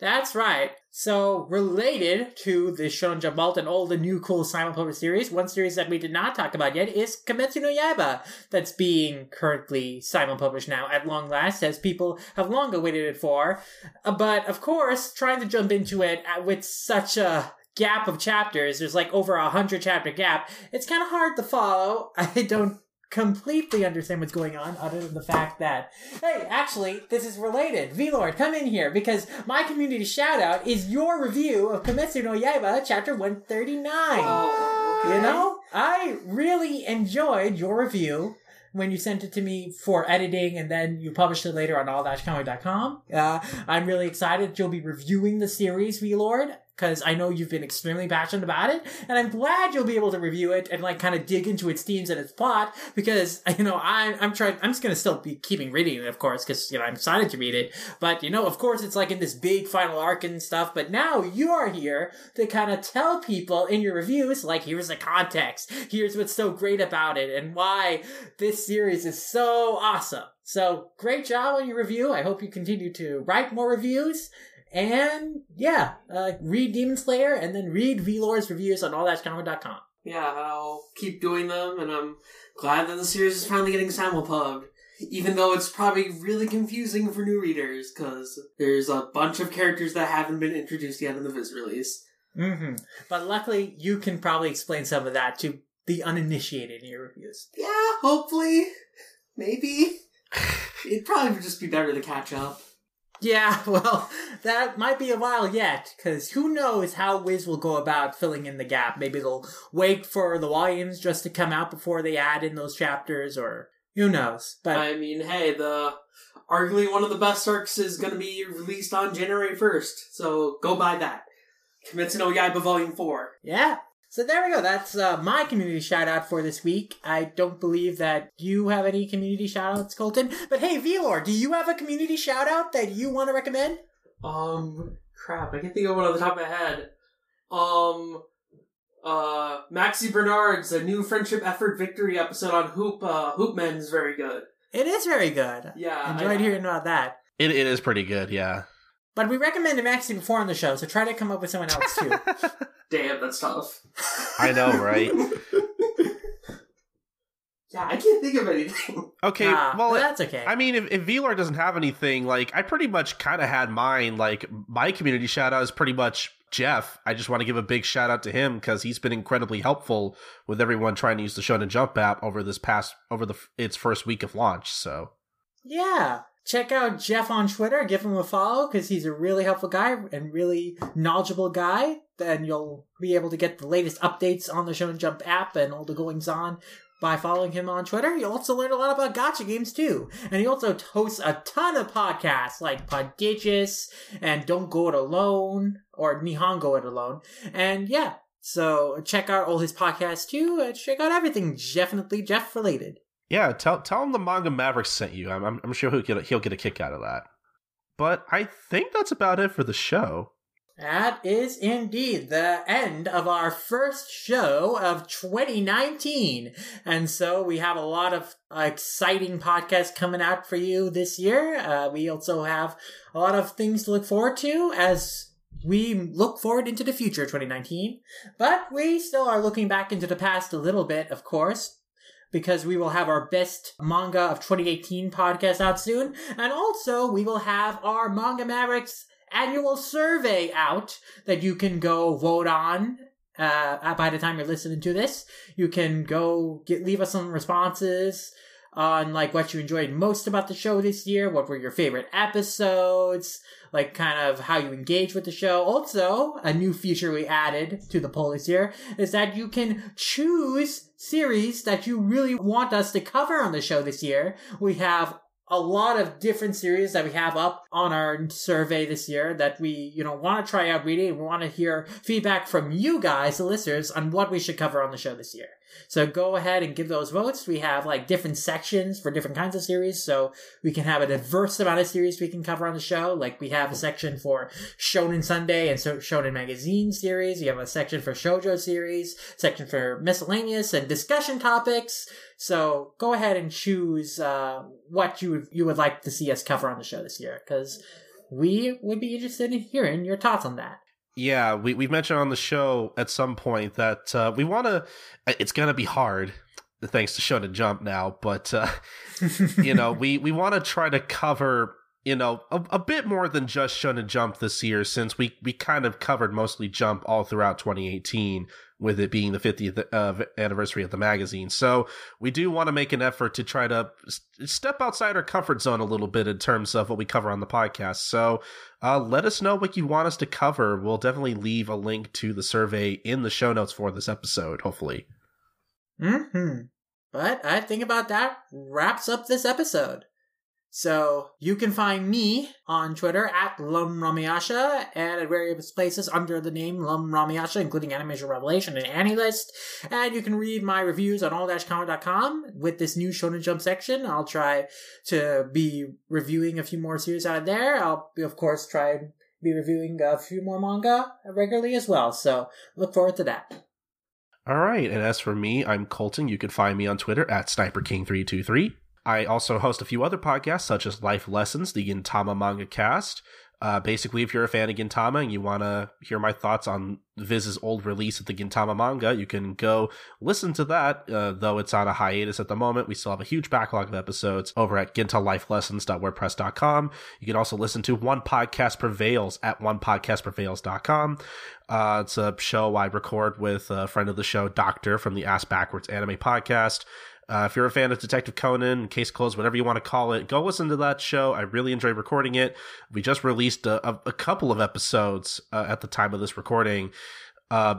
That's right. So related to the Shonen Jump Vault and all the new cool silent horror series, one series that we did not talk about yet is Kimetsu no Yaiba, that's being currently silent published now at long last, as people have long awaited it for. But of course, trying to jump into it with such a gap of chapters, there's like over 100 chapter gap, it's kind of hard to follow. I don't completely understand what's going on, other than the fact that, hey, actually this is related. V-Lord, come in here, because my community shout out is your review of Kimetsu no Yaiba chapter 139. What? You know, I really enjoyed your review when you sent it to me for editing, and then you published it later on all-comic.com. I'm really excited that you'll be reviewing the series, V-Lord. because I know you've been extremely passionate about it, and I'm glad you'll be able to review it and, like, kind of dig into its themes and its plot, because, you know, I'm just going to still be keeping reading it, of course, because, you know, I'm excited to read it, but, you know, of course, it's, like, in this big final arc and stuff, but now you are here to kind of tell people in your reviews, like, here's the context, here's what's so great about it, and why this series is so awesome. So, great job on your review. I hope you continue to write more reviews. And, yeah, read Demon Slayer and then read VLore's reviews on allthat'scomic.com. Yeah, I'll keep doing them, and I'm glad that the series is finally getting simulpubbed. Even though it's probably really confusing for new readers, because there's a bunch of characters that haven't been introduced yet in the Viz release. Mm-hmm. But luckily, you can probably explain some of that to the uninitiated in your reviews. Yeah, hopefully. Maybe. It'd probably just be better to catch up. Yeah, well, that might be a while yet, because who knows how Wiz will go about filling in the gap. Maybe they'll wait for the volumes just to come out before they add in those chapters, or who knows. But I mean, hey, the arguably one of the best arcs is going to be released on January 1st, so go buy that. Kimetsu no Yaiba Volume 4. Yeah. So there we go. That's my community shout-out for this week. I don't believe that you have any community shout-outs, Colton. But hey, VLore, do you have a community shout-out that you want to recommend? Crap. I can't think of one on the top of my head. Maxi Bernard's A New Friendship Effort Victory episode on Hoopmen is very good. It is very good. Yeah. Enjoyed hearing about that. It is pretty good, yeah. But we recommended Maxi before on the show, so try to come up with someone else, too. Damn, that's tough. I know, right? Yeah, I can't think of anything. Okay, well, that's okay. I mean, if VLore doesn't have anything, like, I pretty much kind of had mine. Like, my community shout-out is pretty much Jeff. I just want to give a big shout-out to him, because he's been incredibly helpful with everyone trying to use the Shonen Jump app over its first week of launch, so. Yeah. Check out Jeff on Twitter. Give him a follow because he's a really helpful guy and really knowledgeable guy. Then you'll be able to get the latest updates on the Shonen Jump app and all the goings-on by following him on Twitter. You'll also learn a lot about gacha games, too. And he also hosts a ton of podcasts like Poditches and Don't Go It Alone or Nihongo It Alone. And yeah, so check out all his podcasts, too. And check out everything definitely Jeff-related. Yeah, tell him the Manga Maverick sent you. I'm sure he'll get a kick out of that. But I think that's about it for the show. That is indeed the end of our first show of 2019. And so we have a lot of exciting podcasts coming out for you this year. We also have a lot of things to look forward to as we look forward into the future of 2019. But we still are looking back into the past a little bit, of course, because we will have our best manga of 2018 podcast out soon. And also, we will have our Manga Mavericks annual survey out that you can go vote on by the time you're listening to this. You can go leave us some responses on like what you enjoyed most about the show this year, what were your favorite episodes, like kind of how you engage with the show. Also, a new feature we added to the poll this year is that you can choose series that you really want us to cover on the show this year. We have a lot of different series that we have up on our survey this year that we, you know, want to try out reading. We want to hear feedback from you guys, the listeners, on what we should cover on the show this year. So go ahead and give those votes. We have like different sections for different kinds of series, so we can have a diverse amount of series we can cover on the show. Like we have a section for Shonen Sunday and Shonen Magazine series. We have a section for Shoujo series, section for miscellaneous and discussion topics. So go ahead and choose what you would like to see us cover on the show this year, because we would be interested in hearing your thoughts on that. Yeah, we mentioned on the show at some point that we want to, it's going to be hard, thanks to Shonen Jump now, but, you know, we want to try to cover, you know, a bit more than just Shonen Jump this year, since we kind of covered mostly Jump all throughout 2018, with it being the 50th anniversary of the magazine. So we do want to make an effort to try to step outside our comfort zone a little bit in terms of what we cover on the podcast. So let us know what you want us to cover. We'll definitely leave a link to the survey in the show notes for this episode, hopefully. Mm-hmm. But I think about that wraps up this episode. So you can find me on Twitter at LumRamiyasha and at various places under the name LumRamiyasha, including Animation Revelation and AniList. And you can read my reviews on all-comic.com with this new Shonen Jump section. I'll try to be reviewing a few more series out of there. I'll, of course, try and be reviewing a few more manga regularly as well. So look forward to that. All right. And as for me, I'm Colton. You can find me on Twitter at SniperKing323. I also host a few other podcasts, such as Life Lessons, the Gintama Manga Cast. Basically, if you're a fan of Gintama and you want to hear my thoughts on Viz's old release of the Gintama manga, you can go listen to that, though it's on a hiatus at the moment. We still have a huge backlog of episodes over at gintaliflessons.wordpress.com. You can also listen to One Podcast Prevails at onepodcastprevails.com. It's a show I record with a friend of the show, Doctor, from the Ass Backwards Anime Podcast. If you're a fan of Detective Conan, Case Closed, whatever you want to call it, go listen to that show. I really enjoy recording it. We just released a couple of episodes at the time of this recording.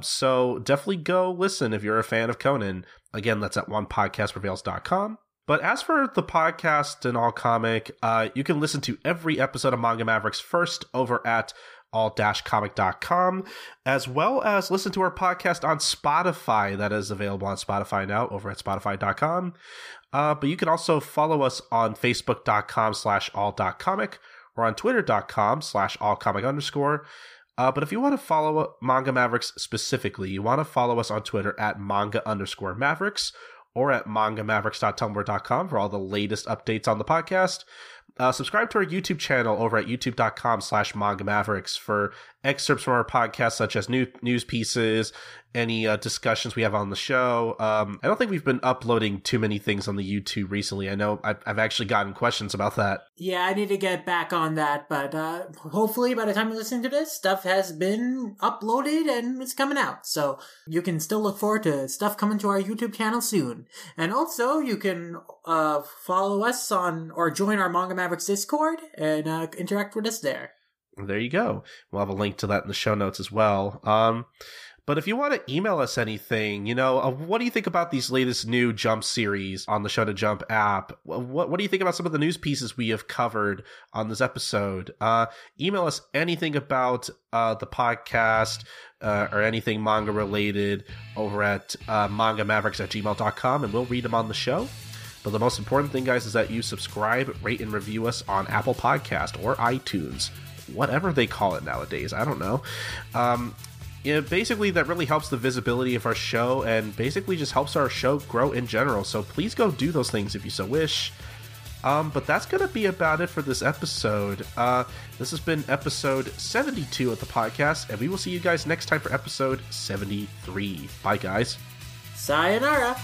So definitely go listen if you're a fan of Conan. Again, that's at onepodcastprevails.com. But as for the podcast and All Comic, you can listen to every episode of Manga Mavericks first over at all-comic.com, as well as listen to our podcast on Spotify. That is available on Spotify now over at spotify.com. But you can also follow us on facebook.com/all.comic or on twitter.com/allcomic_. But if you want to follow Manga Mavericks specifically, you want to follow us on Twitter at manga_mavericks or at mangamavericks.tumblr.com for all the latest updates on the podcast. Subscribe to our YouTube channel over at youtube.com/mangamavericks for excerpts from our podcast, such as news pieces, any discussions we have on the show. I don't think we've been uploading too many things on the YouTube recently. I know I've actually gotten questions about that. Yeah, I need to get back on that, but hopefully by the time you're listening to this, stuff has been uploaded and it's coming out. So you can still look forward to stuff coming to our YouTube channel soon. And also you can follow us on or join our Manga Mavericks Discord and interact with us there. There you go. We'll have a link to that in the show notes as well. But if you want to email us anything, you know, what do you think about these latest new Jump series on the Shonen Jump app? What do you think about some of the news pieces we have covered on this episode? Email us anything about the podcast or anything manga related over at mangamavericks@gmail.com, and we'll read them on the show. But the most important thing, guys, is that you subscribe, rate, and review us on Apple Podcast or iTunes, whatever they call it nowadays. I don't know. Basically, that really helps the visibility of our show and basically just helps our show grow in general. So please go do those things if you so wish. But that's going to be about it for this episode. This has been episode 72 of the podcast, and we will see you guys next time for episode 73. Bye, guys. Sayonara.